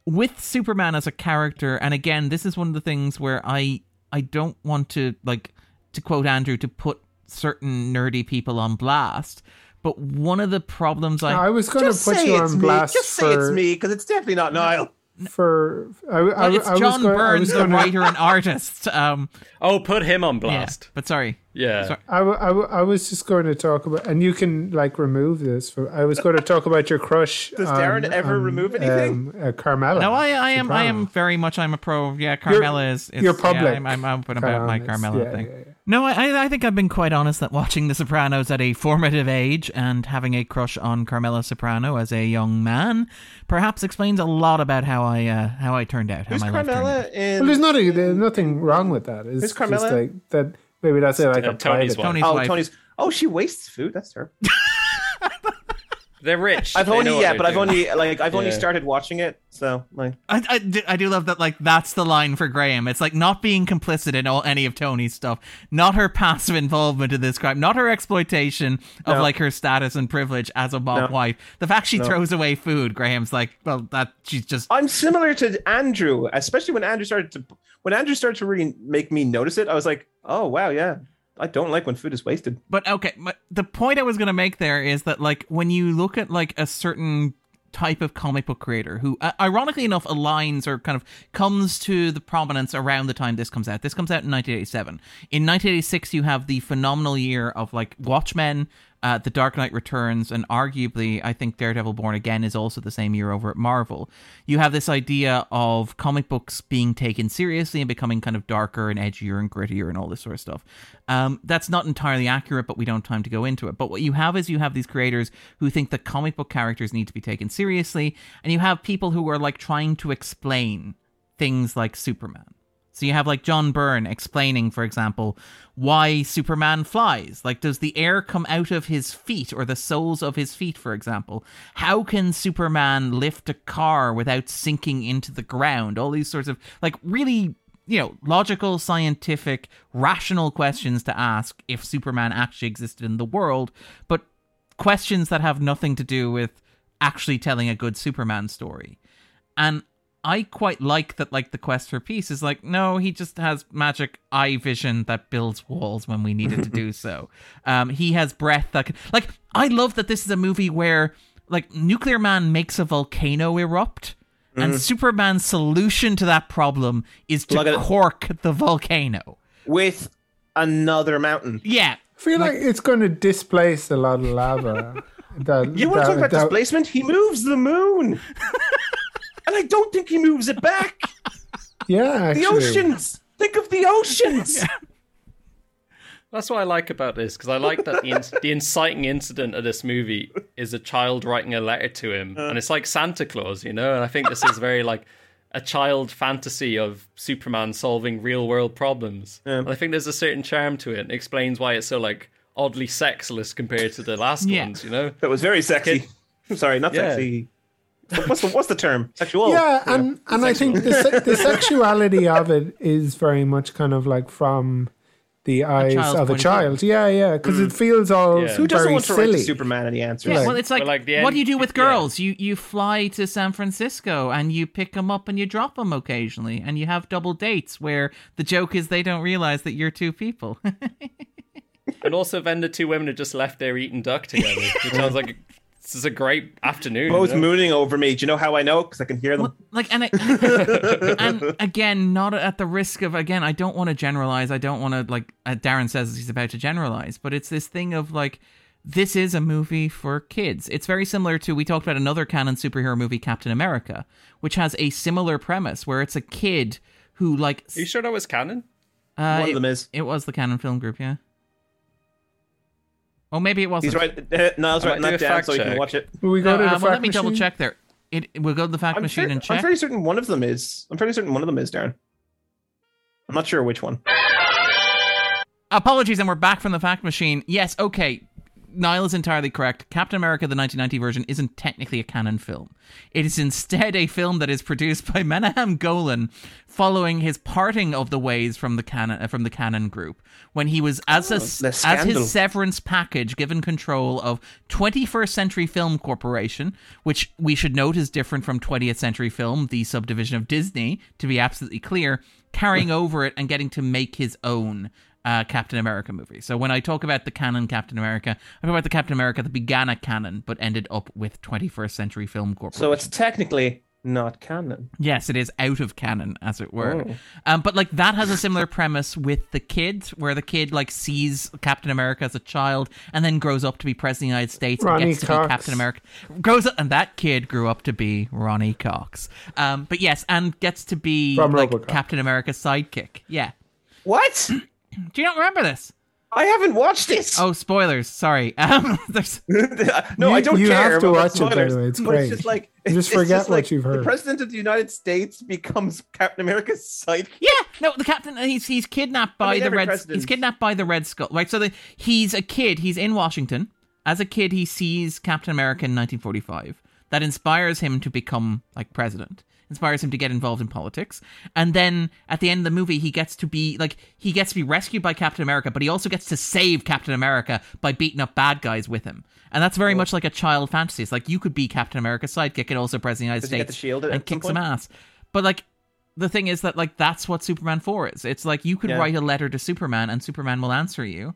with Superman as a character, and again, this is one of the things where I I don't want to, like, to quote Andrew, to put certain nerdy people on blast. But one of the problems I no, I was going to put you on blast. Me. Just say for... it's me because it's definitely not Niall. For I, I, well, it's I, I John was Burns, going, I was the writer and artist. Um, oh, put him on blast. Yeah, but sorry, yeah. Sorry. I, I, I was just going to talk about, and you can like remove this. From, I was going to talk about your crush. Does um, Darren ever um, remove anything? Um, uh, Carmella. No, I, I am. I am very much. I'm a pro. Yeah, Carmella is. You're public. Yeah, I'm, I'm open about my Carmella yeah, thing. Yeah, yeah. No, I, I think I've been quite honest that watching The Sopranos at a formative age and having a crush on Carmela Soprano as a young man perhaps explains a lot about how I uh, how I turned out. How my life turned out. In, well, there's nothing there's nothing wrong with that. It's just like that. Maybe that's it. Like uh, a Tony's wife. Tony's oh, wife. Tony's. Oh, she wastes food. That's her. They're rich. I've they only yeah, but doing. I've only like I've yeah. only started watching it, so like I, I, do, I do love that like that's the line for Graham. It's like not being complicit in all any of Tony's stuff, not her passive involvement in this crime, not her exploitation of no. like her status and privilege as a mob no. wife. The fact she no. throws away food, Graham's like, well, that she's just. I'm similar to Andrew, especially when Andrew started to when Andrew started to really make me notice it. I was like, oh wow, yeah. I don't like when food is wasted. But okay, but the point I was going to make there is that like when you look at like a certain type of comic book creator who uh, ironically enough aligns or kind of comes to the prominence around the time this comes out. This comes out in nineteen eighty-seven. In nineteen eighty-six, you have the phenomenal year of like Watchmen, uh, The Dark Knight Returns, and arguably I think Daredevil Born Again is also the same year over at Marvel. You have this idea of comic books being taken seriously and becoming kind of darker and edgier and grittier and all this sort of stuff. Um, that's not entirely accurate, but we don't have time to go into it. But what you have is you have these creators who think that comic book characters need to be taken seriously, and you have people who are like trying to explain things like Superman. So you have like John Byrne explaining, for example, why Superman flies. Like, does the air come out of his feet or the soles of his feet, for example? How can Superman lift a car without sinking into the ground? All these sorts of like really, you know, logical, scientific, rational questions to ask if Superman actually existed in the world, but questions that have nothing to do with actually telling a good Superman story. And I quite like that, like, the quest for peace is like, no, he just has magic eye vision that builds walls when we need it to do so. Um, he has breath that can... Like, I love that this is a movie where, like, Nuclear Man makes a volcano erupt, mm. and Superman's solution to that problem is to cork it. The volcano. With another mountain. Yeah. I feel like, like it's going to displace a lot of lava. that, you want that, to talk about that, displacement? He moves the moon! And I don't think he moves it back. Yeah, actually. The oceans. Think of the oceans. Yeah. That's what I like about this, because I like that the, in- the inciting incident of this movie is a child writing a letter to him. Uh. And it's like Santa Claus, you know? And I think this is very like a child fantasy of Superman solving real world problems. Yeah. And I think there's a certain charm to it. And it explains why it's so like oddly sexless compared to the last yeah. ones, you know? That was very sexy. Kid- I'm sorry, not yeah. sexy. What's the, what's the term? Sexual. Yeah, and, yeah, and I think the, the sexuality of it is very much kind of like from the eyes a of a child. Of yeah, yeah, because mm. it feels all yeah. very Who doesn't want to silly. Write to Superman and the answers? Yeah, like, well, it's like, like end, what do you do with girls? Yeah. You you fly to San Francisco and you pick them up and you drop them occasionally and you have double dates where the joke is they don't realize that you're two people. And also then the two women have just left there eating duck together, which sounds like... This is a great afternoon. Both you know? mooning over me. Do you know how I know? Because I can hear them. Well, like and, I, and again, not at the risk of again. I don't want to generalize. I don't want to like. Uh, Darren says he's about to generalize, but it's this thing of like, this is a movie for kids. It's very similar to, we talked about another canon superhero movie, Captain America, which has a similar premise where it's a kid who like. Are you sure that was canon? Uh, One it, of them is. It was the Cannon Film Group, yeah. Oh, maybe it wasn't. He's right. Uh, Niall's right. Not down, so you can watch it. We go no, to the um, fact well, let me machine. double check there. It, we'll go to the fact I'm machine sure, and check. I'm pretty certain one of them is. I'm pretty certain one of them is, Darren. I'm not sure which one. Apologies, and we're back from the fact machine. Yes, okay. Niall is entirely correct. Captain America, the nineteen ninety version, isn't technically a canon film. It is instead a film that is produced by Menahem Golan following his parting of the ways from the canon, from the Cannon group, when he was, as, oh, a, as his severance package, given control of twenty-first Century Film Corporation, which we should note is different from twentieth Century Film, the subdivision of Disney, to be absolutely clear, carrying over it and getting to make his own Uh, Captain America movie. So when I talk about the canon Captain America, I talk about the Captain America that began at canon but ended up with twenty-first Century Film Corporation. So it's technically not canon. Yes, it is out of canon, as it were. Oh. Um, but like that has a similar premise with the kid, where the kid like sees Captain America as a child and then grows up to be President of the United States Ronnie and gets Cox. to be Captain America. Grows up, and that kid grew up to be Ronnie Cox. Um, but yes, and gets to be From like Robocop. Captain America's sidekick. Yeah. What? Do you not remember this? I haven't watched it. Oh, spoilers! Sorry. Um, there's... no, you, I don't you care. You have to watch spoilers. it. By the way, it's but great. It's just like you just forget just what like you've heard. The president of the United States becomes Captain America's sidekick. Yeah, no, the captain. He's he's kidnapped by I mean, the Red. President. He's kidnapped by the Red Skull. Right. So the, he's a kid. He's in Washington as a kid. He sees Captain America in nineteen forty-five. That inspires him to become like president. Inspires him to get involved in politics. And then at the end of the movie, he gets to be like he gets to be rescued by Captain America, but he also gets to save Captain America by beating up bad guys with him. And that's very oh. much like a child fantasy. It's like you could be Captain America's sidekick and also President of the United States the shield and kick some ass. But like the thing is that like that's what Superman four is. It's like you could yeah. write a letter to Superman and Superman will answer you.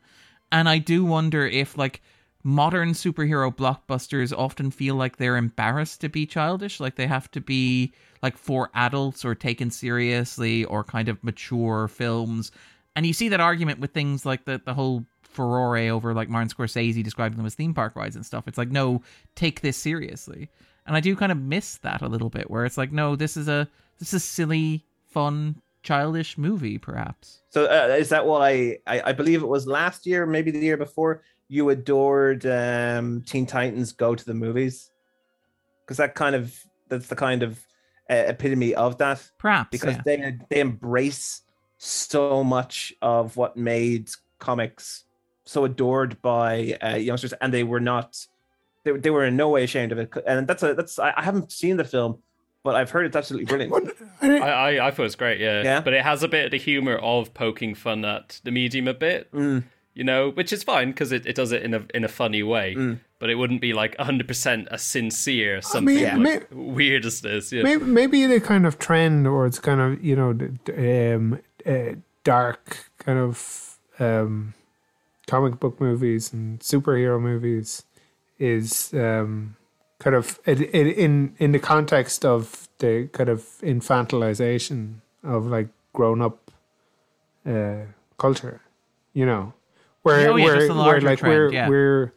And I do wonder if like modern superhero blockbusters often feel like they're embarrassed to be childish, like they have to be like for adults or taken seriously or kind of mature films. And you see that argument with things like the, the whole furore over like Martin Scorsese describing them as theme park rides and stuff. It's like, no, take this seriously. And I do kind of miss that a little bit, where it's like, no, this is a this is silly, fun, childish movie, perhaps. So uh, is that what I, I I believe it was last year, maybe the year before? You adored um, Teen Titans Go to the Movies, because that kind of that's the kind of uh, epitome of that. Perhaps because yeah. they they embrace so much of what made comics so adored by uh, youngsters, and they were not they they were in no way ashamed of it. And that's a that's I haven't seen the film, but I've heard it's absolutely brilliant. I, I I thought it was great, yeah. yeah. But it has a bit of the humor of poking fun at the medium a bit. Mm. You know, which is fine because it, it does it in a in a funny way, mm. but it wouldn't be like one hundred percent a sincere something I mean, like may, weird as this. Yeah. Maybe, maybe the kind of trend, or it's kind of, you know, um, uh, dark kind of um, comic book movies and superhero movies is um, kind of it, it, in in the context of the kind of infantilization of like grown up uh, culture, you know. Where, oh, yeah, where, where like trend, we're, yeah. we're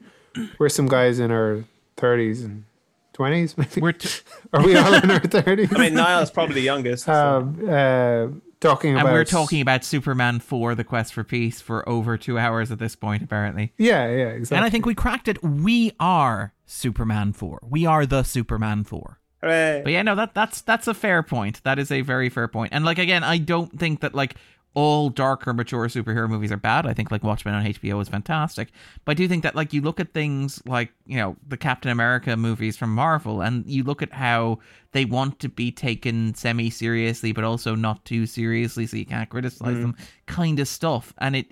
we're some guys in our thirties and twenties, maybe. We're t- Are we all in our thirties? I mean, Niall's probably the youngest. So. Um, uh, talking and about, we're talking about Superman four: The Quest for Peace for over two hours at this point, apparently. Yeah, yeah, exactly. And I think we cracked it. We are Superman four. We are the Superman four. Hooray. But yeah, no, that that's that's a fair point. That is a very fair point. And like again, I don't think that like. all darker, mature superhero movies are bad. I think like Watchmen on H B O is fantastic. But I do think that like you look at things like, you know, the Captain America movies from Marvel, and you look at how they want to be taken semi-seriously, but also not too seriously, so you can't criticize mm. them, kind of stuff. And it,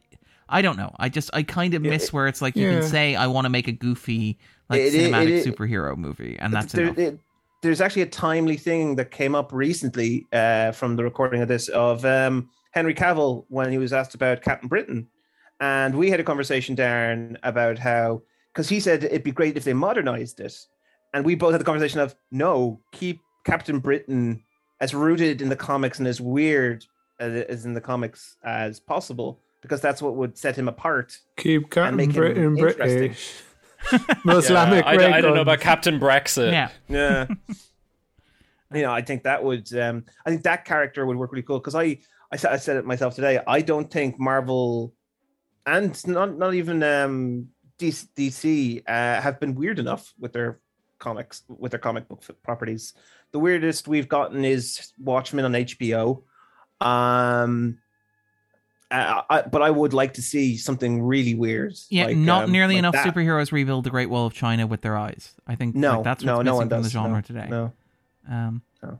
I don't know. I just, I kind of miss it, where it's like you yeah. can say, I want to make a goofy, like it, cinematic it, it, superhero movie, and that's there, enough. It, there's actually a timely thing that came up recently uh, from the recording of this of, um, Henry Cavill, when he was asked about Captain Britain, and we had a conversation, Darren, about how because he said it'd be great if they modernized it. And we both had the conversation of, no, keep Captain Britain as rooted in the comics and as weird as, as in the comics as possible, because that's what would set him apart. Keep Captain Britain British. Islamic yeah, I, d- I don't know about Captain Brexit. Yeah. Yeah. You know, I think that would, um, I think that character would work really cool, because I, I, I said it myself today, I don't think Marvel and not, not even um, D C uh, have been weird enough with their comics, with their comic book properties. The weirdest we've gotten is Watchmen on H B O. Um, I, I, but I would like to see something really weird. Yeah, like, not um, nearly like enough that. Superheroes rebuild the Great Wall of China with their eyes. I think no, like, that's what's no, missing no one from does. the genre no, today. No. Um, oh.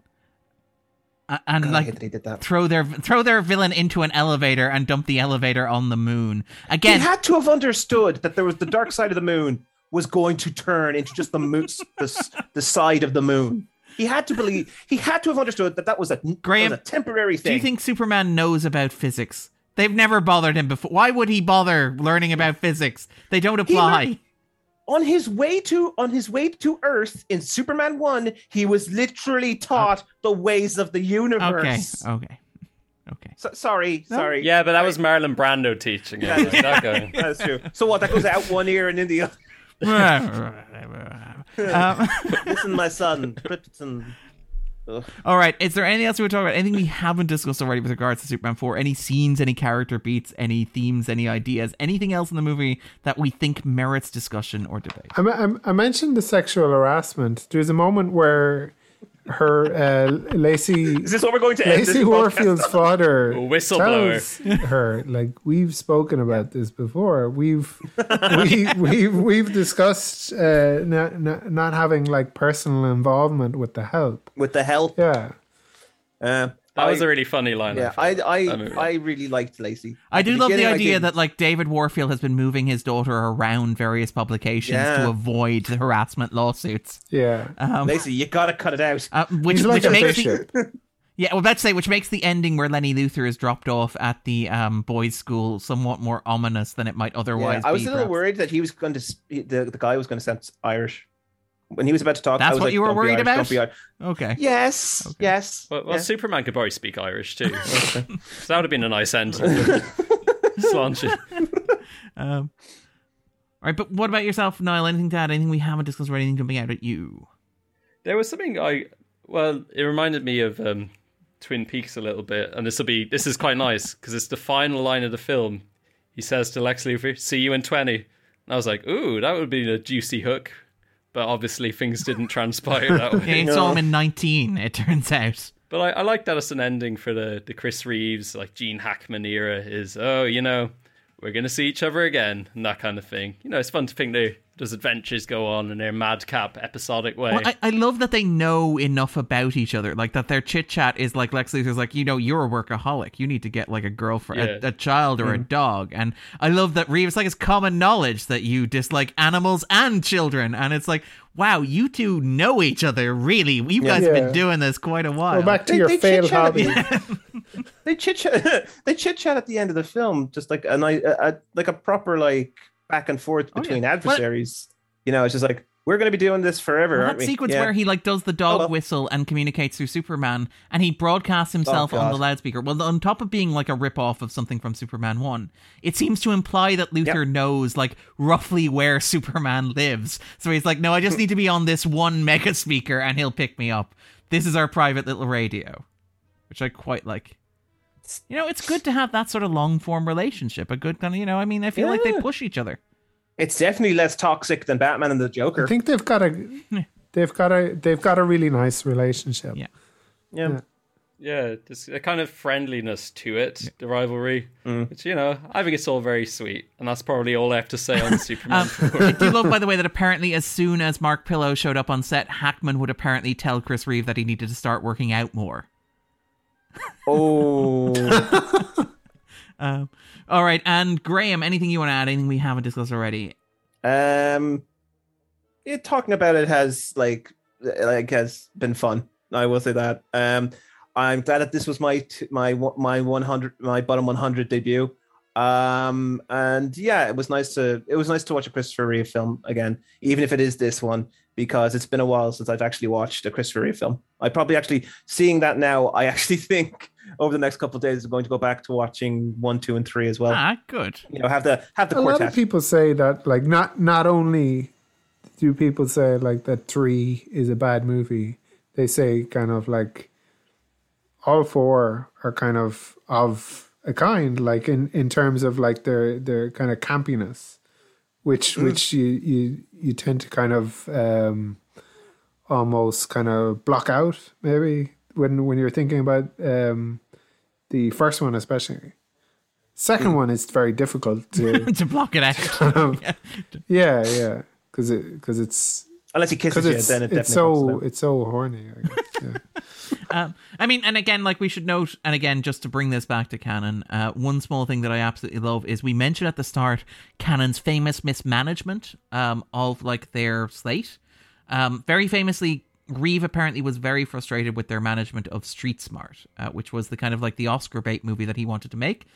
And God, like they did that. throw their throw their villain into an elevator and dump the elevator on the moon again. They had to have understood that there was the dark side of the moon was going to turn into just the moon, the, the side of the moon. He had to believe. He had to have understood that that was a, Graham, that was a temporary thing. Do you think Superman knows about physics? They've never bothered him before. Why would he bother learning about physics? They don't apply. He, On his way to on his way to Earth in Superman one, he was literally taught oh. the ways of the universe. Okay, okay, okay. So, sorry, no? sorry. Yeah, but that was Marlon Brando teaching. Yeah, yeah. That going. That's true. So what? That goes out one ear and in the other. um, Listen, my son, Krypton. All right. Is there anything else we were talking about? Anything we haven't discussed already with regards to Superman four? Any scenes, any character beats, any themes, any ideas, anything else in the movie that we think merits discussion or debate? I, I, I mentioned the sexual harassment. There's a moment where her uh, Lacey is this what we're going to end? Lacey Warfield's father tells her, like, we've spoken about this before. We've we we've we've discussed uh, not, not not having like personal involvement with the help. With the help, yeah. Uh, that I, was a really funny line. Yeah, I I I really liked Lacey. I do love the idea that like David Warfield has been moving his daughter around various publications yeah. to avoid the harassment lawsuits. Yeah, um, Lacey, you gotta cut it out. Uh, which like which makes the, yeah, well, let's say which makes the ending where Lenny Luthor is dropped off at the um, boys' school somewhat more ominous than it might otherwise. Yeah, I was be, a little perhaps. worried that he was going to the the guy was going to sound Irish. When he was about to talk, that's I was what like, you were worried Irish, about. Don't be okay. Yes. Okay. Yes. Well, well yes. Superman could probably speak Irish too. So that would have been a nice end. Slanty. Um, all right, but what about yourself, Niall? Anything to add? Anything we haven't discussed or anything jumping out at you? There was something I. Well, it reminded me of um, Twin Peaks a little bit, and this will be. This is quite nice because it's the final line of the film. He says to Lex Luthor, "See you in twenty." And I was like, "Ooh, that would be a juicy hook." But obviously things didn't transpire that way. It's all in nineteen, it turns out. But I, I like that as an ending for the, the Chris Reeves, like Gene Hackman era is, oh, you know, we're going to see each other again and that kind of thing. You know, it's fun to think they, those adventures go on in their madcap episodic way. Well, I, I love that they know enough about each other. Like that their chit-chat is like Lex Luthor's like, you know, you're a workaholic. You need to get like a girlfriend, yeah. a, a child or mm. a dog. And I love that Reeves, like it's common knowledge that you dislike animals and children. And it's like, wow, you two know each other, really. You yeah. guys yeah. have been doing this quite a while. Well, back to they, your they failed hobby. Yeah. They chit chat. They chit chat at the end of the film, just like a, a, a like a proper like back and forth between oh, yeah. adversaries. Well, you know, it's just like we're going to be doing this forever. Well, aren't that we? sequence yeah. where he like does the dog Hello. whistle and communicates through Superman, and he broadcasts himself oh, on the loudspeaker. Well, on top of being like a ripoff of something from Superman one, it seems to imply that Luthor yep. knows like roughly where Superman lives. So he's like, "No, I just need to be on this one mega speaker, and he'll pick me up. This is our private little radio," which I quite like. You know, it's good to have that sort of long-form relationship. A good kind of, you know, I mean, I feel yeah. like they push each other. It's definitely less toxic than Batman and the Joker. I think they've got a, they've got a, they've got a really nice relationship. Yeah, yeah, yeah. yeah there's a kind of friendliness to it, yeah. the rivalry. Mm. Which, you know, I think it's all very sweet, and that's probably all I have to say on Superman four. I do love, by the way, that apparently as soon as Mark Pillow showed up on set, Hackman would apparently tell Chris Reeve that he needed to start working out more. Oh. um, all right, and Graham, anything you want to add? Anything we haven't discussed already? Um, yeah, talking about it has like like has been fun. I will say that. Um, I'm glad that this was my my my one hundred my bottom one hundred debut. Um, and yeah, it was nice to it was nice to watch a Christopher Reeve film again, even if it is this one, because it's been a while since I've actually watched a Christopher Reeve film. I probably actually, seeing that now, I actually think over the next couple of days I'm going to go back to watching one, two, and three as well. Ah, good. You know, have the have the. A quartet. Lot of people say that, like, not not only do people say like that three is a bad movie, they say kind of like all four are kind of of. A kind, like in, in terms of like their their kind of campiness, which mm. which you, you you tend to kind of um, almost kind of block out maybe when when you're thinking about um, the first one especially. Second mm. one is very difficult to to block it out. Kind of, yeah, yeah, because yeah, it because it's unless he kisses you, then it definitely it's so it's so horny. I guess. Yeah. Um, I mean, and again, like we should note, and again, just to bring this back to Canon, uh, one small thing that I absolutely love is we mentioned at the start Canon's famous mismanagement um, of like their slate. Um, very famously, Reeve apparently was very frustrated with their management of Street Smart, uh, which was the kind of like the Oscar bait movie that he wanted to make.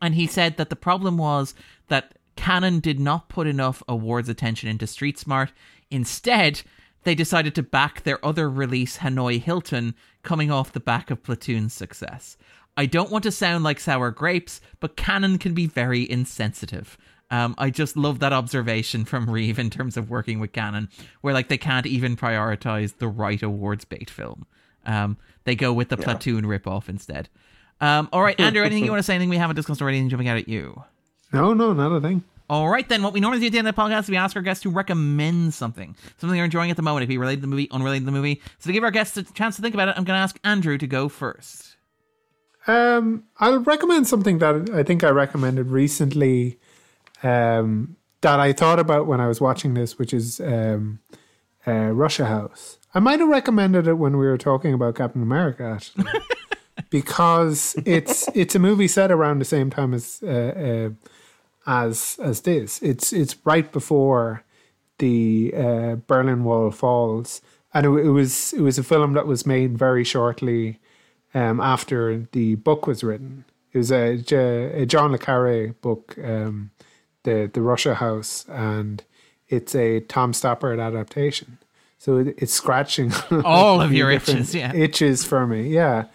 And he said that the problem was that Canon did not put enough awards attention into Street Smart. Instead, they decided to back their other release, Hanoi Hilton, coming off the back of Platoon's success. I don't want to sound like sour grapes, but Cannon can be very insensitive. Um, I just love that observation from Reeve in terms of working with Cannon, where like they can't even prioritize the right awards bait film. Um, they go with the yeah. Platoon ripoff instead. Um, all right, Andrew, anything you want to say? Anything we haven't discussed already? Anything jumping out at you? No, no, not a thing. All right, then, what we normally do at the end of the podcast is we ask our guests to recommend something. Something they're enjoying at the moment. It could be related to the movie, unrelated to the movie. So to give our guests a chance to think about it, I'm going to ask Andrew to go first. Um, I'll recommend something that I think I recommended recently um, that I thought about when I was watching this, which is um, uh, Russia House. I might have recommended it when we were talking about Captain America, actually. Because it's it's a movie set around the same time as... Uh, uh, As as this, it's it's right before the uh, Berlin Wall falls, and it, it was it was a film that was made very shortly um, after the book was written. It was a, a John le Carré book, um, the the Russia House, and it's a Tom Stoppard adaptation. So it, it's scratching all of your itches, yeah, itches for me, yeah.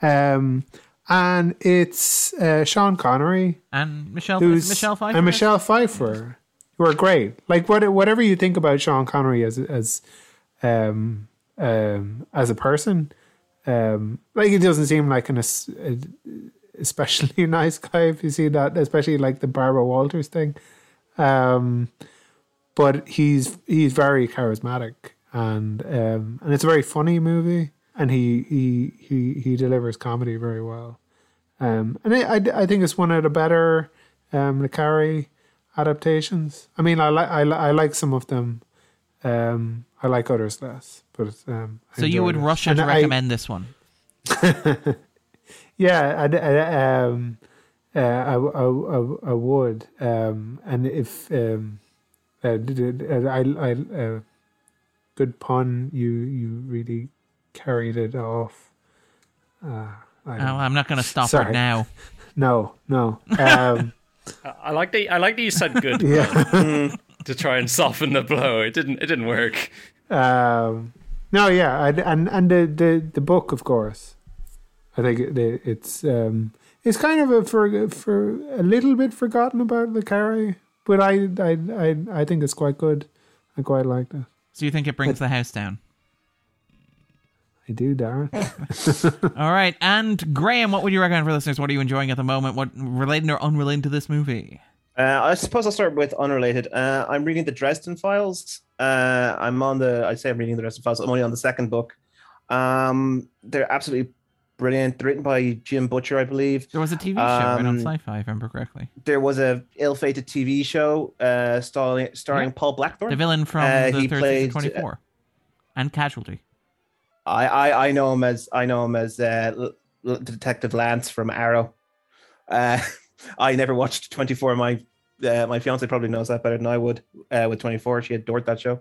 Um, And it's uh, Sean Connery and Michelle Michelle Pfeiffer and Michelle Pfeiffer, who are great. Like what, whatever you think about Sean Connery as as um, um, as a person, um, like it doesn't seem like an especially nice guy if you see that, especially like the Barbara Walters thing. Um, but he's he's very charismatic, and um, and it's a very funny movie. And he, he he he delivers comedy very well, um, and I, I, I think it's one of the better um, le Carré adaptations. I mean, I like I, li- I like some of them, um, I like others less. But um, so you would it. rush and to I, recommend this one? yeah, I, I, um, uh, I, I, I, I would, um, and if um, uh, I I uh, good pun, you you really. Carried it off. Uh, oh, I'm not going to stop Sorry. it now. no, no. Um, I like that. I like that you said good yeah. to try and soften the blow. It didn't. It didn't work. Um, no, yeah, I, and and the, the, the book, of course. I think it, it's um, it's kind of a for for a little bit forgotten about le Carré, but I I I I think it's quite good. I quite like that. So you think it brings it, the house down? I do, Darren. All right. And Graham, what would you recommend for listeners? What are you enjoying at the moment? What related or unrelated to this movie? Uh, I suppose I'll start with unrelated. Uh, I'm reading the Dresden Files. Uh, I'm on the, I say I'm reading the Dresden Files. I'm only on the second book. Um, they're absolutely brilliant. They're written by Jim Butcher, I believe. There was a T V show um, right on Sci-Fi, if I remember correctly. There was a ill-fated T V show uh, starring, starring yeah. Paul Blackthorne. The villain from uh, the third season twenty-four. Uh, and Casualty. I, I, I know him as I know him as uh, L- Detective Lance from Arrow. Uh, I never watched twenty-four. My uh, my fiance probably knows that better than I would. Uh, with twenty-four, she adored that show.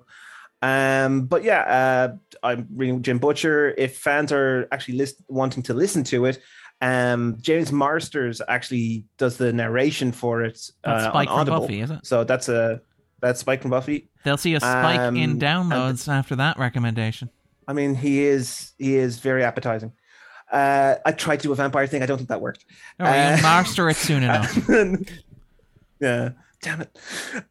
Um, but yeah, uh, I'm reading Jim Butcher. If fans are actually list- wanting to listen to it, Um, James Marsters actually does the narration for it. That's uh, Spike on from Buffy, is it? So that's a that's Spike from Buffy. They'll see a spike um, in downloads and, after that recommendation. I mean, he is he is very appetizing. Uh, I tried to do a vampire thing. I don't think that worked. Oh, uh, you'll master it soon enough. Yeah, damn it.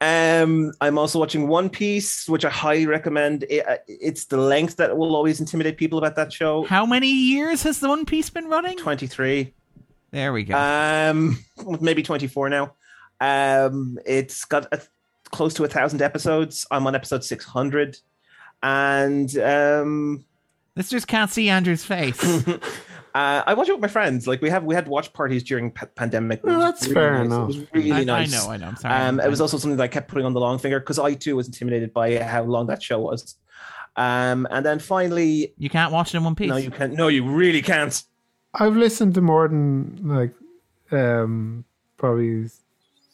Um, I'm also watching One Piece, which I highly recommend. It, it's the length that will always intimidate people about that show. How many years has the One Piece been running? twenty-three. There we go. Um, maybe twenty-four now. Um, it's got a, close to a thousand episodes. I'm on episode six hundred, and um, this just can't see Andrew's face. Uh, I watch it with my friends. Like we have, we had watch parties during p- pandemic. Oh, that's really fair nice. enough. It was really I, nice. I know, I know. I'm sorry. Um, it was also something that I kept putting on the long finger because I too was intimidated by how long that show was. Um, and then finally, you can't watch it in one piece. No, you can't. No, you really can't. I've listened to more than like um, probably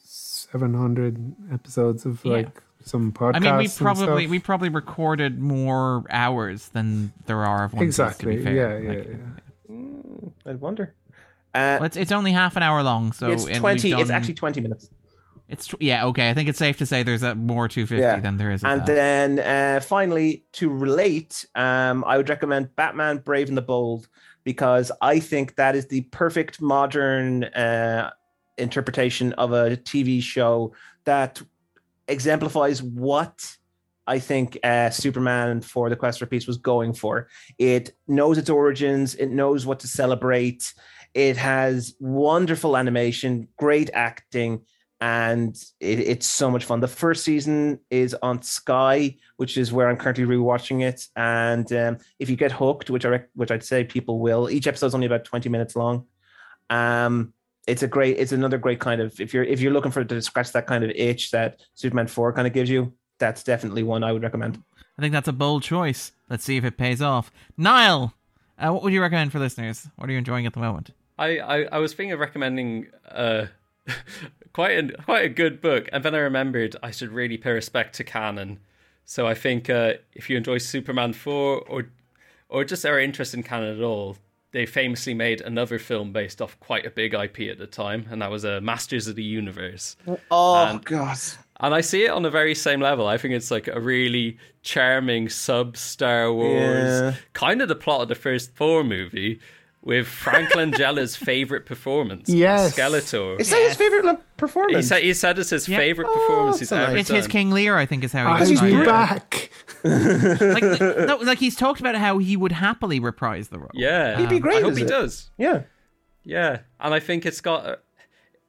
seven hundred episodes of like. Yeah. Some podcasts. I mean, we probably we probably recorded more hours than there are of one piece. Exactly. To be fair. Yeah, yeah, like, yeah. Mm, I'd wonder. Uh, well, it's it's only half an hour long, so it's twenty. Done, it's actually twenty minutes. It's yeah, okay. I think it's safe to say there's a more two fifty yeah. than there is. And that. then uh, finally, to relate, um, I would recommend Batman: Brave and the Bold because I think that is the perfect modern uh, interpretation of a T V show that exemplifies what I think uh, Superman for the Quest for Peace was going for. It knows its origins. It knows what to celebrate. It has wonderful animation, great acting, and it, it's so much fun. The first season is on Sky, which is where I'm currently rewatching it. And um, if you get hooked, which I rec- which I'd say people will, each episode is only about twenty minutes long. Um, It's a great. It's another great kind of. If you're if you're looking for to scratch that kind of itch that Superman four kind of gives you, that's definitely one I would recommend. I think that's a bold choice. Let's see if it pays off. Niall, uh, what would you recommend for listeners? What are you enjoying at the moment? I I, I was thinking of recommending uh, quite a quite a good book, and then I remembered I should really pay respect to Canon. So I think uh, if you enjoy Superman four or or just are interested in Canon at all. They famously made another film based off quite a big I P at the time, and that was uh, Masters of the Universe. Oh, and, God. And I see it on the very same level. I think it's like a really charming sub-Star Wars, yeah. kind of the plot of the first Thor movie, with Frank Langella's favourite performance. Yes. Skeletor. Is that yes. his favourite performance? He said, he said it's his yeah. favourite oh, performance he's ever it's done. It's his King Lear, I think is how he described it. He's back. like, no, like he's talked about how he would happily reprise the role. Yeah, um, he'd be great. I hope he it? does. Yeah, yeah, and I think it's got. A,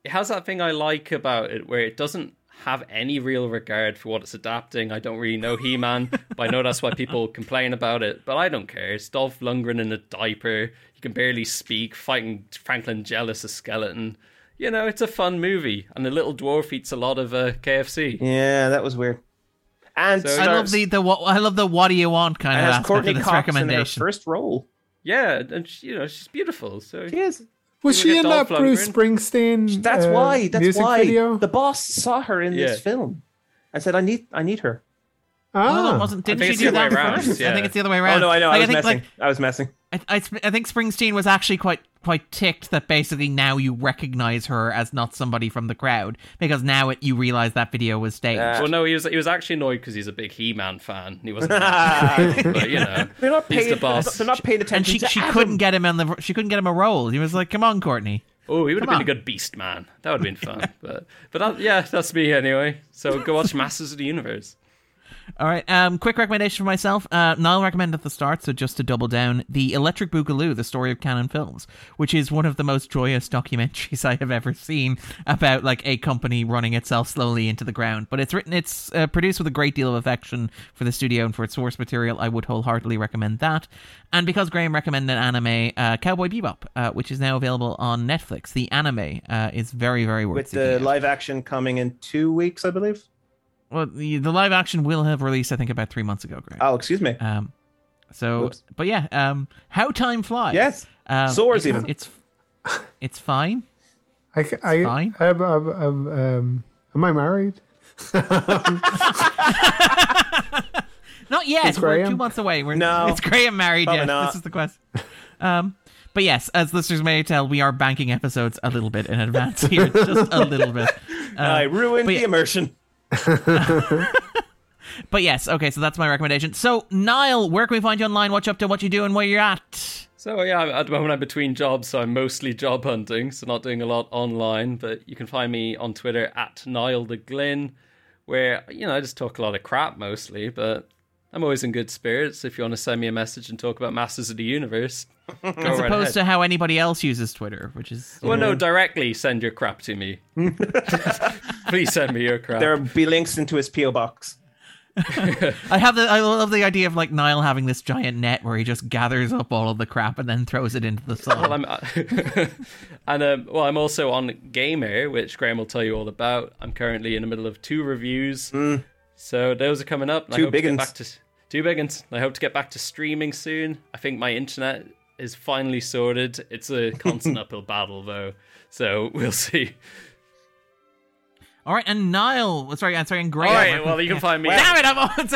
it has that thing I like about it, where it doesn't have any real regard for what it's adapting. I don't really know He-Man, but I know that's why people complain about it. But I don't care. It's Dolph Lundgren in a diaper. He can barely speak, fighting Frank Langella, a skeleton. You know, it's a fun movie, and the little dwarf eats a lot of uh, K F C. Yeah, that was weird. And so I love the, the what I love the what do you want kind of aspect of this recommendation. Her first role, yeah, and she, you know she's beautiful. So she is. Was she in that Bruce Springsteen? That's uh, why. That's why video? The boss saw her in yeah. this film and said, "I need, I need her." Oh, no, no, it wasn't. Didn't she do that first? Yeah. I think it's the other way around. Oh no, I know. Like, I was I think, messing. Like, I was messing. I, I, I think Springsteen was actually quite quite ticked that basically now you recognise her as not somebody from the crowd because now it, you realise that video was staged. Uh, well, no, he was he was actually annoyed because he's a big He-Man fan. He wasn't, but you know, they're not paid, he's the boss. They're not paying attention. And she to she Adam. couldn't get him in the she couldn't get him a role. He was like, "Come on, Courtney." Oh, he would Come have been on. a good Beast Man. That would have been fun. but but that, yeah, that's me anyway. So go watch Masters of the Universe. All right, um, quick recommendation for myself. Uh, Niall recommended at the start, so just to double down, The Electric Boogaloo, The Story of Cannon Films, which is one of the most joyous documentaries I have ever seen about like a company running itself slowly into the ground. But it's written, it's uh, produced with a great deal of affection for the studio and for its source material. I would wholeheartedly recommend that. And because Graham recommended anime, uh, Cowboy Bebop, uh, which is now available on Netflix. The anime uh, is very, very worth it. With the live action coming in two weeks, I believe. Well, the, the live action will have released, I think, about three months ago, Greg. Oh, excuse me. Um, so, Oops. but yeah, um, how time flies. Yes, um, soars even. It's it's fine. I, it's I, fine. I, I, I, I, um, am I married? Not yet. We're two months away. We're, no, it's Graham married. Probably yet. Not. This is the question. Um, But yes, as listeners may tell, we are banking episodes a little bit in advance here. Just a little bit. Uh, I ruined the yeah. immersion. But yes, okay, so that's my recommendation. So, Niall, where can we find you online? What you up to, what you doing, where you're at? So, yeah, at the moment I'm between jobs, so I'm mostly job hunting, so not doing a lot online. But you can find me on Twitter at Niall the Glynn, where, you know, I just talk a lot of crap mostly, but I'm always in good spirits. If you want to send me a message and talk about Masters of the Universe, go As right opposed ahead. to how anybody else uses Twitter, which is... Well, know. no, directly send your crap to me. Please send me your crap. There will be links into his P O box. I have the. I love the idea of like Niall having this giant net where he just gathers up all of the crap and then throws it into the sun. Well, I'm, I, and um, well, I'm also on Gamer, which Graham will tell you all about. I'm currently in the middle of two reviews, mm. so those are coming up. Two biggins. To, two biggins. I hope to get back to streaming soon. I think my internet is finally sorted. It's a constant uphill battle though, so we'll see. All right, and Niall, sorry, I'm sorry, and Graham. All right, well, you can find me. Damn it, I'm on.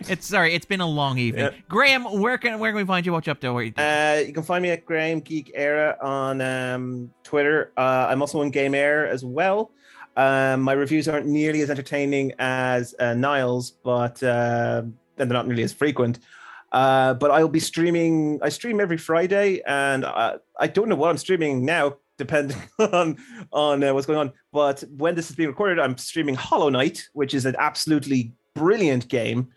It's sorry, it's been a long evening. Yep. Graham, where can where can we find you? Watch up to where you do? Uh, you can find me at Graham Geek Era on um, Twitter. Uh, I'm also on Game Air as well. Um, my reviews aren't nearly as entertaining as uh, Niall's, but uh, they're not nearly as frequent. Uh, but I'll be streaming. I stream every Friday, and I, I don't know what I'm streaming now, depending on on uh, what's going on. But when this is being recorded, I'm streaming Hollow Knight, which is an absolutely brilliant game.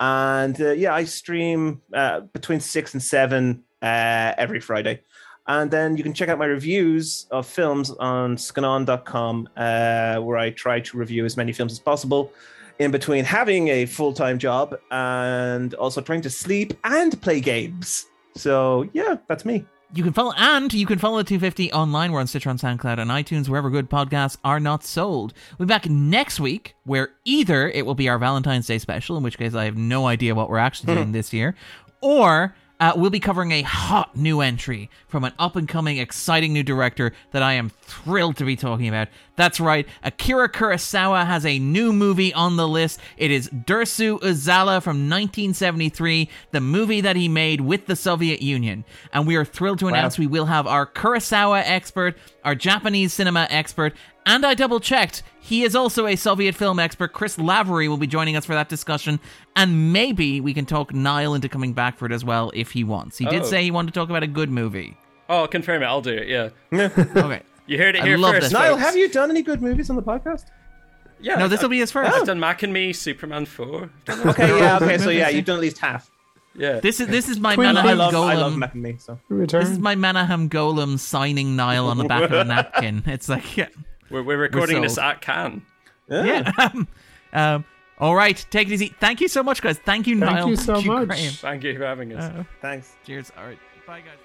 And uh, yeah, I stream uh, between six and seven uh, every Friday. And then you can check out my reviews of films on scanon dot com, uh, where I try to review as many films as possible in between having a full-time job and also trying to sleep and play games. So yeah, that's me. You can follow, and you can follow the two fifty online. We're on Stitcher, on SoundCloud, on iTunes, wherever good podcasts are not sold. We'll be back next week, where either it will be our Valentine's Day special, in which case I have no idea what we're actually doing this year, or uh, we'll be covering a hot new entry from an up-and-coming, exciting new director that I am thrilled to be talking about. That's right, Akira Kurosawa has a new movie on the list. It is Dersu Uzala from nineteen seventy-three, the movie that he made with the Soviet Union. And we are thrilled to announce wow. we will have our Kurosawa expert, our Japanese cinema expert, and I double-checked, he is also a Soviet film expert. Chris Lavery will be joining us for that discussion, and maybe we can talk Niall into coming back for it as well if he wants. He oh. did say he wanted to talk about a good movie. Oh, I'll confirm it. I'll do it, yeah. Okay. You heard it I here love first, this. Niall, have you done any good movies on the podcast? Yeah. No, this will be his first. Oh. I've done Mac and Me, Superman four. Okay, yeah, okay, so yeah, you've done at least half. Yeah. This is this is my Queen, Menahem I love, Golem. I love Mac and Me, so. This is my Menahem Golem signing Niall on the back of a napkin. It's like, yeah. We're, we're recording we're this at Cannes. Yeah. yeah. Um, um, all right. Take it easy. Thank you so much, guys. Thank you, Niall. Thank you so Thank you, much. Graham. Thank you for having us. Uh, Thanks. Cheers. All right. Bye, guys.